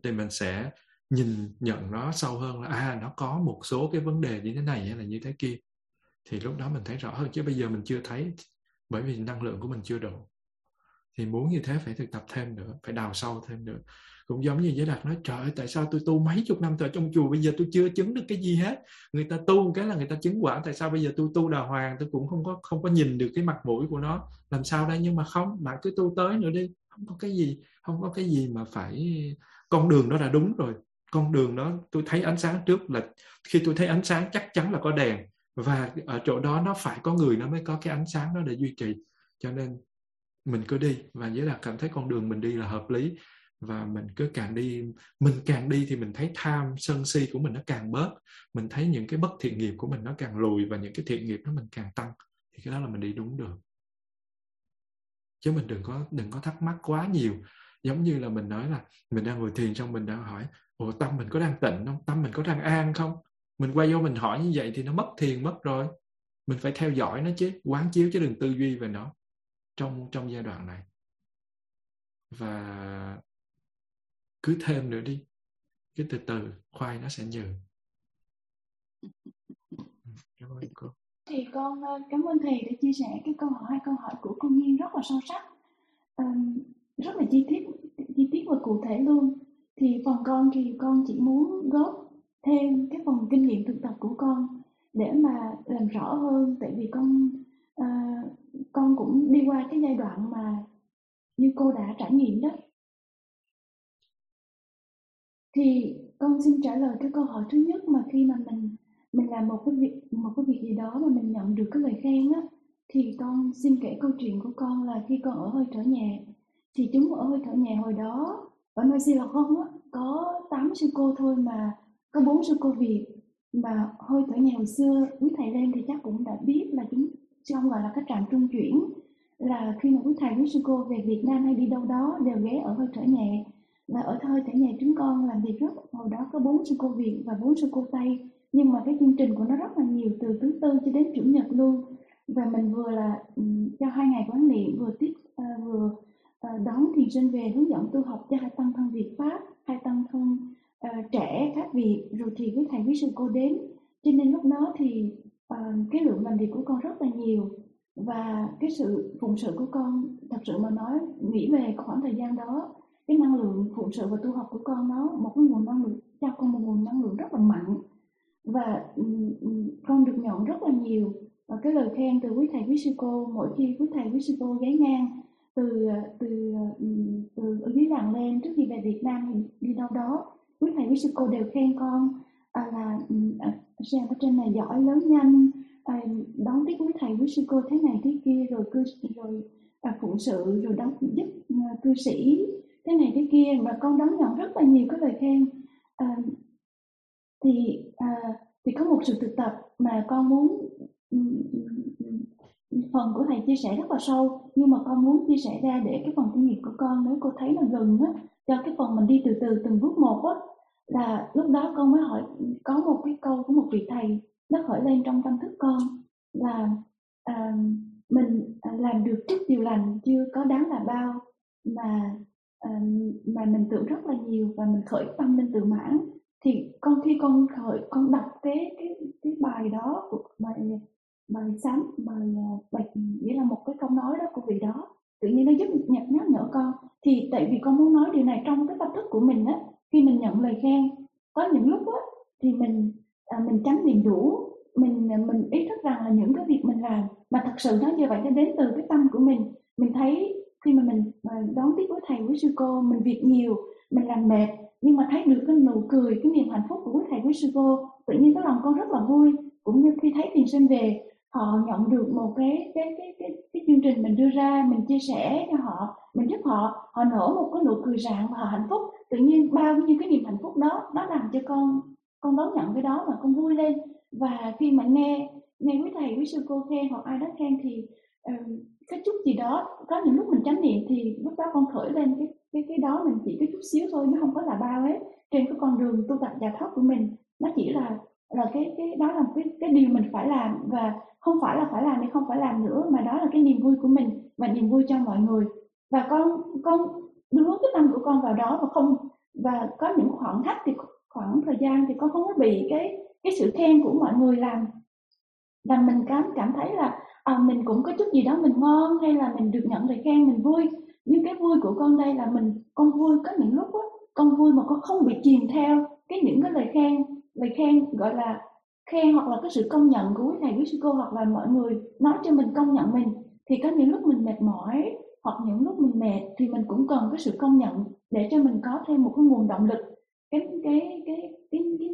thì mình sẽ nhìn nhận nó sâu hơn là à nó có một số cái vấn đề như thế này hay là như thế kia. Thì lúc đó mình thấy rõ hơn, chứ bây giờ mình chưa thấy bởi vì năng lượng của mình chưa đủ. Thì muốn như thế phải thực tập thêm nữa, phải đào sâu thêm nữa. Cũng giống như Giới Đạt nói, trời ơi, tại sao tôi tu mấy chục năm rồi trong chùa bây giờ tôi chưa chứng được cái gì hết. Người ta tu cái là người ta chứng quả, tại sao bây giờ tôi tu Đà Hoàng tôi cũng không có không có nhìn được cái mặt mũi của nó làm sao đây. Nhưng mà không, bạn cứ tu tới nữa đi, không có cái gì không có cái gì mà phải, con đường đó là đúng rồi, con đường đó tôi thấy ánh sáng trước, là khi tôi thấy ánh sáng chắc chắn là có đèn, và ở chỗ đó nó phải có người nó mới có cái ánh sáng đó để duy trì. Cho nên mình cứ đi, và Giới Đạt cảm thấy con đường mình đi là hợp lý. Và mình cứ càng đi, mình càng đi thì mình thấy tham, sân si của mình nó càng bớt. Mình thấy những cái bất thiện nghiệp của mình nó càng lùi, và những cái thiện nghiệp nó mình càng tăng. Thì cái đó là mình đi đúng đường. Chứ mình đừng có, đừng có thắc mắc quá nhiều. Giống như là mình nói là mình đang ngồi thiền xong mình đang hỏi, ồ tâm mình có đang tịnh không? Tâm mình có đang an không? Mình quay vô mình hỏi như vậy thì nó mất thiền mất rồi. Mình phải theo dõi nó chứ, quán chiếu chứ đừng tư duy về nó trong, trong giai đoạn này. Và cứ thêm nữa đi, cứ từ từ khoai nó sẽ nhừ. Cảm ơn cô. Thì con cảm ơn thầy đã chia sẻ cái câu hỏi, hai câu hỏi của cô Nhiên rất là sâu sắc, rất là chi tiết, chi tiết và cụ thể luôn. Thì phần con thì con chỉ muốn góp thêm cái phần kinh nghiệm thực tập của con để mà làm rõ hơn, tại vì con con cũng đi qua cái giai đoạn mà như cô đã trải nghiệm đó. Thì con xin trả lời cái câu hỏi thứ nhất, mà khi mà mình mình làm một cái việc một cái việc gì đó mà mình nhận được cái lời khen á, thì con xin kể câu chuyện của con là khi con ở hơi thở nhẹ. Thì chúng ở hơi thở nhẹ hồi đó ở nơi Xì Lộc Hông á, có tám sư cô thôi mà có bốn sư cô Việt. Mà hơi thở nhẹ hồi xưa quý thầy lên thì chắc cũng đã biết là chúng chứ không gọi là các trạm trung chuyển, là khi mà quý thầy quý sư cô về Việt Nam hay đi đâu đó đều ghé ở hơi thở nhẹ. Là ở thời thể nhà chúng con làm việc rất, hồi đó có bốn sư cô Việt và bốn sư cô Tây, nhưng mà cái chương trình của nó rất là nhiều, từ thứ tư cho đến chủ nhật luôn. Và mình vừa là um, cho hai ngày quán niệm, vừa tiếp uh, vừa uh, đón thiền sinh về hướng dẫn tu học cho hai tăng thân Việt Pháp, hai tăng thân uh, trẻ khác Việt, rồi thì với thầy với sư cô đến. Cho nên lúc đó thì uh, cái lượng làm việc của con rất là nhiều, và cái sự phụng sự của con thật sự mà nói, nghĩ về khoảng thời gian đó, cái năng lượng phụng sự và tu học của con nó một cái nguồn năng lượng, cho con một nguồn năng lượng rất là mạnh, và con được nhận rất là nhiều và cái lời khen từ quý thầy quý sư cô. Mỗi khi quý thầy quý sư cô ghé ngang từ từ từ ở dưới làng lên, trước khi về Việt Nam thì đi đâu đó, quý thầy quý sư cô đều khen con à, là xem ở trên này giỏi, lớn nhanh, à, đón tiếp quý thầy quý sư cô thế này thế kia, rồi cư rồi à, phụng sự, rồi đóng giúp à, cư sĩ thế này thế kia. Mà con đón nhận rất là nhiều cái lời khen. À, thì à, thì có một sự thực tập mà con muốn, phần của thầy chia sẻ rất là sâu, nhưng mà con muốn chia sẻ ra để cái phần kinh nghiệm của con, nếu cô thấy là gần á, cho cái phần mình đi từ từ từng bước một á, là lúc đó con mới hỏi, có một cái câu của một vị thầy nó khởi lên trong tâm thức con là à, mình làm được chút điều lành chưa có đáng là bao mà mà mình tưởng rất là nhiều và mình khởi tâm lên tự mãn, thì con khi con khởi con đọc cái cái cái bài đó của bài bài sáng bài bài nghĩa là một cái câu nói đó của vị đó, tự nhiên nó giúp nhắc nhắc nhở con. Thì tại vì con muốn nói điều này trong cái tâm thức của mình á, khi mình nhận lời khen có những lúc á thì mình à, mình tránh niệm đủ, mình mình ý thức rằng là những cái việc mình làm mà thật sự nó như vậy nó đến từ cái tâm của mình. Mình thấy khi mà mình đón tiếp với thầy với sư cô, mình việc nhiều, mình làm mệt, nhưng mà thấy được cái nụ cười, cái niềm hạnh phúc của quý thầy quý sư cô, tự nhiên cái lòng con rất là vui. Cũng như khi thấy thiền sinh về, họ nhận được một cái cái cái cái, cái chương trình mình đưa ra, mình chia sẻ cho họ, mình giúp họ, họ nở một cái nụ cười rạng và họ hạnh phúc. Tự nhiên bao nhiêu cái niềm hạnh phúc đó, nó làm cho con con đón nhận cái đó mà con vui lên. Và khi mà nghe nghe quý thầy quý sư cô khen hoặc ai đó khen thì uh, cái chút gì đó, có những lúc mình chánh niệm thì lúc đó con khởi lên cái cái cái đó, mình chỉ cái chút xíu thôi, nó không có là bao hết. Trên cái con đường tu tập giải thoát của mình, nó chỉ là là cái cái đó là cái cái điều mình phải làm, và không phải là phải làm hay không phải làm nữa, mà đó là cái niềm vui của mình và niềm vui cho mọi người. Và con con đưa cái tâm của con vào đó, và không và có những khoảng cách thì khoảng thời gian thì con không có bị cái cái sự khen của mọi người làm làm mình cảm cảm thấy là à, mình cũng có chút gì đó mình ngon, hay là mình được nhận lời khen mình vui. Nhưng cái vui của con đây là mình con vui, có những lúc đó, con vui mà con không bị chìm theo cái những cái lời khen lời khen gọi là khen, hoặc là cái sự công nhận của quý thầy quý sư cô, hoặc là mọi người nói cho mình, công nhận mình. Thì có những lúc mình mệt mỏi hoặc những lúc mình mệt thì mình cũng cần cái sự công nhận để cho mình có thêm một cái nguồn động lực, cái cái cái cái cái,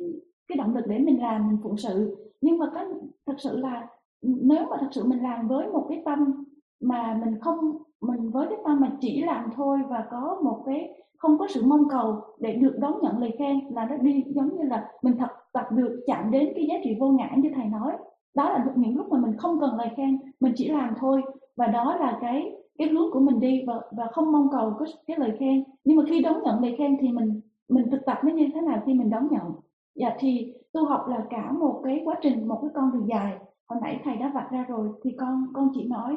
cái động lực để mình làm, mình phụng sự. Nhưng mà cái thật sự là nếu mà thật sự mình làm với một cái tâm mà mình không mình với cái tâm mà chỉ làm thôi, và có một cái không có sự mong cầu để được đón nhận lời khen, là nó đi giống như là mình thật tập được chạm đến cái giá trị vô ngã như thầy nói. Đó là những lúc mà mình không cần lời khen, mình chỉ làm thôi, và đó là cái cái hướng của mình đi, và và không mong cầu có cái lời khen. Nhưng mà khi đón nhận lời khen thì mình mình thực tập nó như thế nào khi mình đón nhận? Dạ, thì tu học là cả một cái quá trình, một cái con đường dài. Hồi nãy thầy đã vạch ra rồi, thì con con chỉ nói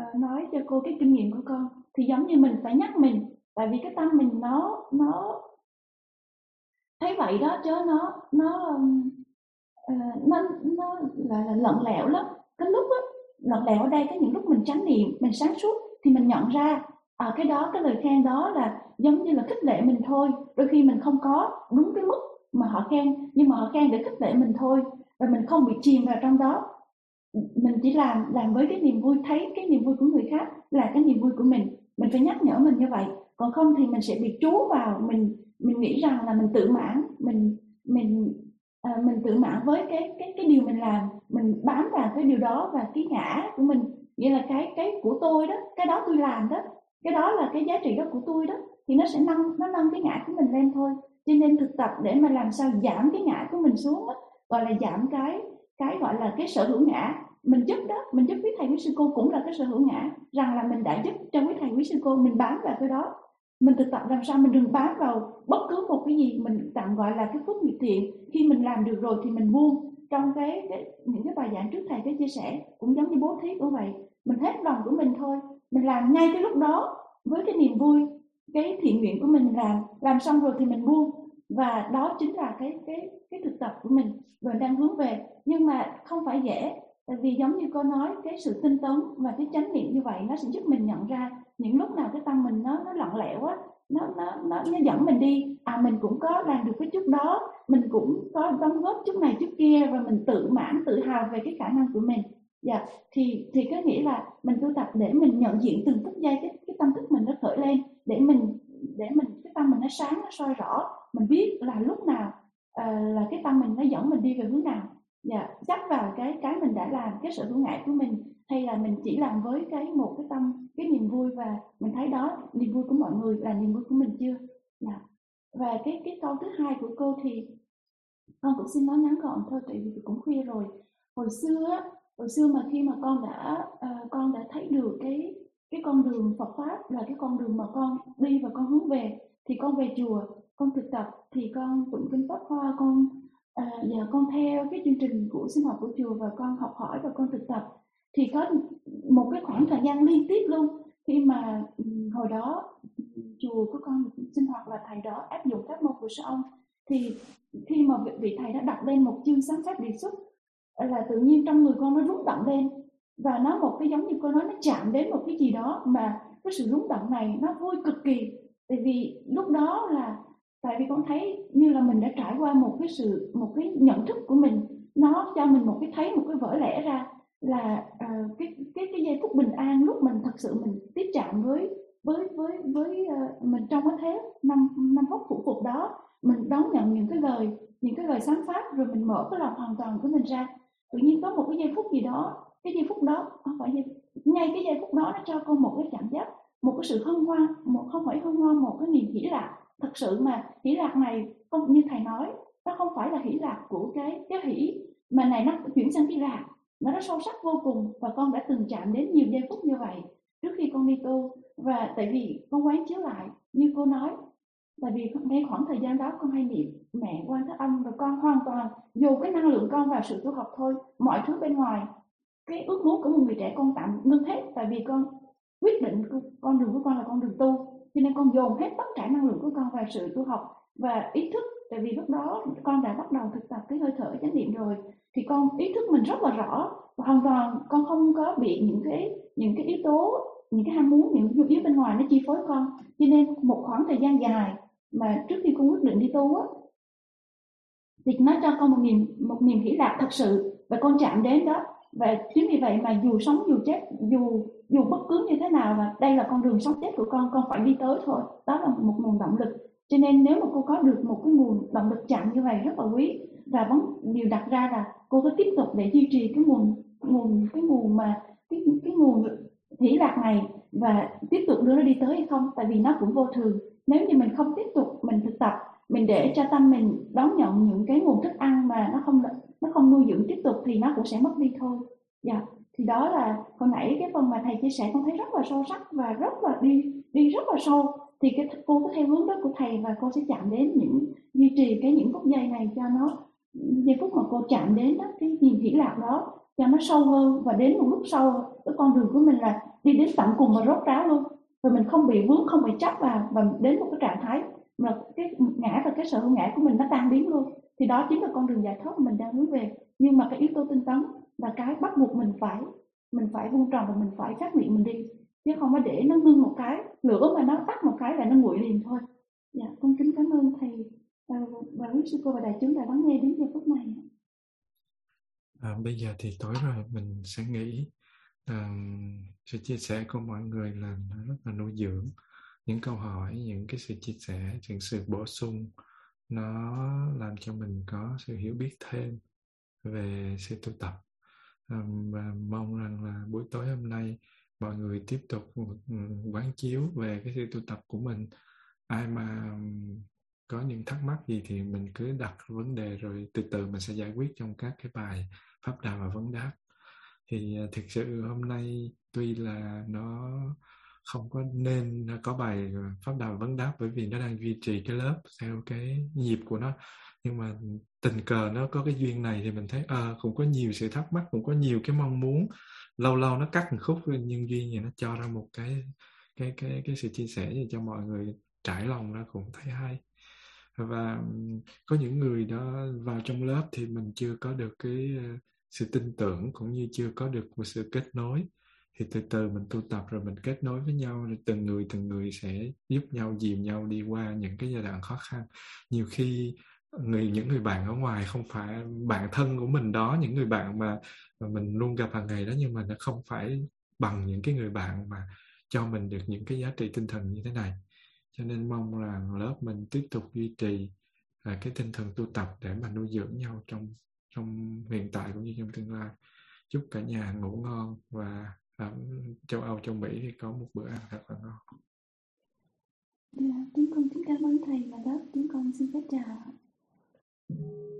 uh, nói cho cô cái kinh nghiệm của con. Thì giống như mình phải nhắc mình, tại vì cái tâm mình nó nó thấy vậy đó, chứ nó nó uh, nó nó là, là lợn lẹo lắm. Cái lúc đó, lợn lẹo ở đây có những lúc mình chánh niệm, mình sáng suốt thì mình nhận ra à, cái đó, cái lời khen đó là giống như là khích lệ mình thôi. Đôi khi mình không có đúng cái mức mà họ khen, nhưng mà họ khen để khích lệ mình thôi, và mình không bị chìm vào trong đó. Mình chỉ làm làm với cái niềm vui, thấy cái niềm vui của người khác là cái niềm vui của mình. Mình phải nhắc nhở mình như vậy, còn không thì mình sẽ bị trú vào, mình mình nghĩ rằng là mình tự mãn, mình mình à, mình tự mãn với cái cái cái điều mình làm, mình bám vào cái điều đó và cái ngã của mình, nghĩa là cái cái của tôi đó, cái đó tôi làm đó, cái đó là cái giá trị đó của tôi đó, thì nó sẽ nâng nó nâng cái ngã của mình lên thôi. Cho nên thực tập để mà làm sao giảm cái ngã của mình xuống đó, gọi là giảm cái cái gọi là cái sở hữu ngã. Mình giúp đó, mình giúp quý thầy quý sư cô cũng là cái sở hữu ngã, rằng là mình đã giúp cho quý thầy quý sư cô, mình bám vào cái đó. Mình thực tập làm sao mình đừng bám vào bất cứ một cái gì mình tạm gọi là cái phước nghiệp thiện. Khi mình làm được rồi thì mình buông. Trong cái, cái những cái bài giảng trước thầy cái chia sẻ cũng giống như bố thí cũng vậy, mình hết lòng của mình thôi, mình làm ngay cái lúc đó với cái niềm vui, cái thiện nguyện của mình, làm làm xong rồi thì mình buông. Và đó chính là cái cái cái thực tập của mình rồi đang hướng về. Nhưng mà không phải dễ, tại vì giống như cô nói, cái sự tinh tấn và cái chánh niệm như vậy nó sẽ giúp mình nhận ra những lúc nào cái tâm mình nó nó lỏng lẻo á, nó nó nó nó dẫn mình đi. À, mình cũng có làm được cái chút đó, mình cũng có đóng góp chút này chút kia, và mình tự mãn, tự hào về cái khả năng của mình. Dạ, yeah. thì thì có nghĩa là mình tu tập để mình nhận diện từng phút giây cái cái tâm thức mình nó khởi lên, để mình để mình cái tâm mình nó sáng, nó soi rõ, mình biết là lúc nào uh, là cái tâm mình nó dẫn mình đi về hướng nào. Dạ, yeah. Chắc vào cái cái mình đã làm, cái sự hữu ngại của mình, hay là mình chỉ làm với cái một cái tâm, cái niềm vui, và mình thấy đó niềm vui của mọi người là niềm vui của mình chưa. Dạ. Yeah. Và cái cái câu thứ hai của cô thì con cũng xin nói ngắn gọn thôi, tại vì cũng khuya rồi. Hồi xưa hồi xưa mà khi mà con đã uh, con đã thấy được cái cái con đường Phật pháp là cái con đường mà con đi và con hướng về, thì con về chùa con thực tập, thì con tụng kinh Pháp Hoa, con uh, giờ con theo cái chương trình của sinh hoạt của chùa và con học hỏi và con thực tập. thì có một cái khoảng thời gian liên tiếp luôn. Khi mà hồi đó chùa của con sinh hoạt là thầy đó áp dụng các môn của sư ông, thì khi mà vị thầy đã đặt lên một chương sáng tác đề xuất là tự nhiên trong người con nó rúng động lên, và nó một cái giống như cô nói, nó chạm đến một cái gì đó mà cái sự rúng động này nó vui cực kỳ. Tại vì lúc đó là tại vì con thấy như là mình đã trải qua một cái sự, một cái nhận thức của mình, nó cho mình một cái thấy một cái vỡ lẽ ra là uh, cái cái cái giây phút bình an lúc mình thật sự mình tiếp chạm với với với với uh, mình trong cái thế năm năm phút phụ phục đó, mình đón nhận những cái lời những cái lời sáng pháp, rồi mình mở cái lòng hoàn toàn của mình ra. Tự nhiên có một cái giây phút gì đó, cái giây phút đó không phải giây, ngay cái giây phút đó nó cho con một cái cảm giác, một cái sự hân hoan, một không phải hân hoan, một cái niềm hỷ lạc thật sự. Mà hỷ lạc này không như thầy nói, nó không phải là hỷ lạc của cái cái hỷ, mà này nó chuyển sang cái lạc, nó rất sâu sắc vô cùng. Và con đã từng chạm đến nhiều giây phút như vậy trước khi con đi tu. Và tại vì con quán chiếu lại như cô nói, tại vì ngay khoảng thời gian đó con hay niệm mẹ Quan Thế Âm, rồi con hoàn toàn dù cái năng lượng con vào sự tu học thôi, mọi thứ bên ngoài, cái ước muốn của một người trẻ con tạm ngưng hết. Tại vì con quyết định con đường của con là con đường tu, cho nên con dồn hết tất cả năng lượng của con vào sự tu học và ý thức. Tại vì lúc đó con đã bắt đầu thực tập cái hơi thở chánh niệm rồi, thì con ý thức mình rất là rõ, và hoàn toàn con không có bị những cái những cái yếu tố, những cái ham muốn, những cái nhu yếu bên ngoài nó chi phối con. Cho nên một khoảng thời gian dài mà trước khi con quyết định đi tu á, thì nó cho con một niềm một niềm hỷ lạc thật sự, và con chạm đến đó. Và chính vì vậy mà dù sống dù chết, dù dù bất cứ như thế nào, mà đây là con đường sống chết của con, con phải đi tới thôi. Đó là một nguồn động lực. Cho nên nếu mà cô có được một cái nguồn động lực chạm như vậy rất là quý. Và vấn điều đặt ra là cô có tiếp tục để duy trì cái nguồn nguồn cái nguồn mà cái cái nguồn hỷ lạc này, và tiếp tục đưa nó đi tới hay không. Tại vì nó cũng vô thường. Nếu như mình không tiếp tục mình thực tập, mình để cho tâm mình đón nhận những cái nguồn thức ăn mà nó không nó không nuôi dưỡng tiếp tục, thì nó cũng sẽ mất đi thôi. Dạ, thì đó là hồi nãy cái phần mà thầy chia sẻ con thấy rất là sâu sắc và rất là đi đi rất là sâu. Thì cái cô có theo hướng đó của thầy, và cô sẽ chạm đến những duy trì cái những phút giây này cho nó, giây phút mà cô chạm đến đó, cái niềm hỷ lạc đó cho nó sâu hơn, và đến một lúc sau cái con đường của mình là đi đến tận cùng và rốt ráo luôn, rồi mình không bị vướng, không bị chấp vào, và đến một cái trạng thái mà cái ngã và cái sự hữu ngã của mình nó tan biến luôn. Thì đó chính là con đường giải thoát mình đang hướng về. Nhưng mà cái yếu tố tinh tấn là cái bắt buộc mình phải mình phải vun trồng, và mình phải phát nguyện mình đi, chứ không có để nó ngưng một cái, lửa mà nó tắt một cái là nó nguội liền thôi. Dạ, con kính cảm ơn thầy và quý sư cô và đại chúng đã lắng nghe đến giờ phút này. À, bây giờ thì tối rồi, mình sẽ nghĩ à, sự chia sẻ của mọi người là rất là nuôi dưỡng. Những câu hỏi, những cái sự chia sẻ, những sự bổ sung, nó làm cho mình có sự hiểu biết thêm về sự tu tập. Và mong rằng là buổi tối hôm nay mọi người tiếp tục quán chiếu về cái sự tu tập của mình. Ai mà có những thắc mắc gì thì mình cứ đặt vấn đề, rồi từ từ mình sẽ giải quyết trong các cái bài pháp đàm và vấn đáp. Thì thực sự hôm nay tuy là nó không có nên có bài pháp đàm vấn đáp, bởi vì nó đang duy trì cái lớp theo cái nhịp của nó, nhưng mà tình cờ nó có cái duyên này thì mình thấy à, cũng có nhiều sự thắc mắc, cũng có nhiều cái mong muốn, lâu lâu nó cắt một khúc, nhưng duyên thì nó cho ra một cái cái cái cái sự chia sẻ gì cho mọi người trải lòng ra cũng thấy hay. Và có những người đó vào trong lớp thì mình chưa có được cái sự tin tưởng, cũng như chưa có được một sự kết nối. Thì từ từ mình tu tập rồi mình kết nối với nhau, rồi từng người từng người sẽ giúp nhau, dìu nhau đi qua những cái giai đoạn khó khăn. Nhiều khi người những người bạn ở ngoài không phải bạn thân của mình đó, những người bạn mà, mà mình luôn gặp hàng ngày đó, nhưng mà nó không phải bằng những cái người bạn mà cho mình được những cái giá trị tinh thần như thế này. Cho nên mong rằng lớp mình tiếp tục duy trì à, cái tinh thần tu tập để mà nuôi dưỡng nhau trong, trong hiện tại cũng như trong tương lai. Chúc cả nhà ngủ ngon, và à, châu Âu, châu Mỹ thì có một bữa ăn thật là ngon. Dạ, chúng con kính cảm ơn thầy và lớp. Chúng con xin phép chào.